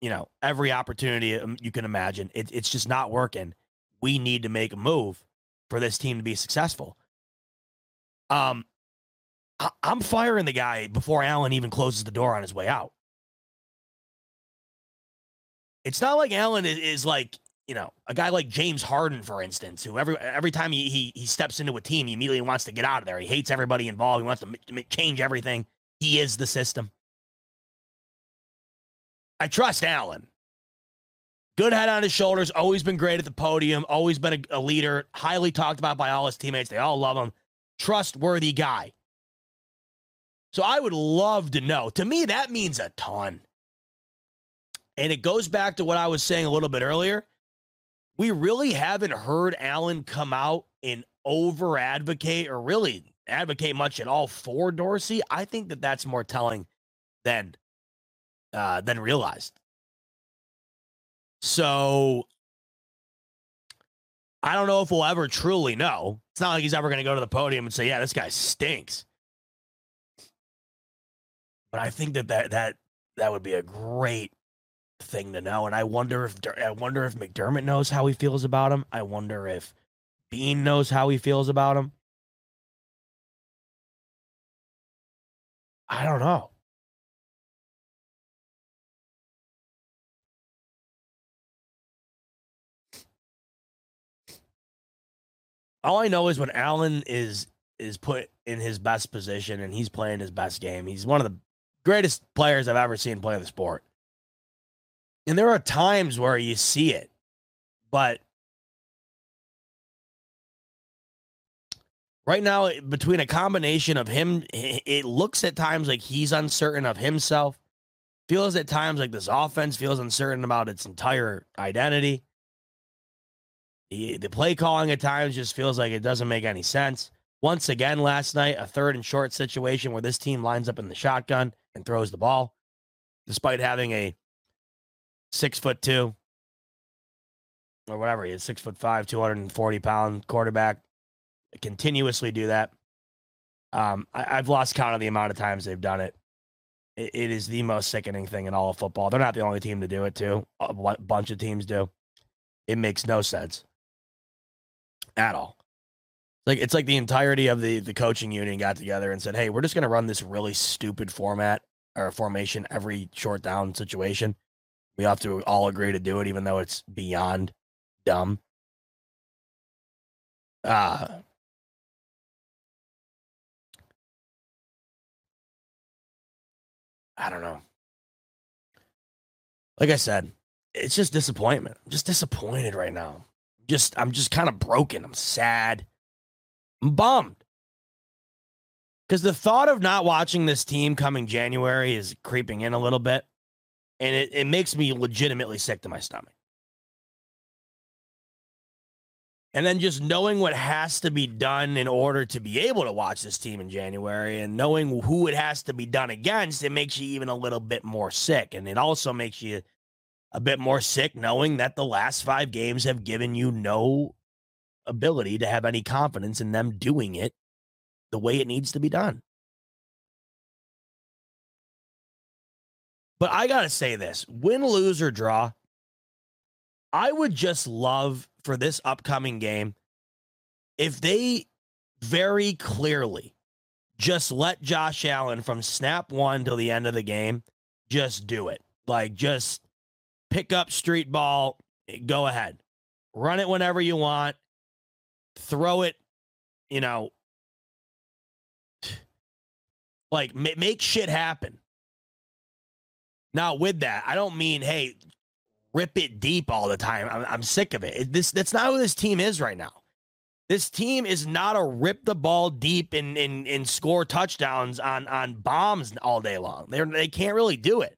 you know, every opportunity you can imagine. It, it's just not working. We need to make a move for this team to be successful. Um, I, I'm firing the guy before Allen even closes the door on his way out. It's not like Allen is, is like, you know, a guy like James Harden, for instance, who every every time he, he he steps into a team, he immediately wants to get out of there. He hates everybody involved. He wants to m- change everything. He is the system. I trust Allen. Good head on his shoulders, always been great at the podium, always been a, a leader, highly talked about by all his teammates. They all love him. Trustworthy guy. So I would love to know. To me, that means a ton. And it goes back to what I was saying a little bit earlier. We really haven't heard Allen come out and over-advocate or really advocate much at all for Dorsey. I think that that's more telling than uh, than realized. So I don't know if we'll ever truly know. It's not like he's ever going to go to the podium and say, yeah, this guy stinks. But I think that that, that, that would be a great thing to know. And I wonder if I wonder if McDermott knows how he feels about him. I wonder if Beane knows how he feels about him. I don't know. All I know is when Allen is is put in his best position and he's playing his best game, he's one of the greatest players I've ever seen play the sport. And there are times where you see it, but right now, between a combination of him, it looks at times like he's uncertain of himself, feels at times like this offense feels uncertain about its entire identity. The, the play calling at times just feels like it doesn't make any sense. Once again, last night, a third and short situation where this team lines up in the shotgun and throws the ball, despite having a six foot two or whatever he is, six foot five, two hundred forty pound quarterback, continuously do that. Um, I, I've lost count of the amount of times they've done it. it. It is the most sickening thing in all of football. They're not the only team to do it too. A bunch of teams do. It makes no sense at all. Like, it's like the entirety of the, the coaching union got together and said, hey, we're just going to run this really stupid format or formation every short down situation. We have to all agree to do it, even though it's beyond dumb. Uh, I don't know. Like I said, it's just disappointment. I'm just disappointed right now. Just, I'm just kind of broken. I'm sad. I'm bummed. Because the thought of not watching this team coming January is creeping in a little bit. And it, it makes me legitimately sick to my stomach. And then just knowing what has to be done in order to be able to watch this team in January and knowing who it has to be done against, it makes you even a little bit more sick. And it also makes you a bit more sick knowing that the last five games have given you no ability to have any confidence in them doing it the way it needs to be done. But I got to say this, win, lose, or draw, I would just love for this upcoming game if they very clearly just let Josh Allen from snap one till the end of the game, just do it. Like, just pick up street ball, go ahead, run it whenever you want, throw it, you know, like make shit happen. Now with that, I don't mean, hey, rip it deep all the time. I'm, I'm sick of it. This, that's not who this team is right now. This team is not a rip the ball deep and, and, and score touchdowns on, on bombs all day long. They're, they can't really do it.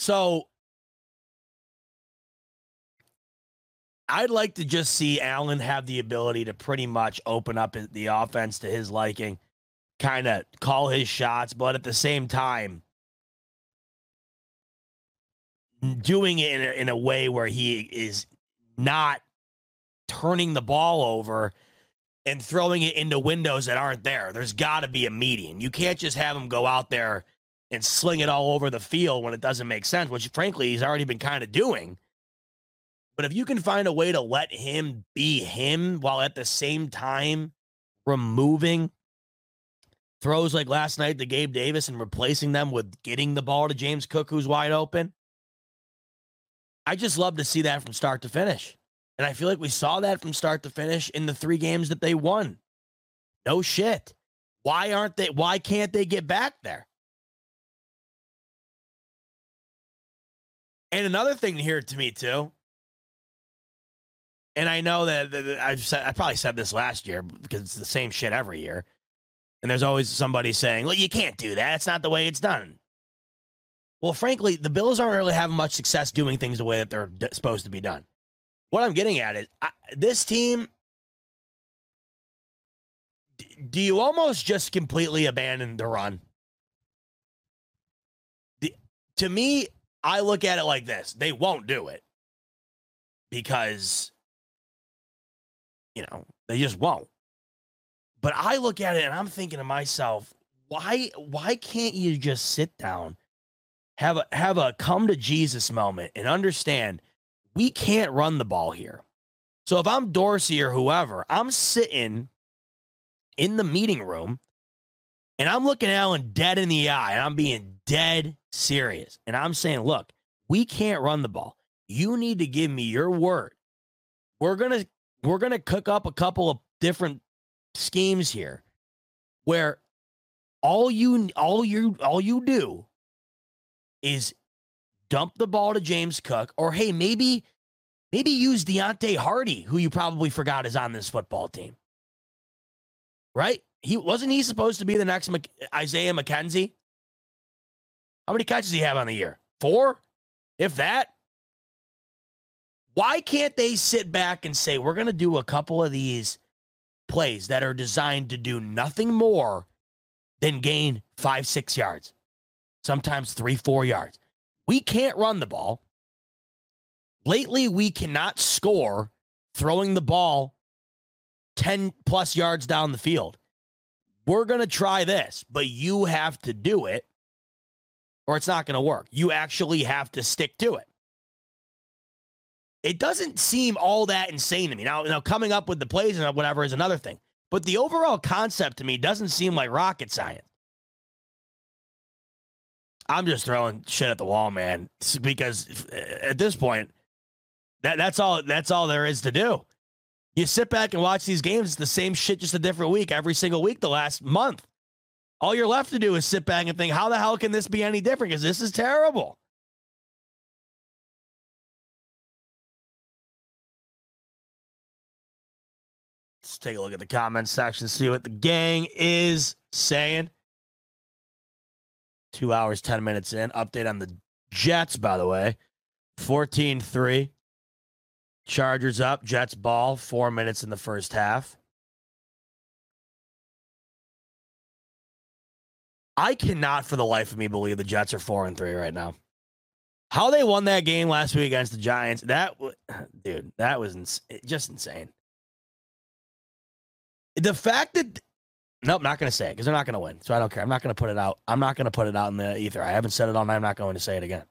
So I'd like to just see Allen have the ability to pretty much open up the offense to his liking, kind of call his shots, but at the same time, doing it in a, in a way where he is not turning the ball over and throwing it into windows that aren't there. There's got to be a median. You can't just have him go out there and sling it all over the field when it doesn't make sense, which, frankly, he's already been kind of doing. But if you can find a way to let him be him while at the same time removing throws like last night to Gabe Davis and replacing them with getting the ball to James Cook, who's wide open, I just love to see that from start to finish. And I feel like we saw that from start to finish in the three games that they won. No shit. Why aren't they, why can't they get back there? And another thing here to me too, and I know that, that I've said, I probably said this last year because it's the same shit every year. And there's always somebody saying, well, you can't do that. It's not the way it's done. Well, frankly, the Bills aren't really having much success doing things the way that they're d- supposed to be done. What I'm getting at is I, this team, d- do you almost just completely abandon the run? The, to me, I look at it like this. They won't do it because, you know, they just won't. But I look at it and I'm thinking to myself, why why can't you just sit down, have a have a come to Jesus moment and understand we can't run the ball here. So if I'm Dorsey or whoever, I'm sitting in the meeting room and I'm looking at Allen dead in the eye and I'm being dead serious. And I'm saying, look, we can't run the ball. You need to give me your word. We're gonna we're gonna cook up a couple of different schemes here where all you all you all you do is dump the ball to James Cook, or hey, maybe maybe use Deontay Hardy, who you probably forgot is on this football team. Right? He wasn't he supposed to be the next Mc, Isaiah McKenzie? How many catches does he have on the year? Four? If that? Why can't they sit back and say, we're going to do a couple of these plays that are designed to do nothing more than gain five, six yards, sometimes three, four yards. We can't run the ball. Lately, we cannot score throwing the ball ten plus yards down the field. We're going to try this, but you have to do it or it's not going to work. You actually have to stick to it. It doesn't seem all that insane to me. Now, now coming up with the plays and whatever is another thing. But the overall concept to me doesn't seem like rocket science. I'm just throwing shit at the wall, man, because at this point, that, that's all that's all there is to do. You sit back and watch these games. It's the same shit, just a different week, every single week the last month. All you're left to do is sit back and think, how the hell can this be any different? Because this is terrible. Take a look at the comments section, see what the gang is saying. Two hours, ten minutes in. Update on the Jets, by the way. fourteen three. Chargers up. Jets ball. Four minutes in the first half. I cannot for the life of me believe the Jets are four and three right now. How they won that game last week against the Giants, that, dude, that was ins- just insane. The fact that, nope, not going to say it because they're not going to win. So I don't care. I'm not going to put it out. I'm not going to put it out in the ether. I haven't said it all night. I'm not going to say it again.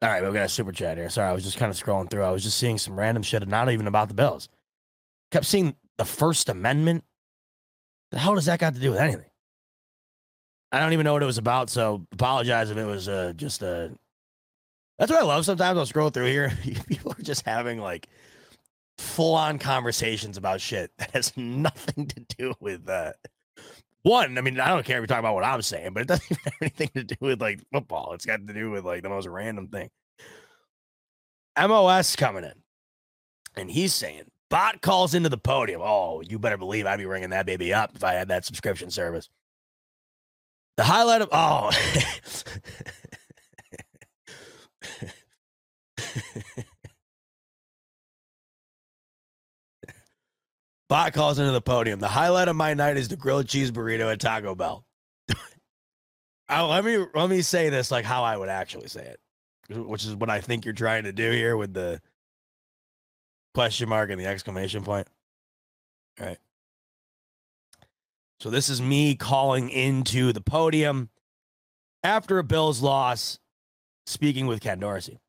All right, we've got a super chat here. Sorry, I was just kind of scrolling through. I was just seeing some random shit, and not even about the Bills. Kept seeing the First Amendment. The hell does that got to do with anything? I don't even know what it was about, so apologize if it was uh, just a... That's what I love. Sometimes I'll scroll through here. People are just having, like, full-on conversations about shit that has nothing to do with uh, One, I mean, I don't care if you're talking about what I'm saying, but it doesn't even have anything to do with, like, football. It's got to do with, like, the most random thing. M O S coming in, and he's saying, bot calls into the podium. Oh, you better believe I'd be ringing that baby up if I had that subscription service. The highlight of, oh. Bot calls into the podium. The highlight of my night is the grilled cheese burrito at Taco Bell. I, let me let me say this like how I would actually say it, which is what I think you're trying to do here with the question mark and the exclamation point. All right. So this is me calling into the podium after a Bills loss, speaking with Ken Dorsey.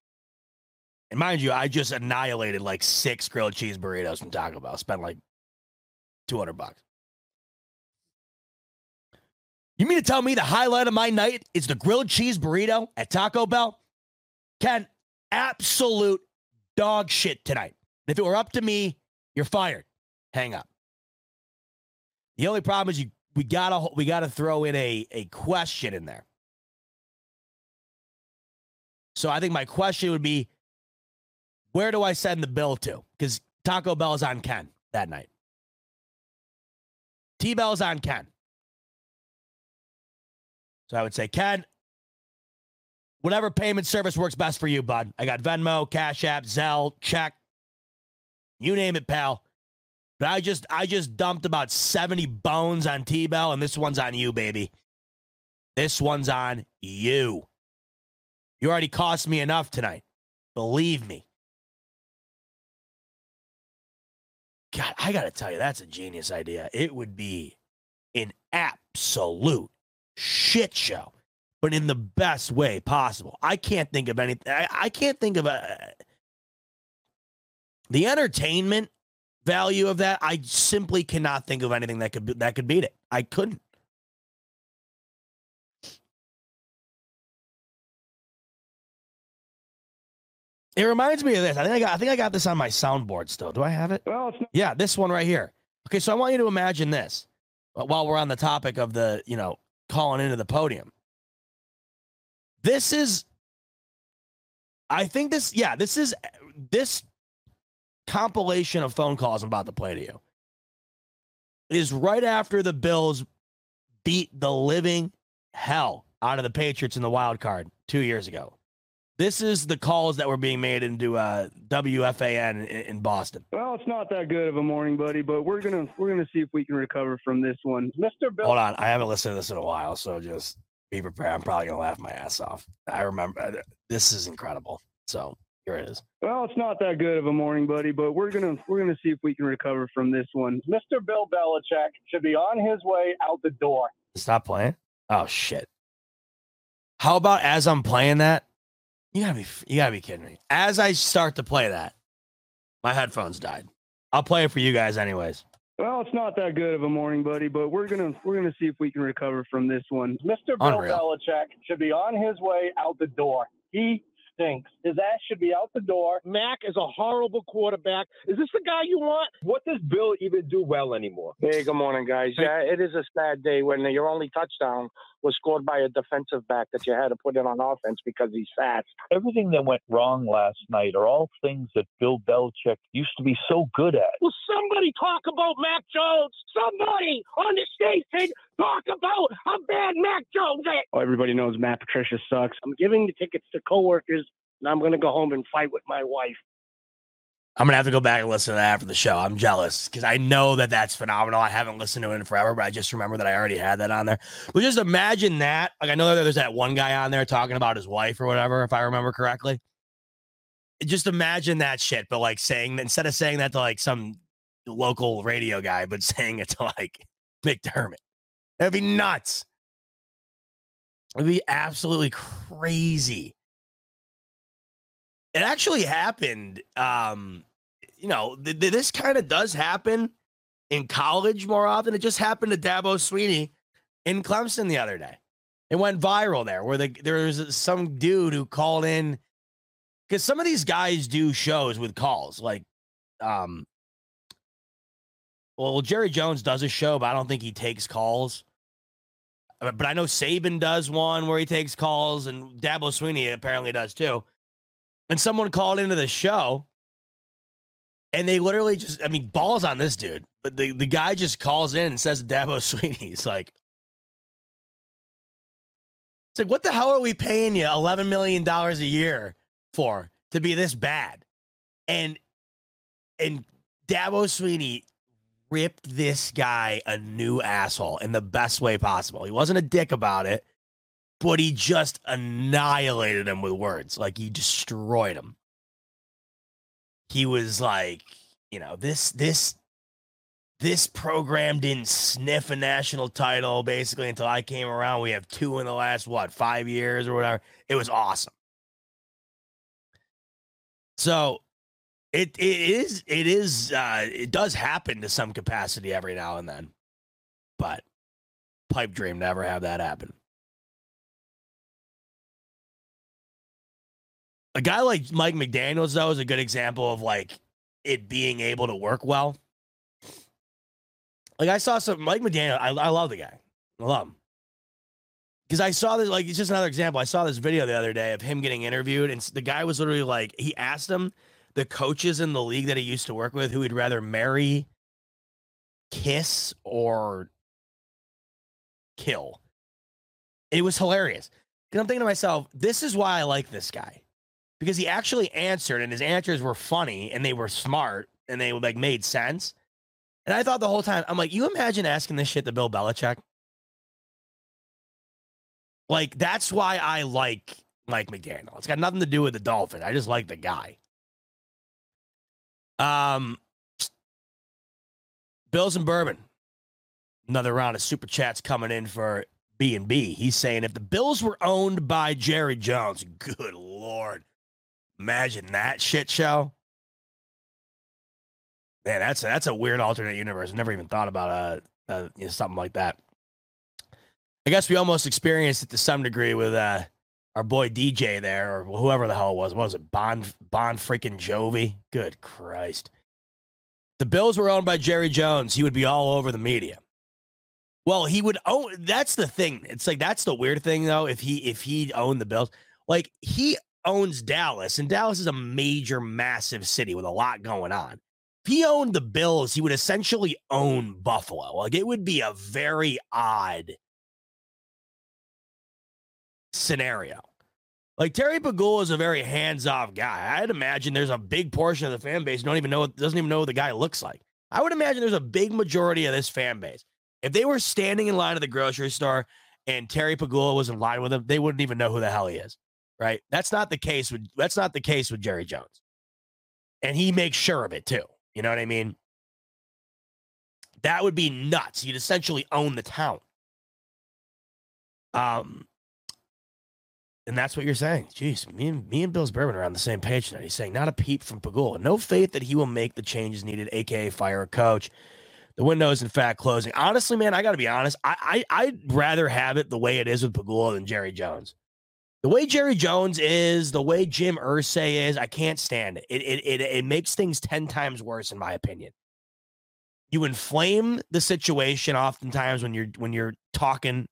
And mind you, I just annihilated like six grilled cheese burritos from Taco Bell. Spent like two hundred bucks. You mean to tell me the highlight of my night is the grilled cheese burrito at Taco Bell? Ken, absolute dog shit tonight. If it were up to me, you're fired. Hang up. The only problem is you we gotta we gotta throw in a, a question in there. So I think my question would be, where do I send the bill to? Because Taco Bell's on Ken that night. T-Bell's on Ken. So I would say, Ken, whatever payment service works best for you, bud. I got Venmo, Cash App, Zelle, check. You name it, pal. But I just I just dumped about seventy bones on T-Bell, and this one's on you, baby. This one's on you. You already cost me enough tonight. Believe me. God, I got to tell you, that's a genius idea. It would be an absolute shit show, but in the best way possible. I can't think of anything. I can't think of a, the entertainment value of that. I simply cannot think of anything that could that could beat it. I couldn't. It reminds me of this. I think I got. I think I got this on my soundboard still. Do I have it? Well, it's not- yeah, this one right here. Okay, so I want you to imagine this while we're on the topic of the, you know, calling into the podium. This is, I think this. Yeah, this is this compilation of phone calls I'm about to play to you is right after the Bills beat the living hell out of the Patriots in the wild card two years ago. This is the calls that were being made into uh, W F A N in, in Boston. Well, it's not that good of a morning, buddy, but we're gonna we're gonna see if we can recover from this one, Mister Bill. Hold on, I haven't listened to this in a while, so just be prepared. I'm probably gonna laugh my ass off. I remember this is incredible. So here it is. Well, it's not that good of a morning, buddy, but we're gonna we're gonna see if we can recover from this one. Mister Bill Belichick should be on his way out the door. Stop playing. Oh shit. How about as I'm playing that? You gotta be, you gotta be kidding me. As I start to play that, my headphones died. I'll play it for you guys anyways. Well, it's not that good of a morning, buddy, but we're gonna we're gonna see if we can recover from this one. Mister Bill Belichick should be on his way out the door. He stinks. His ass should be out the door. Mac is a horrible quarterback. Is this the guy you want? What does Bill even do well anymore? Hey, good morning, guys. Yeah, it is a sad day when your only touchdown was scored by a defensive back that you had to put in on offense because he's fast. Everything that went wrong last night are all things that Bill Belichick used to be so good at. Will somebody talk about Mac Jones? Somebody on the station talk about how bad Mac Jones is. Oh, everybody knows Matt Patricia sucks. I'm giving the tickets to coworkers, and I'm going to go home and fight with my wife. I'm going to have to go back and listen to that after the show. I'm jealous because I know that that's phenomenal. I haven't listened to it in forever, but I just remember that I already had that on there. But just imagine that. Like, I know that there's that one guy on there talking about his wife or whatever, if I remember correctly. Just imagine that shit, but like saying, instead of saying that to like some local radio guy, but saying it to like McDermott. That'd be nuts. It'd be absolutely crazy. It actually happened. Um, you know, th- th- this kind of does happen in college more often. It just happened to Dabo Sweeney in Clemson the other day. It went viral there where the, there was some dude who called in because some of these guys do shows with calls like, um, well, Jerry Jones does a show, but I don't think he takes calls. but I know Saban does one where he takes calls, and Dabo Swinney apparently does too. And someone called into the show, and they literally just, I mean, balls on this dude. But the, the guy just calls in and says Dabo Swinney. It's like, it's like, what the hell are we paying you eleven million dollars a year for to be this bad? And, and Dabo Swinney ripped this guy a new asshole in the best way possible. He wasn't a dick about it, but he just annihilated him with words. Like, he destroyed him. He was like, you know, this, this, this program didn't sniff a national title basically until I came around. We have two in the last, what, five years or whatever. It was awesome. So it, it is, it is, uh, it does happen to some capacity every now and then, but pipe dream never have that happen. A guy like Mike McDaniels, though, is a good example of, like, it being able to work well. Like, I saw some, Mike McDaniels, I, I love the guy. I love him. Because I saw this, like, it's just another example. I saw this video the other day of him getting interviewed, and the guy was literally like, he asked him the coaches in the league that he used to work with who he'd rather marry, kiss, or kill. It was hilarious. Because I'm thinking to myself, this is why I like this guy. Because he actually answered, and his answers were funny, and they were smart, and they like made sense. And I thought the whole time, I'm like, you imagine asking this shit to Bill Belichick? Like, that's why I like Mike McDaniel. It's got nothing to do with the Dolphins. I just like the guy. Um, Bills and Bourbon. Another round of super chats coming in for B and B. He's saying, if the Bills were owned by Jerry Jones, good Lord. Imagine that shit show. Man, that's a, that's a weird alternate universe. Never even thought about a, a, you know, something like that. I guess we almost experienced it to some degree with uh, our boy D J there, or whoever the hell it was. What was it? Bon, Bon freaking Jovi? Good Christ. The Bills were owned by Jerry Jones. He would be all over the media. Well, he would own. That's the thing. It's like, that's the weird thing, though, if he if he owned the Bills. Like, he owns Dallas, and Dallas is a major, massive city with a lot going on. If he owned the Bills, he would essentially own Buffalo. Like, it would be a very odd scenario. Like, Terry Pegula is a very hands-off guy. I'd imagine there's a big portion of the fan base don't even know doesn't even know what the guy looks like. I would imagine there's a big majority of this fan base. If they were standing in line at the grocery store and Terry Pegula was in line with them, they wouldn't even know who the hell he is. Right? That's not the case with that's not the case with Jerry Jones. And he makes sure of it too. You know what I mean? That would be nuts. You'd essentially own the town. Um, and that's what you're saying. Jeez, me and me and Bill's Bourbon are on the same page tonight. He's saying not a peep from Pegula. No faith that he will make the changes needed, aka fire a coach. The window is in fact closing. Honestly, man, I gotta be honest. I I I'd rather have it the way it is with Pegula than Jerry Jones. The way Jerry Jones is, the way Jim Irsay is, I can't stand it. It, it, it. it makes things ten times worse, in my opinion. You inflame the situation oftentimes when you're when you're talking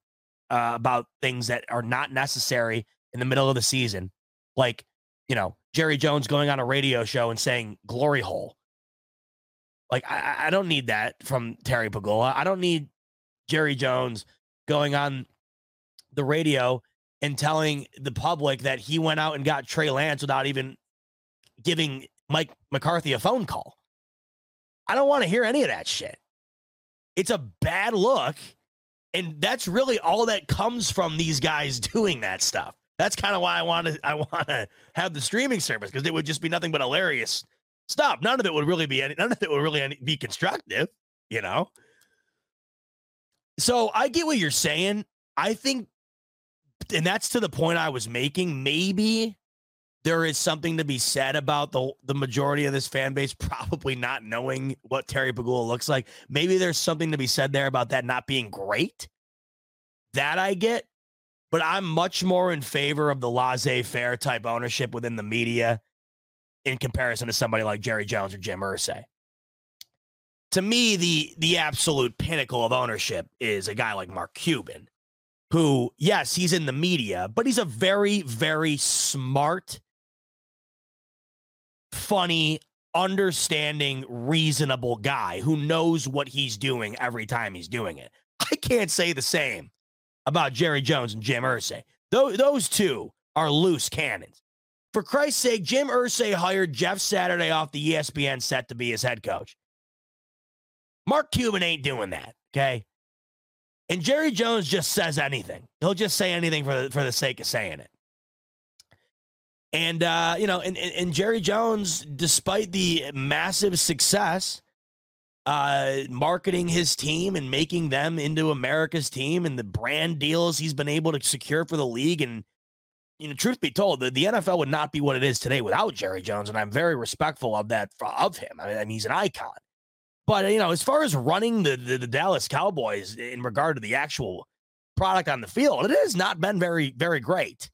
uh, about things that are not necessary in the middle of the season. Like, you know, Jerry Jones going on a radio show and saying glory hole. Like, I, I don't need that from Terry Pegula. I don't need Jerry Jones going on the radio and telling the public that he went out and got Trey Lance without even giving Mike McCarthy a phone call. I don't want to hear any of that shit. It's a bad look, and that's really all that comes from these guys doing that stuff. That's kind of why I want to I want to have the streaming service, because it would just be nothing but hilarious stuff. None of it would really be any, none of it would really any, be constructive, you know. So I get what you're saying. I think. And that's to the point I was making. Maybe there is something to be said about the the majority of this fan base probably not knowing what Terry Pegula looks like. Maybe there's something to be said there about that not being great. That I get. But I'm much more in favor of the laissez-faire type ownership within the media in comparison to somebody like Jerry Jones or Jim Irsay. To me, the the absolute pinnacle of ownership is a guy like Mark Cuban. who, yes, he's in the media, but he's a very, very smart, funny, understanding, reasonable guy who knows what he's doing every time he's doing it. I can't say the same about Jerry Jones and Jim Irsay. Those, those two are loose cannons. For Christ's sake, Jim Irsay hired Jeff Saturday off the E S P N set to be his head coach. Mark Cuban ain't doing that, okay? And Jerry Jones just says anything. He'll just say anything for the, for the sake of saying it. And, uh, you know, and, and Jerry Jones, despite the massive success uh, marketing his team and making them into America's team and the brand deals he's been able to secure for the league, and, you know, truth be told, the, the N F L would not be what it is today without Jerry Jones, and I'm very respectful of that, of him. I mean, he's an icon. But, you know, as far as running the, the, the Dallas Cowboys in regard to the actual product on the field, it has not been very, very great.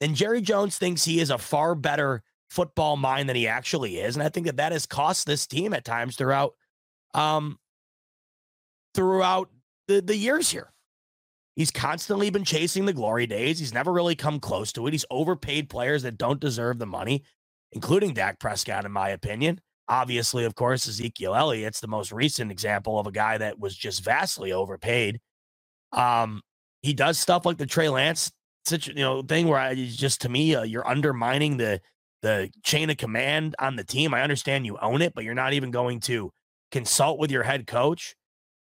And Jerry Jones thinks he is a far better football mind than he actually is. And I think that that has cost this team at times throughout um, throughout the, the years here. He's constantly been chasing the glory days. He's never really come close to it. He's overpaid players that don't deserve the money, including Dak Prescott, in my opinion. Obviously, of course, Ezekiel Elliott's the most recent example of a guy that was just vastly overpaid. Um, he does stuff like the Trey Lance Such, you know, thing where I just, to me, uh, you're undermining the the chain of command on the team. I understand you own it, but you're not even going to consult with your head coach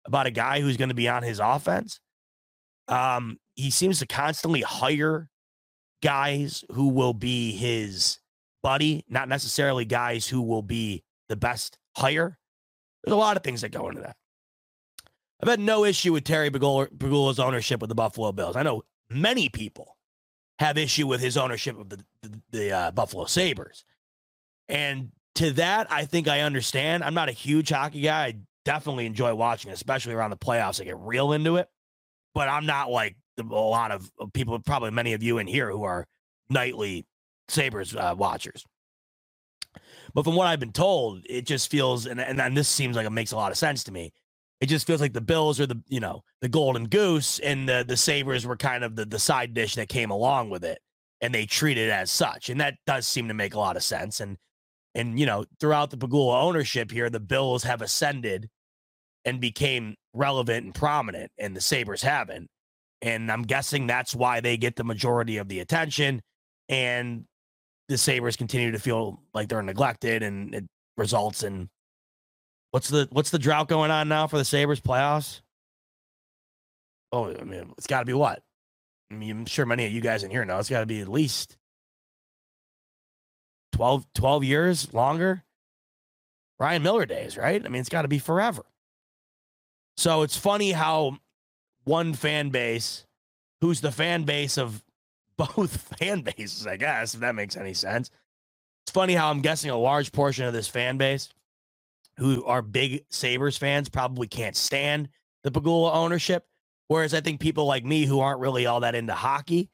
about a guy who's going to be on his offense. Um, he seems to constantly hire guys who will be his buddy, not necessarily guys who will be the best hire. There's a lot of things that go into that. I've had no issue with Terry Pegula's ownership with the Buffalo Bills. I know many people have issue with his ownership of the, the, the uh, Buffalo Sabres. And to that, I think I understand. I'm not a huge hockey guy. I definitely enjoy watching it, especially around the playoffs. I get real into it. But I'm not like a lot of people, probably many of you in here, who are nightly Sabres uh, watchers. But from what I've been told, it just feels, and, and, and this seems like it makes a lot of sense to me, it just feels like the Bills are the, you know, the golden goose, and the, the Sabres were kind of the, the side dish that came along with it, and they treat it as such. And that does seem to make a lot of sense. And, and you know, throughout the Pegula ownership here, the Bills have ascended and became relevant and prominent, and the Sabres haven't. And I'm guessing that's why they get the majority of the attention, and the Sabres continue to feel like they're neglected, and it results in, What's the what's the drought going on now for the Sabres playoffs? Oh, I mean, it's got to be what? I mean, I'm sure many of you guys in here know. It's got to be at least twelve, twelve years longer. Brian Miller days, right? I mean, it's got to be forever. So it's funny how one fan base, who's the fan base of both fan bases, I guess, if that makes any sense. It's funny how I'm guessing a large portion of this fan base who are big Sabres fans probably can't stand the Pegula ownership. Whereas I think people like me who aren't really all that into hockey,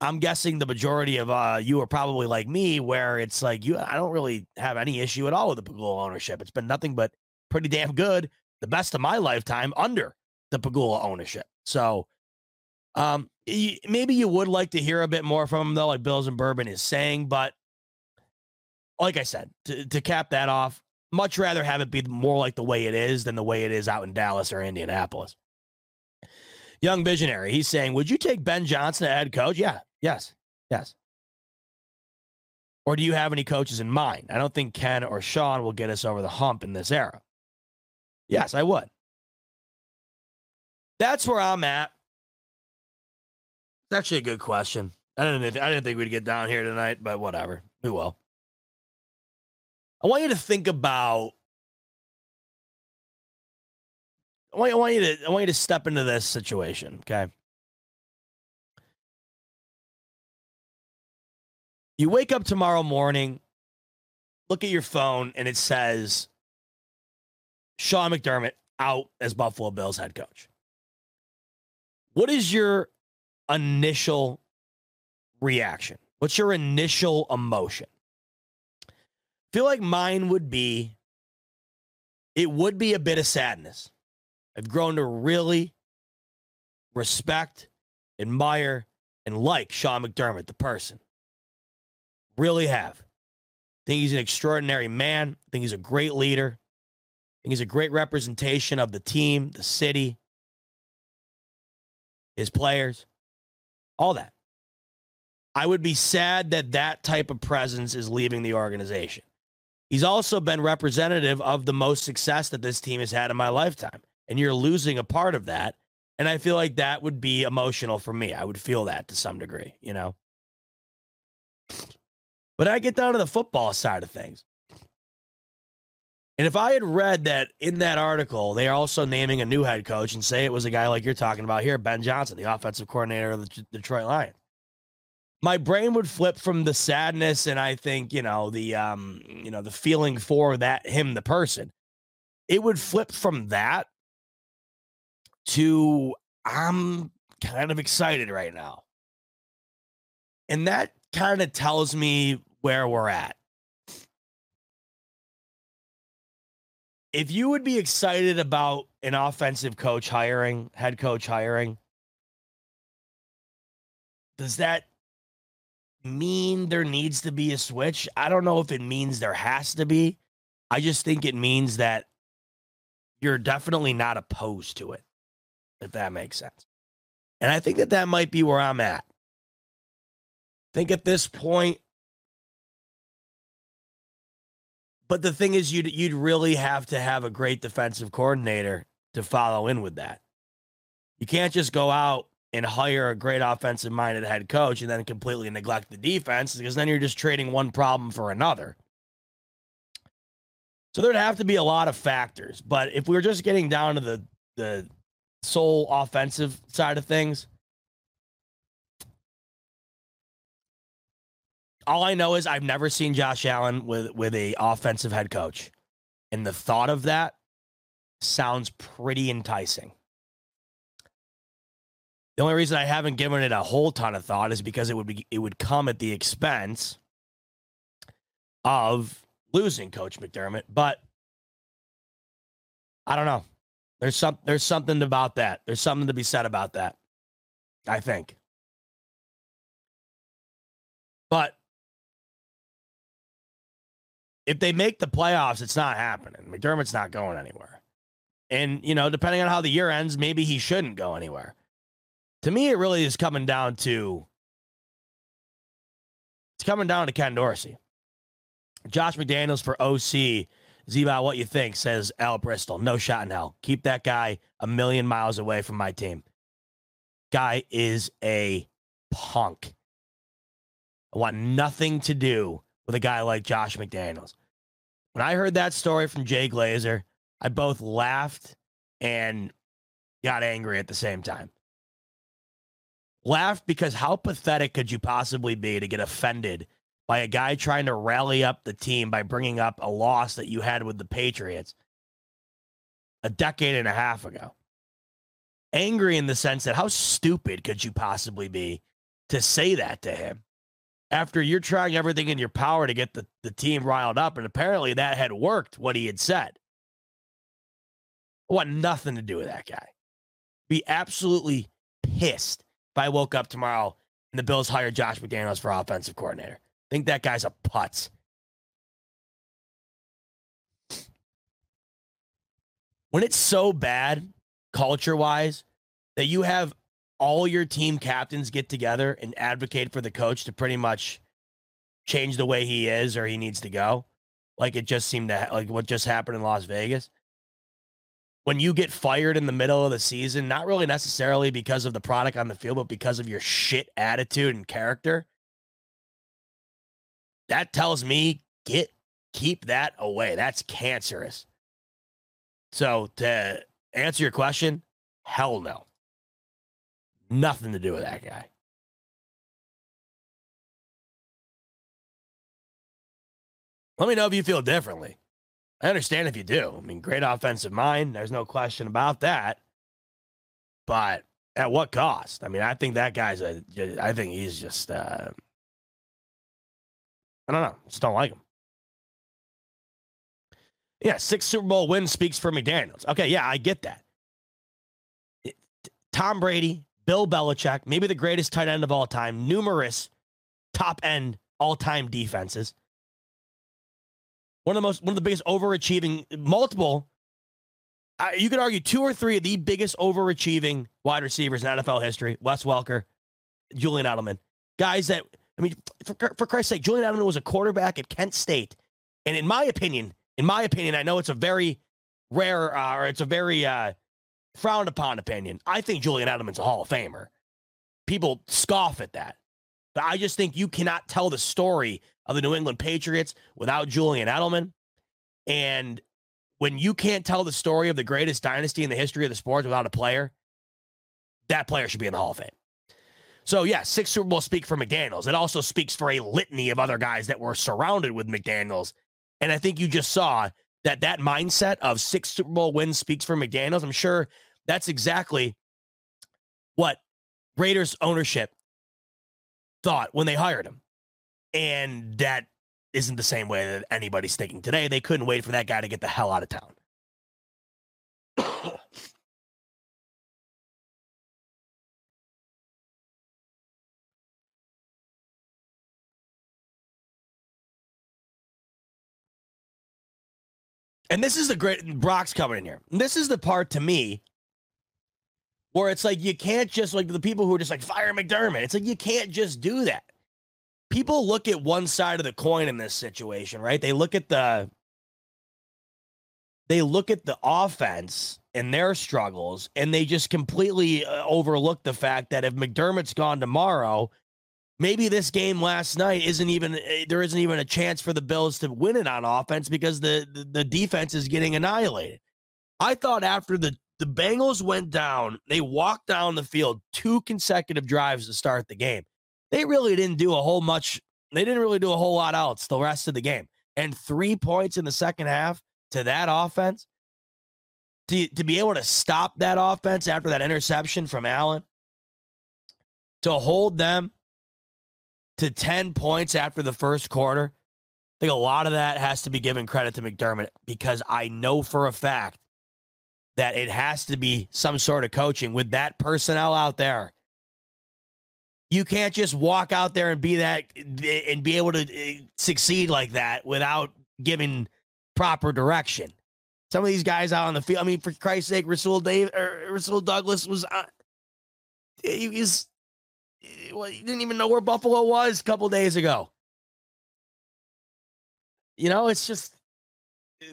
I'm guessing the majority of uh, you are probably like me, where it's like, you, I don't really have any issue at all with the Pegula ownership. It's been nothing but pretty damn good, the best of my lifetime under the Pegula ownership. So um, maybe you would like to hear a bit more from him, though, like Bills and Bourbon is saying. But like I said, to, to cap that off, much rather have it be more like the way it is than the way it is out in Dallas or Indianapolis. Young Visionary, he's saying, would you take Ben Johnson to head coach? Yeah, yes, yes. Or do you have any coaches in mind? I don't think Ken or Sean will get us over the hump in this era. Yes, I would. That's where I'm at. It's actually a good question. I didn't, I didn't think we'd get down here tonight, but whatever. We will. I want you to think about, I want, I want you to, I want you to step into this situation. Okay. You wake up tomorrow morning, look at your phone, and it says Sean McDermott out as Buffalo Bills head coach. What is your initial reaction? What's your initial emotion? I feel like mine would be, it would be a bit of sadness. I've grown to really respect admire, and like Sean McDermott, the person. Really have. I think he's an extraordinary man. I think he's a great leader. I think he's a great representation of the team, the city, his players, all that. I would be sad that that type of presence is leaving the organization. He's also been representative of the most success that this team has had in my lifetime. And you're losing a part of that. And I feel like that would be emotional for me. I would feel that to some degree, you know. But I get down to the football side of things. And if I had read that in that article, they are also naming a new head coach, and say it was a guy like you're talking about here, Ben Johnson, the offensive coordinator of the Detroit Lions, my brain would flip from the sadness and I think, you know, the, um, you know, the feeling for that, him, the person. It would flip from that to I'm kind of excited right now. And that kind of tells me where we're at. If you would be excited about an offensive coach hiring, head coach hiring, does that mean there needs to be a switch? I don't know if it means there has to be. I just think it means that you're definitely not opposed to it, if that makes sense. And I think that that might be where I'm at. I think at this point, but the thing is, you'd, you'd really have to have a great defensive coordinator to follow in with that. You can't just go out and hire a great offensive-minded head coach and then completely neglect the defense, because then you're just trading one problem for another. So there'd have to be a lot of factors. But if we were just getting down to the, the sole offensive side of things, all I know is I've never seen Josh Allen with, with a offensive head coach. And the thought of that sounds pretty enticing. The only reason I haven't given it a whole ton of thought is because it would be, it would come at the expense of losing Coach McDermott. But I don't know. There's some, there's something about that. There's something to be said about that, I think. But if they make the playoffs, it's not happening. McDermott's not going anywhere. And, you know, depending on how the year ends, maybe he shouldn't go anywhere. To me, it really is coming down to, it's coming down to Ken Dorsey. Josh McDaniels for O C, Z about what you think, says Al Bristol. No shot in hell. Keep that guy a million miles away from my team. Guy is a punk. I want nothing to do with a guy like Josh McDaniels. When I heard that story from Jay Glazer, I both laughed and got angry at the same time. Laughed because how pathetic could you possibly be to get offended by a guy trying to rally up the team by bringing up a loss that you had with the Patriots a decade and a half ago? Angry in the sense that how stupid could you possibly be to say that to him? After you're trying everything in your power to get the, the team riled up, and apparently that had worked, what he had said. I want nothing to do with that guy. Be absolutely pissed if I woke up tomorrow and the Bills hired Josh McDaniels for offensive coordinator. I think that guy's a putz. When it's so bad, culture-wise, that you have all your team captains get together and advocate for the coach to pretty much change the way he is or he needs to go. Like it just seemed to, like what just happened in Las Vegas. When you get fired in the middle of the season, not really necessarily because of the product on the field, but because of your shit attitude and character, that tells me get, keep that away. That's cancerous. So to answer your question, hell no. Nothing to do with that guy. Let me know if you feel differently. I understand if you do. I mean, great offensive mind. There's no question about that. But at what cost? I mean, I think that guy's a, I think he's just, uh, I don't know. Just don't like him. Yeah, six Super Bowl wins speaks for McDaniels. Okay, yeah, I get that. It, Tom Brady, Bill Belichick, maybe the greatest tight end of all time, numerous top end all time defenses. One of the most, one of the biggest overachieving, multiple, uh, you could argue two or three of the biggest overachieving wide receivers in N F L history. Wes Welker, Julian Edelman, guys that, I mean, for, for Christ's sake, Julian Edelman was a quarterback at Kent State. And in my opinion, in my opinion, I know it's a very rare, uh, or it's a very uh, frowned upon opinion. I think Julian Edelman's a Hall of Famer. People scoff at that. But I just think you cannot tell the story of the New England Patriots without Julian Edelman. And when you can't tell the story of the greatest dynasty in the history of the sport without a player, that player should be in the Hall of Fame. So, yeah, six Super Bowls speak for McDaniels. It also speaks for a litany of other guys that were surrounded with McDaniels. And I think you just saw that that mindset of six Super Bowl wins speaks for McDaniels. I'm sure that's exactly what Raiders ownership thought when they hired him. And that isn't the same way that anybody's thinking today. They couldn't wait for that guy to get the hell out of town. And this is the great, Brock's coming in here. This is the part to me where it's like, you can't just, like the people who are just like, fire McDermott. It's like, you can't just do that. People look at one side of the coin in this situation, right? They look at the, they look at the offense and their struggles, and they just completely uh, overlook the fact that if McDermott's gone tomorrow, maybe this game last night isn't even, there isn't even a chance for the Bills to win it on offense because the, the, the defense is getting annihilated. I thought after the, the Bengals went down, they walked down the field two consecutive drives to start the game. They really didn't do a whole much. They didn't really do a whole lot else the rest of the game. And three points in the second half to that offense, to, to be able to stop that offense after that interception from Allen, to hold them to ten points after the first quarter, I think a lot of that has to be given credit to McDermott, because I know for a fact that it has to be some sort of coaching with that personnel out there. You can't just walk out there and be that and be able to succeed like that without giving proper direction. Some of these guys out on the field, I mean, for Christ's sake, Rasul Dave or Rasul Douglas was, uh, he was, well, you didn't even know where Buffalo was a couple days ago. You know, it's just,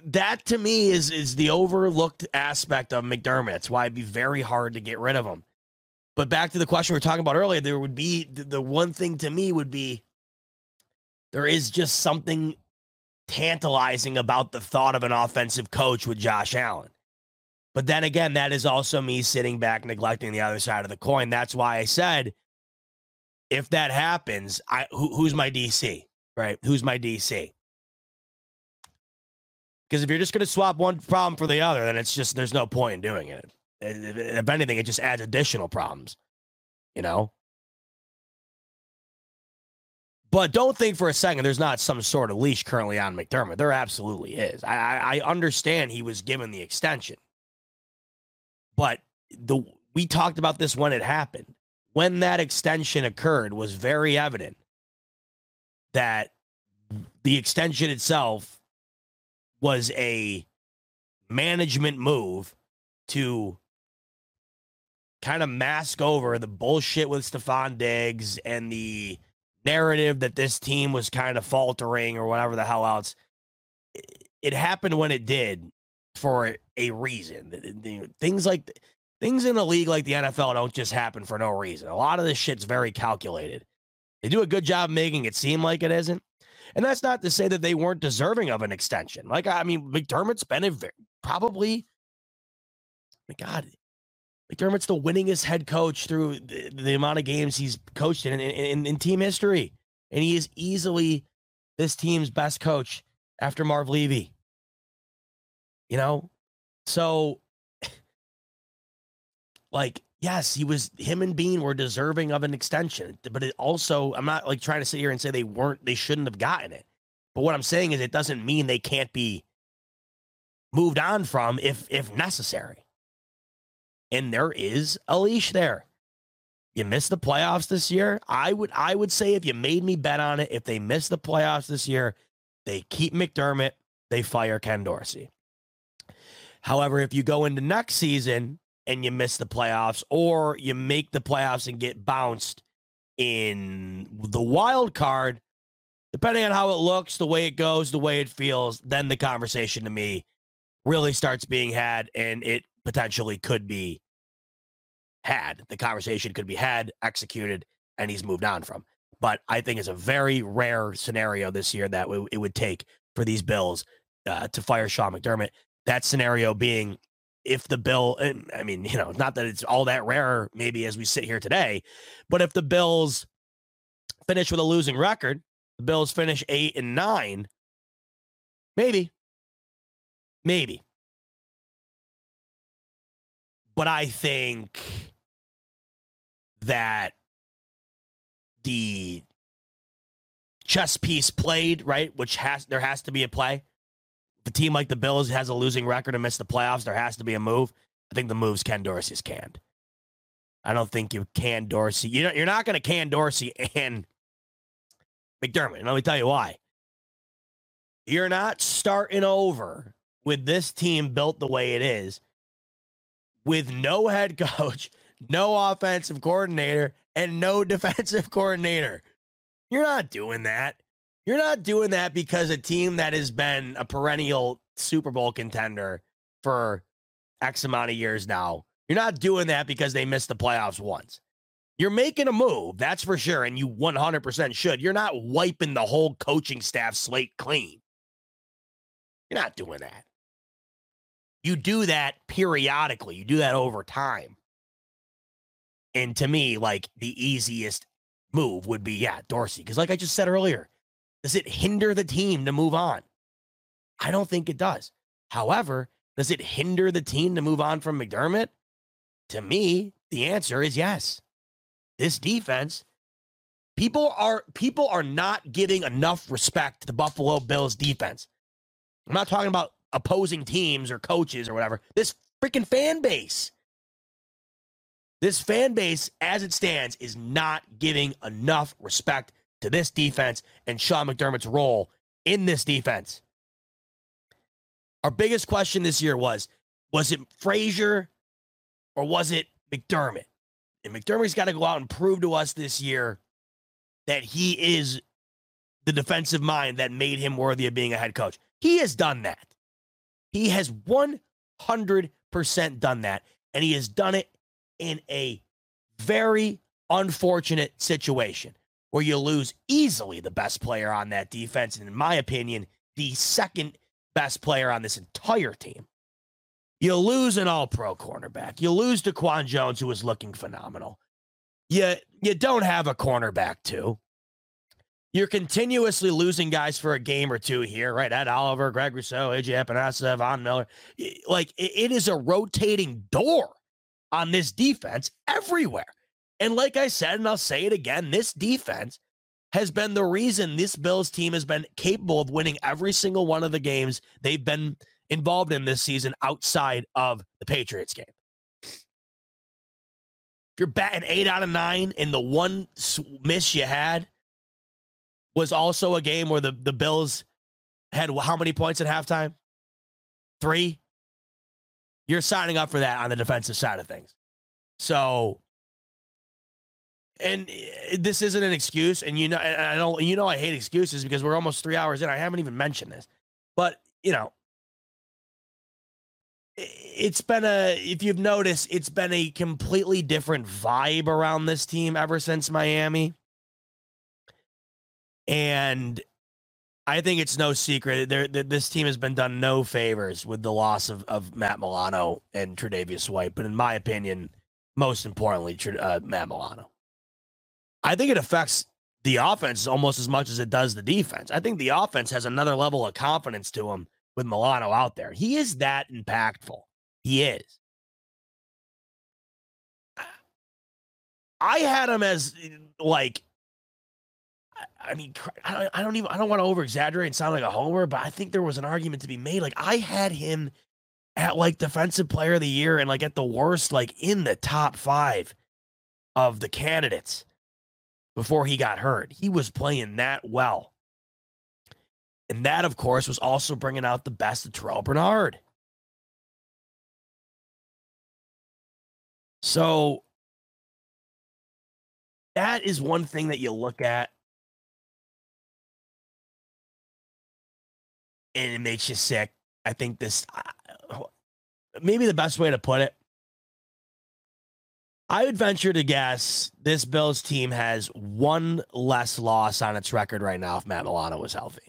that to me is is the overlooked aspect of McDermott. That's why it'd be very hard to get rid of him. But back to the question we were talking about earlier, there would be, the one thing to me would be, there is just something tantalizing about the thought of an offensive coach with Josh Allen. But then again, that is also me sitting back, neglecting the other side of the coin. That's why I said, if that happens, I who, who's my D C, right? Who's my D C? Because if you're just going to swap one problem for the other, then it's just, there's no point in doing it. If anything, it just adds additional problems, you know? But don't think for a second there's not some sort of leash currently on McDermott. There absolutely is. I, I, I understand he was given the extension. But the we talked about this when it happened. When that extension occurred, was very evident that the extension itself was a management move to kind of mask over the bullshit with Stephon Diggs and the narrative that this team was kind of faltering or whatever the hell else. It happened when it did for a reason. Things like... Things in a league like the N F L don't just happen for no reason. A lot of this shit's very calculated. They do a good job making it seem like it isn't. And that's not to say that they weren't deserving of an extension. Like, I mean, McDermott's been a very, probably, my God, McDermott's the winningest head coach through the, the amount of games he's coached in in, in in team history. And he is easily this team's best coach after Marv Levy. You know? So... Like, yes, he was, him and Bean were deserving of an extension, but it also, I'm not like trying to sit here and say they weren't, they shouldn't have gotten it. But what I'm saying is it doesn't mean they can't be moved on from if, if necessary. And there is a leash there. You miss the playoffs this year. I would I would say if you made me bet on it, if they miss the playoffs this year, they keep McDermott, they fire Ken Dorsey. However, if you go into next season and you miss the playoffs, or you make the playoffs and get bounced in the wild card, depending on how it looks, the way it goes, the way it feels, then the conversation to me really starts being had, and it potentially could be had. The conversation could be had, executed, and he's moved on from. But I think it's a very rare scenario this year that it would take for these Bills uh, to fire Sean McDermott. That scenario being if the Bill, and I mean, you know, not that it's all that rare maybe as we sit here today, but if the Bills finish with a losing record, the Bills finish eight and nine, maybe, maybe. But I think that the chess piece played, right, which has there has to be a play. If a team like the Bills has a losing record and missed the playoffs, there has to be a move. I think the move's Ken Dorsey's canned. I don't think you can Dorsey. You know, you're not going to can Dorsey and McDermott. And let me tell you why. You're not starting over with this team built the way it is, with no head coach, no offensive coordinator, and no defensive coordinator. You're not doing that. You're not doing that because a team that has been a perennial Super Bowl contender for X amount of years now, you're not doing that because they missed the playoffs once. You're making a move, that's for sure, and you one hundred percent should. You're not wiping the whole coaching staff slate clean. You're not doing that. You do that periodically. You do that over time. And to me, like, the easiest move would be, yeah, Dorsey. Because like I just said earlier, does it hinder the team to move on? I don't think it does. However, does it hinder the team to move on from McDermott? To me, the answer is yes. This defense, people are, people are not giving enough respect to the Buffalo Bills defense. I'm not talking about opposing teams or coaches or whatever. This freaking fan base. This fan base, as it stands, is not giving enough respect to this defense and Sean McDermott's role in this defense. Our biggest question this year was, was it Frazier or was it McDermott? And McDermott's got to go out and prove to us this year that he is the defensive mind that made him worthy of being a head coach. He has done that. He has one hundred percent done that, and he has done it in a very unfortunate situation where you lose easily the best player on that defense, and in my opinion, the second best player on this entire team. You lose an all-pro cornerback. You lose Daquan Jones, who is looking phenomenal. You, you don't have a cornerback, too. You're continuously losing guys for a game or two here, right? Ed Oliver, Greg Rousseau, A J Epinesa, Von Miller. Like, it is a rotating door on this defense everywhere. And like I said, and I'll say it again, this defense has been the reason this Bills team has been capable of winning every single one of the games they've been involved in this season outside of the Patriots game. If you're batting eight out of nine and the one miss you had was also a game where the, the Bills had how many points at halftime? Three. You're signing up for that on the defensive side of things. So, and this isn't an excuse, and you know, and I don't, you know, I hate excuses because we're almost three hours in. I haven't even mentioned this, but you know, it's been a, if you've noticed, it's been a completely different vibe around this team ever since Miami. And I think it's no secret there that this team has been done no favors with the loss of, of Matt Milano and Tre'Davious White. But in my opinion, most importantly, uh, Matt Milano. I think it affects the offense almost as much as it does the defense. I think the offense has another level of confidence to him with Milano out there. He is that impactful. He is. I had him as like, I mean, I don't even, I don't want to over exaggerate and sound like a homer, but I think there was an argument to be made. Like, I had him at like defensive player of the year and like at the worst, like in the top five of the candidates before he got hurt. He was playing that well. And that, of course, was also bringing out the best of Terrell Bernard. So that is one thing that you look at and it makes you sick. I think this, maybe the best way to put it, I would venture to guess this Bills team has one less loss on its record right now if Matt Milano was healthy.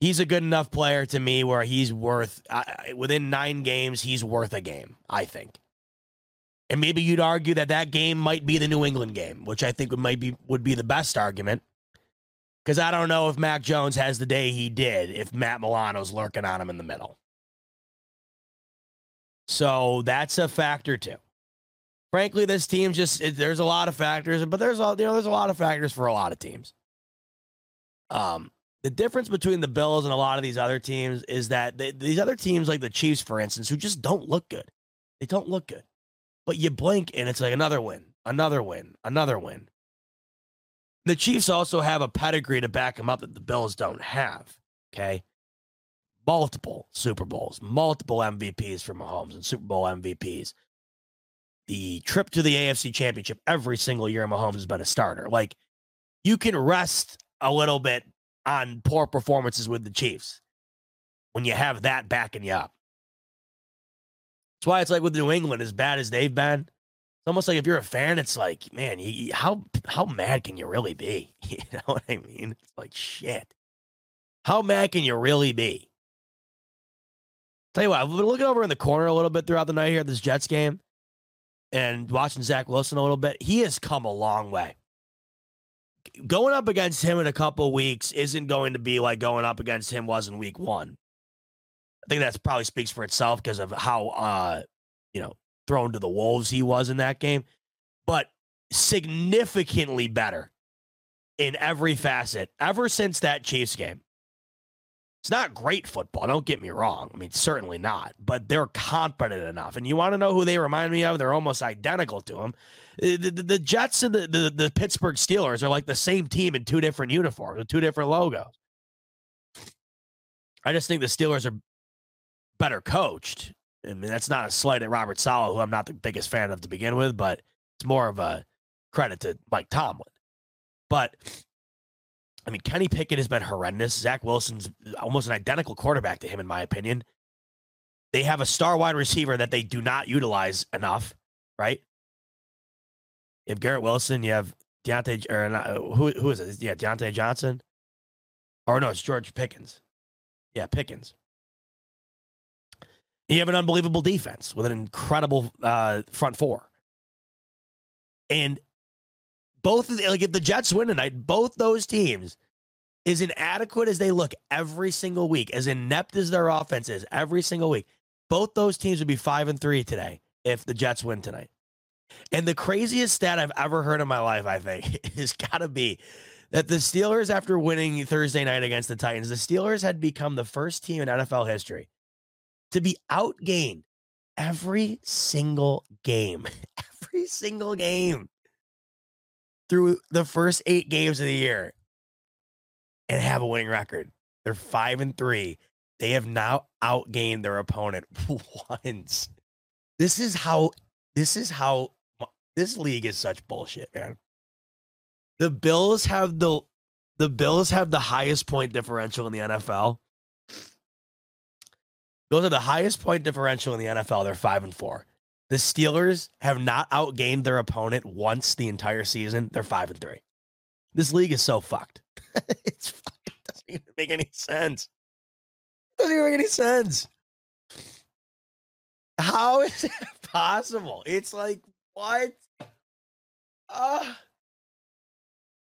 He's a good enough player to me where he's worth, uh, within nine games, he's worth a game, I think. And maybe you'd argue that that game might be the New England game, which I think would, might be, would be the best argument. Because I don't know if Mac Jones has the day he did if Matt Milano's lurking on him in the middle. So that's a factor too. Frankly, this team just, it, there's a lot of factors, but there's a, you know, there's a lot of factors for a lot of teams. Um, The difference between the Bills and a lot of these other teams is that they, these other teams, like the Chiefs, for instance, who just don't look good. They don't look good. But you blink and it's like another win, another win, another win. The Chiefs also have a pedigree to back them up that the Bills don't have, okay? Multiple Super Bowls, multiple M V Ps for Mahomes and Super Bowl M V Ps. The trip to the A F C Championship every single year Mahomes has been a starter. Like, you can rest a little bit on poor performances with the Chiefs when you have that backing you up. That's why it's like with New England, as bad as they've been, it's almost like if you're a fan, it's like, man, you, how how mad can you really be? You know what I mean? It's like, shit. How mad can you really be? Tell you what, I've been looking over in the corner a little bit throughout the night here at this Jets game and watching Zach Wilson a little bit. He has come a long way. Going up against him in a couple of weeks isn't going to be like going up against him was in week one. I think that probably speaks for itself because of how, uh, you know, thrown to the wolves he was in that game, but significantly better in every facet ever since that Chiefs game. It's not great football. Don't get me wrong. I mean, certainly not, but they're competent enough. And you want to know who they remind me of? They're almost identical to them. The, the, the Jets and the, the, the Pittsburgh Steelers are like the same team in two different uniforms with two different logos. I just think the Steelers are better coached. I mean, that's not a slight at Robert Saleh, who I'm not the biggest fan of to begin with, but it's more of a credit to Mike Tomlin. But I mean, Kenny Pickett has been horrendous. Zach Wilson's almost an identical quarterback to him, in my opinion. They have a star wide receiver that they do not utilize enough, right? You have Garrett Wilson. You have Deontay, or not, who, who is it? Yeah, Deontay Johnson. Or no, it's George Pickens. Yeah, Pickens. You have an unbelievable defense with an incredible uh, front four. And both of the, like if the Jets win tonight, both those teams, as inadequate as they look every single week, as inept as their offense is every single week, both those teams would be five and three today if the Jets win tonight. And the craziest stat I've ever heard in my life, I think, has got to be that the Steelers, after winning Thursday night against the Titans, the Steelers had become the first team in N F L history to be outgained every single game, every single game. Through the first eight games of the year and have a winning record. They're five and three. They have now outgained their opponent once. This is how, this is how this league is such bullshit, man. The Bills have the, the Bills have the highest point differential in the N F L. Those are the highest point differential in the N F L. They're five and four. The Steelers have not outgained their opponent once the entire season. They're five and three. This league is so fucked. It's fucked. It doesn't even make any sense. It doesn't even make any sense. How is it possible? It's like, what? Uh,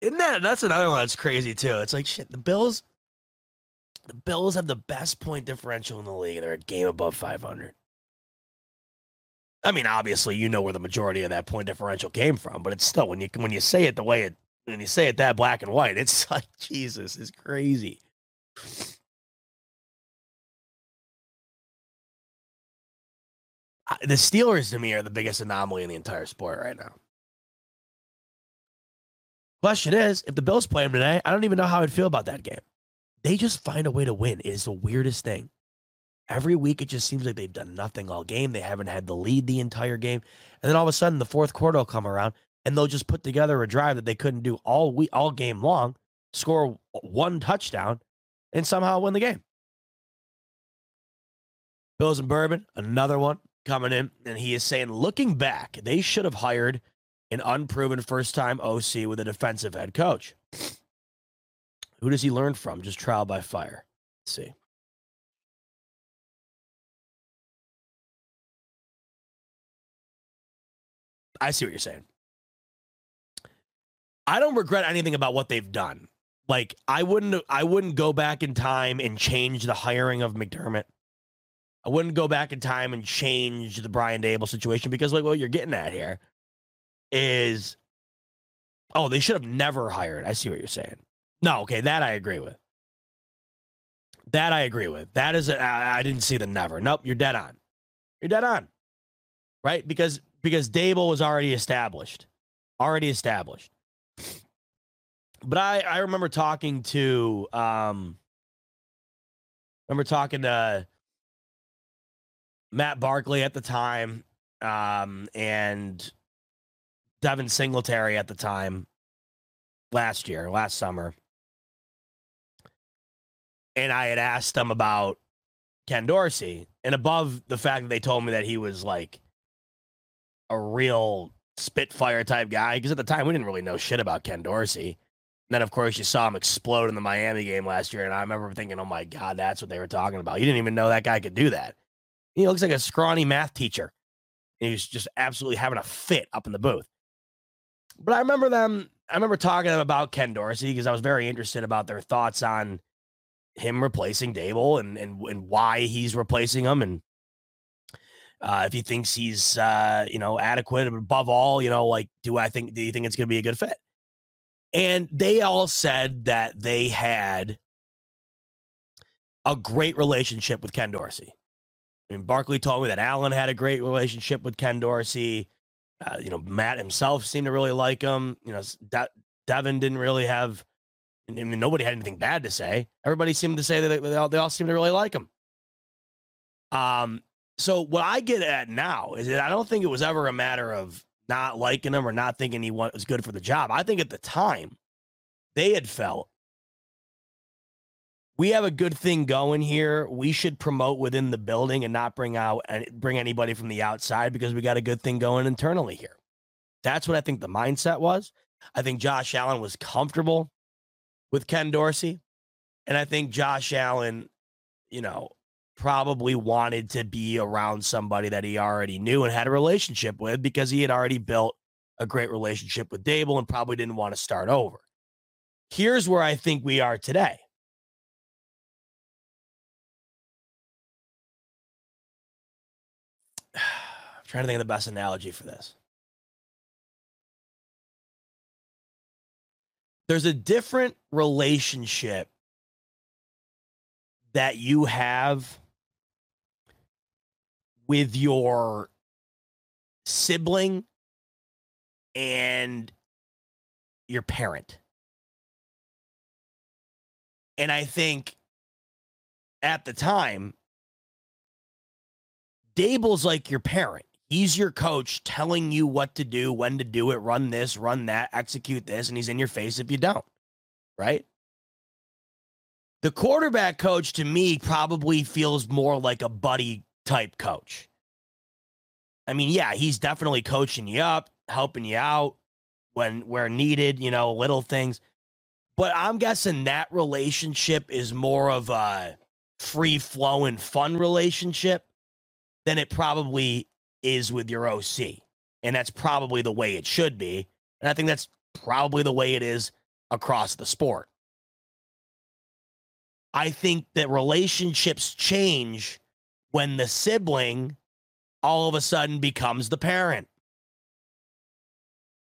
isn't that, that's another one that's crazy too. It's like, shit, the Bills, the Bills have the best point differential in the league. They're a game above five hundred. I mean, obviously, you know where the majority of that point differential came from, but it's still when you when you say it the way it when you say it that black and white, it's like Jesus, it's crazy. the Steelers, to me, are the biggest anomaly in the entire sport right now. Question is, if the Bills play them today, I don't even know how I'd feel about that game. They just find a way to win. It is the weirdest thing. Every week, it just seems like they've done nothing all game. They haven't had the lead the entire game. And then all of a sudden, the fourth quarter will come around, and they'll just put together a drive that they couldn't do all week, all game long, score one touchdown, and somehow win the game. Bills and Bourbon, another one coming in, and he is saying, looking back, they should have hired an unproven first-time O C with a defensive head coach. Who does he learn from? Just trial by fire. Let's see. I see what you're saying. I don't regret anything about what they've done. Like, I wouldn't I wouldn't go back in time and change the hiring of McDermott. I wouldn't go back in time and change the Brian Daboll situation, because, like, what you're getting at here is, oh, they should have never hired. I see what you're saying. No, okay, that I agree with. That I agree with. That is, a, I, I didn't see the never. Nope, you're dead on. You're dead on. Right? Because because Daboll was already established. Already established. But I, I remember talking to, um, remember talking to Matt Barkley at the time, um, and Devin Singletary at the time last year, last summer. And I had asked them about Ken Dorsey, and above the fact that they told me that he was like a real Spitfire type guy, because at the time we didn't really know shit about Ken Dorsey. And then, of course, you saw him explode in the Miami game last year, and I remember thinking, oh, my God, that's what they were talking about. You didn't even know that guy could do that. He looks like a scrawny math teacher. And he was just absolutely having a fit up in the booth. But I remember them, I remember talking to them about Ken Dorsey, because I was very interested about their thoughts on him replacing Daboll and, and, and why he's replacing him, and uh, if he thinks he's, uh, you know, adequate. Above all, you know, like, do I think, do you think it's going to be a good fit? And they all said that they had a great relationship with Ken Dorsey. I mean, Barkley told me that Allen had a great relationship with Ken Dorsey. Uh, you know, Matt himself seemed to really like him. You know, De- Devin didn't really have, I mean, nobody had anything bad to say. Everybody seemed to say that they, they, all, they all seemed to really like him. Um, so what I get at now is that I don't think it was ever a matter of not liking him or not thinking he was good for the job. I think at the time they had felt, we have a good thing going here. We should promote within the building and not bring out and bring anybody from the outside, because we got a good thing going internally here. That's what I think the mindset was. I think Josh Allen was comfortable with Ken Dorsey. And I think Josh Allen, you know, probably wanted to be around somebody that he already knew and had a relationship with, because he had already built a great relationship with Daboll and probably didn't want to start over. Here's where I think we are today. I'm trying to think of the best analogy for this. There's a different relationship that you have with your sibling and your parent. And I think at the time, Daboll's like your parent. He's your coach telling you what to do, when to do it, run this, run that, execute this, and he's in your face if you don't, right? The quarterback coach, to me, probably feels more like a buddy-type coach. I mean, yeah, he's definitely coaching you up, helping you out when where needed, you know, little things. But I'm guessing that relationship is more of a free-flowing, fun relationship than it probably is with your O C. And that's probably the way it should be. And I think that's probably the way it is across the sport. I think that relationships change when the sibling all of a sudden becomes the parent.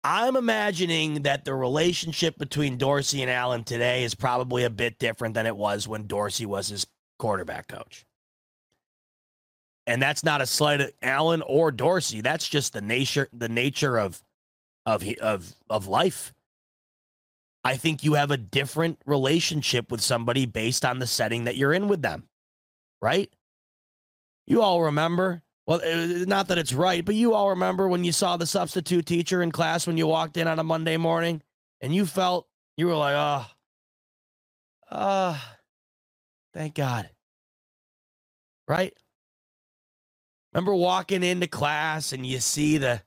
I'm imagining that the relationship between Dorsey and Allen today is probably a bit different than it was when Dorsey was his quarterback coach. And that's not a slight at Allen or Dorsey. That's just the nature the nature of of of of life. I think you have a different relationship with somebody based on the setting that you're in with them, right? You all remember, well, not that it's right, but you all remember when you saw the substitute teacher in class when you walked in on a Monday morning and you felt, you were like, oh, uh, thank God, right? Remember walking into class and you see the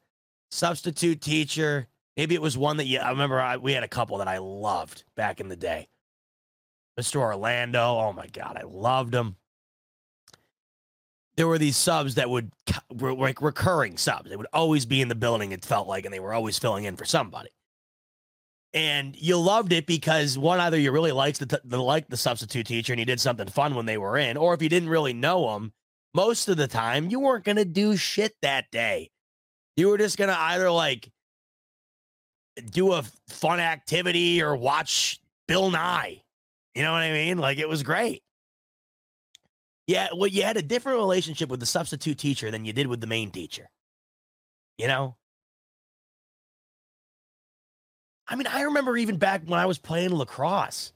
substitute teacher. Maybe it was one that you, I remember I, we had a couple that I loved back in the day. Mister Orlando, oh my God, I loved him. There were these subs that would, were like recurring subs. They would always be in the building, it felt like, and they were always filling in for somebody. And you loved it because, one, either you really liked the, the, liked the substitute teacher and you did something fun when they were in, or if you didn't really know them, most of the time, you weren't going to do shit that day. You were just going to either like, do a fun activity or watch Bill Nye. You know what I mean? Like, it was great. Yeah, well, you had a different relationship with the substitute teacher than you did with the main teacher. You know? I mean, I remember even back when I was playing lacrosse,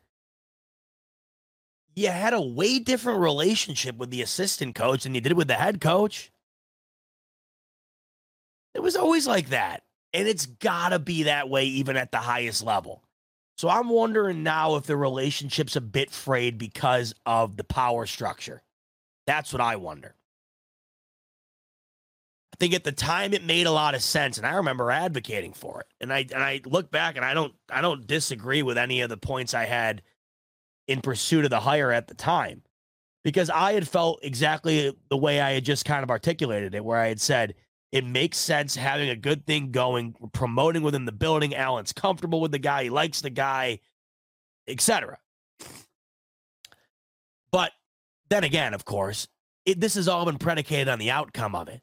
you had a way different relationship with the assistant coach than you did with the head coach. It was always like that. And it's got to be that way even at the highest level. So I'm wondering now if the relationship's a bit frayed because of the power structure. That's what I wonder. I think at the time it made a lot of sense, and I remember advocating for it. And I and I look back, and I don't I don't disagree with any of the points I had in pursuit of the hire at the time, because I had felt exactly the way I had just kind of articulated it, where I had said, it makes sense having a good thing going, promoting within the building. Allen's comfortable with the guy. He likes the guy, et cetera. But then again, of course, it, this has all been predicated on the outcome of it.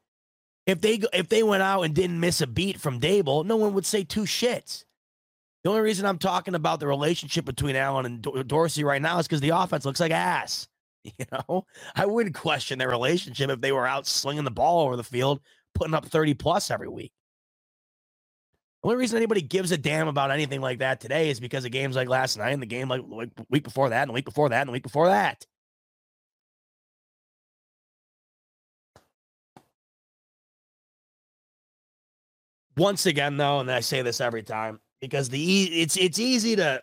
If they if they went out and didn't miss a beat from Daboll, no one would say two shits. The only reason I'm talking about the relationship between Allen and D- Dorsey right now is because the offense looks like ass. You know, I wouldn't question their relationship if they were out slinging the ball over the field, putting up thirty plus every week. The only reason anybody gives a damn about anything like that today is because of games like last night and the game like, like week before that and the week before that and the week before that. Once again, though, and I say this every time, because the e- it's it's easy to,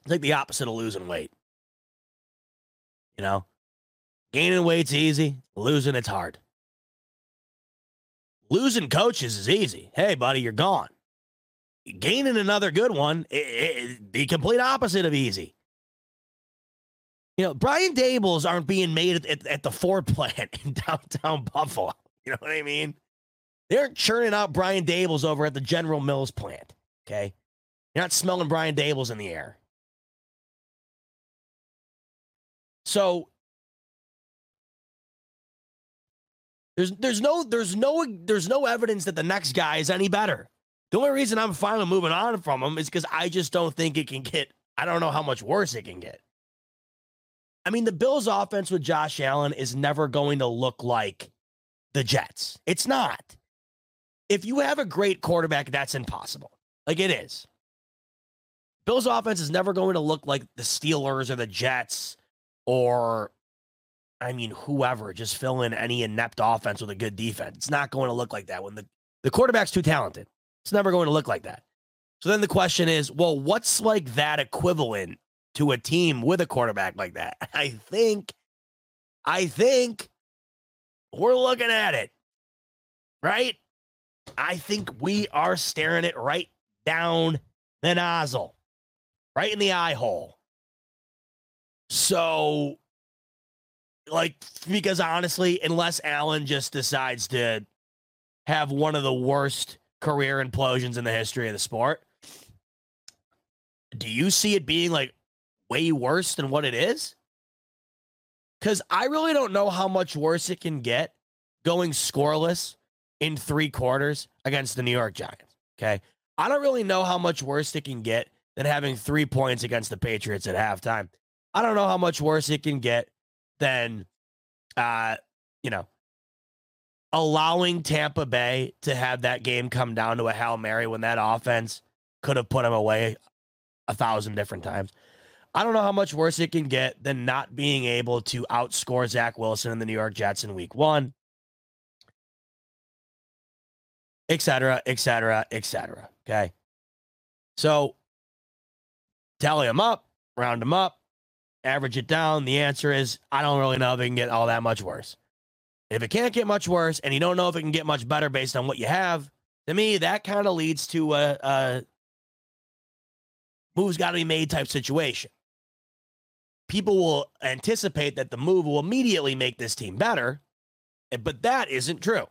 it's like the opposite of losing weight. You know, gaining weight's easy, losing it's hard. Losing coaches is easy. Hey, buddy, you're gone. Gaining another good one, it, it, the complete opposite of easy. You know, Brian Daboll's aren't being made at, at, at the Ford plant in downtown Buffalo. You know what I mean? They aren't churning out Brian Daboll's over at the General Mills plant, okay? You're not smelling Brian Daboll's in the air. So There's there's no there's no there's no evidence that the next guy is any better. The only reason I'm finally moving on from him is because I just don't think it can get. I don't know how much worse it can get. I mean, the Bills' offense with Josh Allen is never going to look like the Jets. It's not. If you have a great quarterback, that's impossible. Like it is. Bills' offense is never going to look like the Steelers or the Jets or, I mean, whoever, just fill in any inept offense with a good defense. It's not going to look like that when the, the quarterback's too talented. It's never going to look like that. So then the question is, well, what's like that equivalent to a team with a quarterback like that? I think, I think we're looking at it, right? I think we are staring it right down the nozzle, right in the eye hole. So, like, because honestly, unless Allen just decides to have one of the worst career implosions in the history of the sport, do you see it being like way worse than what it is? Because I really don't know how much worse it can get going scoreless in three quarters against the New York Giants. Okay. I don't really know how much worse it can get than having three points against the Patriots at halftime. I don't know how much worse it can get than uh, you know, allowing Tampa Bay to have that game come down to a Hail Mary when that offense could have put them away a thousand different times. I don't know how much worse it can get than not being able to outscore Zach Wilson and the New York Jets in week one, et cetera, et cetera, et cetera. Okay. So tally them up, round them up, average it down. The answer is, I don't really know if it can get all that much worse. If it can't get much worse and you don't know if it can get much better based on what you have, to me, that kind of leads to a, a move's got to be made type situation. People will anticipate that the move will immediately make this team better, but that isn't true.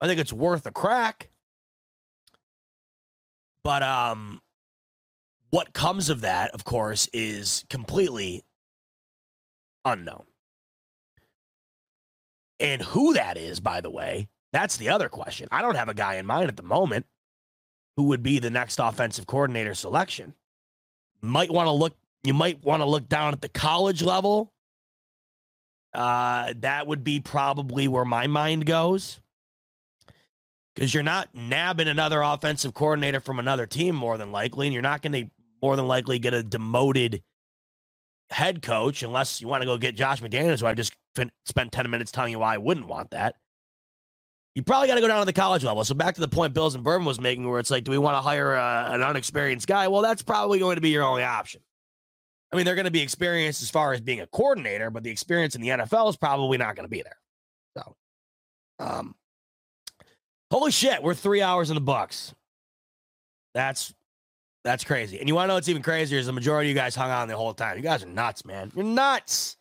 I think it's worth a crack. But um, what comes of that, of course, is completely unknown. And who that is, by the way, that's the other question. I don't have a guy in mind at the moment who would be the next offensive coordinator selection. Might want to look, you might want to look down at the college level. Uh, that would be probably where my mind goes. Because you're not nabbing another offensive coordinator from another team, more than likely, and you're not going to more than likely get a demoted head coach unless you want to go get Josh McDaniels, who I just fin- spent ten minutes telling you why I wouldn't want that. You probably got to go down to the college level. So back to the point Bills and Bourbon was making where it's like, do we want to hire a, an unexperienced guy? Well, that's probably going to be your only option. I mean, they're going to be experienced as far as being a coordinator, but the experience in the N F L is probably not going to be there. So, um, holy shit, we're three hours in the Bucks. That's that's crazy. And you want to know what's even crazier is the majority of you guys hung on the whole time. You guys are nuts, man. You're nuts.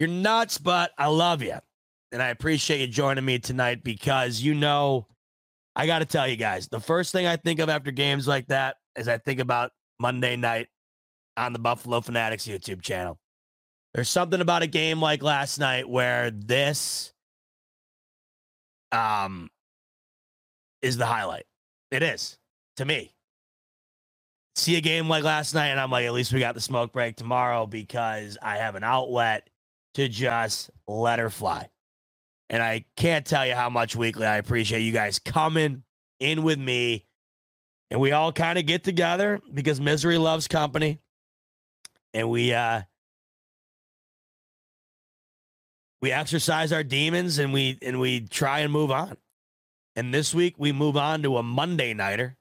You're nuts, but I love you. And I appreciate you joining me tonight because, you know, I got to tell you guys, the first thing I think of after games like that is I think about Monday night on the Buffalo Fanatics YouTube channel. There's something about a game like last night where this... um. is the highlight. It is to me. See a game like last night and I'm like, at least we got the smoke break tomorrow because I have an outlet to just let her fly. And I can't tell you how much weekly I appreciate you guys coming in with me. And we all kind of get together because misery loves company. And we, uh, we exercise our demons and we, and we try and move on. And this week, we move on to a Monday nighter.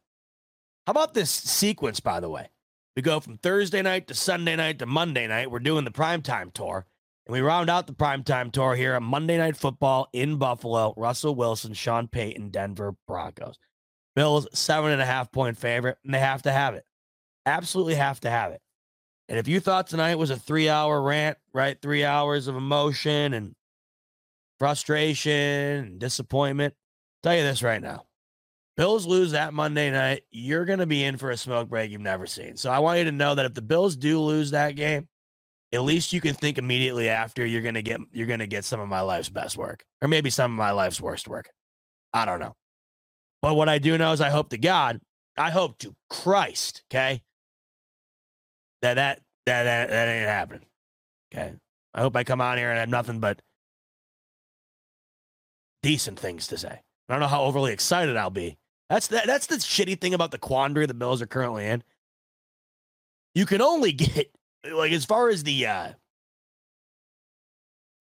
How about this sequence, by the way? We go from Thursday night to Sunday night to Monday night. We're doing the primetime tour. And we round out the primetime tour here on Monday Night Football in Buffalo. Russell Wilson, Sean Payton, Denver Broncos. Bills, seven and a half point favorite, and they have to have it. Absolutely have to have it. And if you thought tonight was a three-hour rant, right? Three hours of emotion and frustration and disappointment. Tell you this right now, Bills lose that Monday night, you're going to be in for a smoke break you've never seen. So I want you to know that if the Bills do lose that game, at least you can think immediately after you're going to get, you're going to get some of my life's best work, or maybe some of my life's worst work. I don't know. But what I do know is I hope to God, I hope to Christ, okay, that, that, that, that, that ain't happening. Okay. I hope I come on here and have nothing but decent things to say. I don't know how overly excited I'll be. That's the, that's the shitty thing about the quandary the Bills are currently in. You can only get, like, as far as the uh,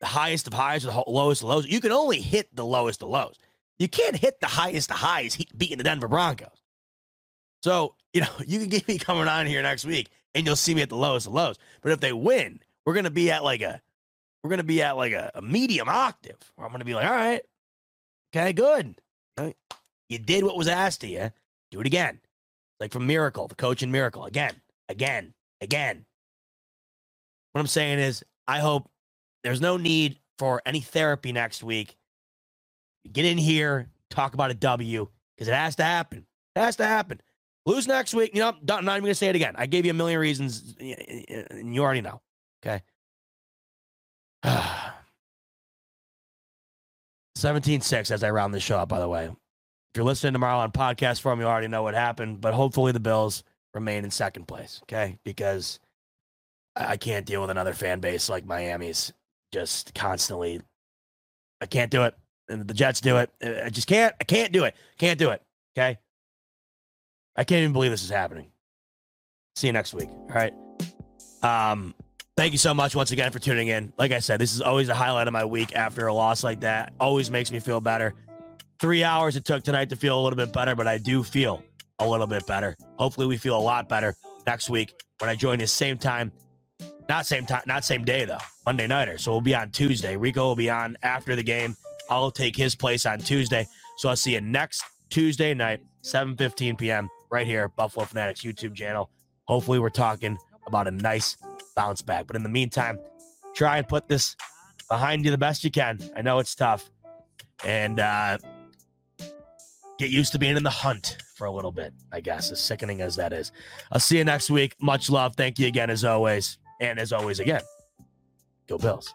the highest of highs or the lowest of lows, you can only hit the lowest of lows. You can't hit the highest of highs beating the Denver Broncos. So, you know, you can get me coming on here next week, and you'll see me at the lowest of lows. But if they win, we're going to be at, like, a we're going to be at, like, a, a medium octave, where I'm going to be like, all right, okay, good. You did what was asked of you. Do it again. Like from Miracle, the coach in Miracle. Again, again, again. What I'm saying is, I hope there's no need for any therapy next week. Get in here, talk about a W, because it has to happen. It has to happen. Lose next week. You know, I'm not even going to say it again. I gave you a million reasons, and you already know. Okay. seventeen six as I round this show up, by the way. If you're listening tomorrow on podcast form, you already know what happened, but hopefully the Bills remain in second place, okay? Because I can't deal with another fan base like Miami's just constantly I can't do it. And the Jets do it. I just can't. I can't do it. Can't do it. Okay. I can't even believe this is happening. See you next week. All right. Um, thank you so much once again for tuning in. Like I said, this is always a highlight of my week after a loss like that. Always makes me feel better. Three hours it took tonight to feel a little bit better, but I do feel a little bit better. Hopefully we feel a lot better next week when I join you same time. Not same time, not same day though. Monday nighter. So we'll be on Tuesday. Rico will be on after the game. I'll take his place on Tuesday. So I'll see you next Tuesday night, seven fifteen p.m. right here at Buffalo Fanatics YouTube channel. Hopefully we're talking about a nice bounce back. But in the meantime, try and put this behind you the best you can. I know it's tough. And uh, get used to being in the hunt for a little bit, I guess, as sickening as that is. I'll see you next week. Much love. Thank you again, as always. And as always, again, go Bills.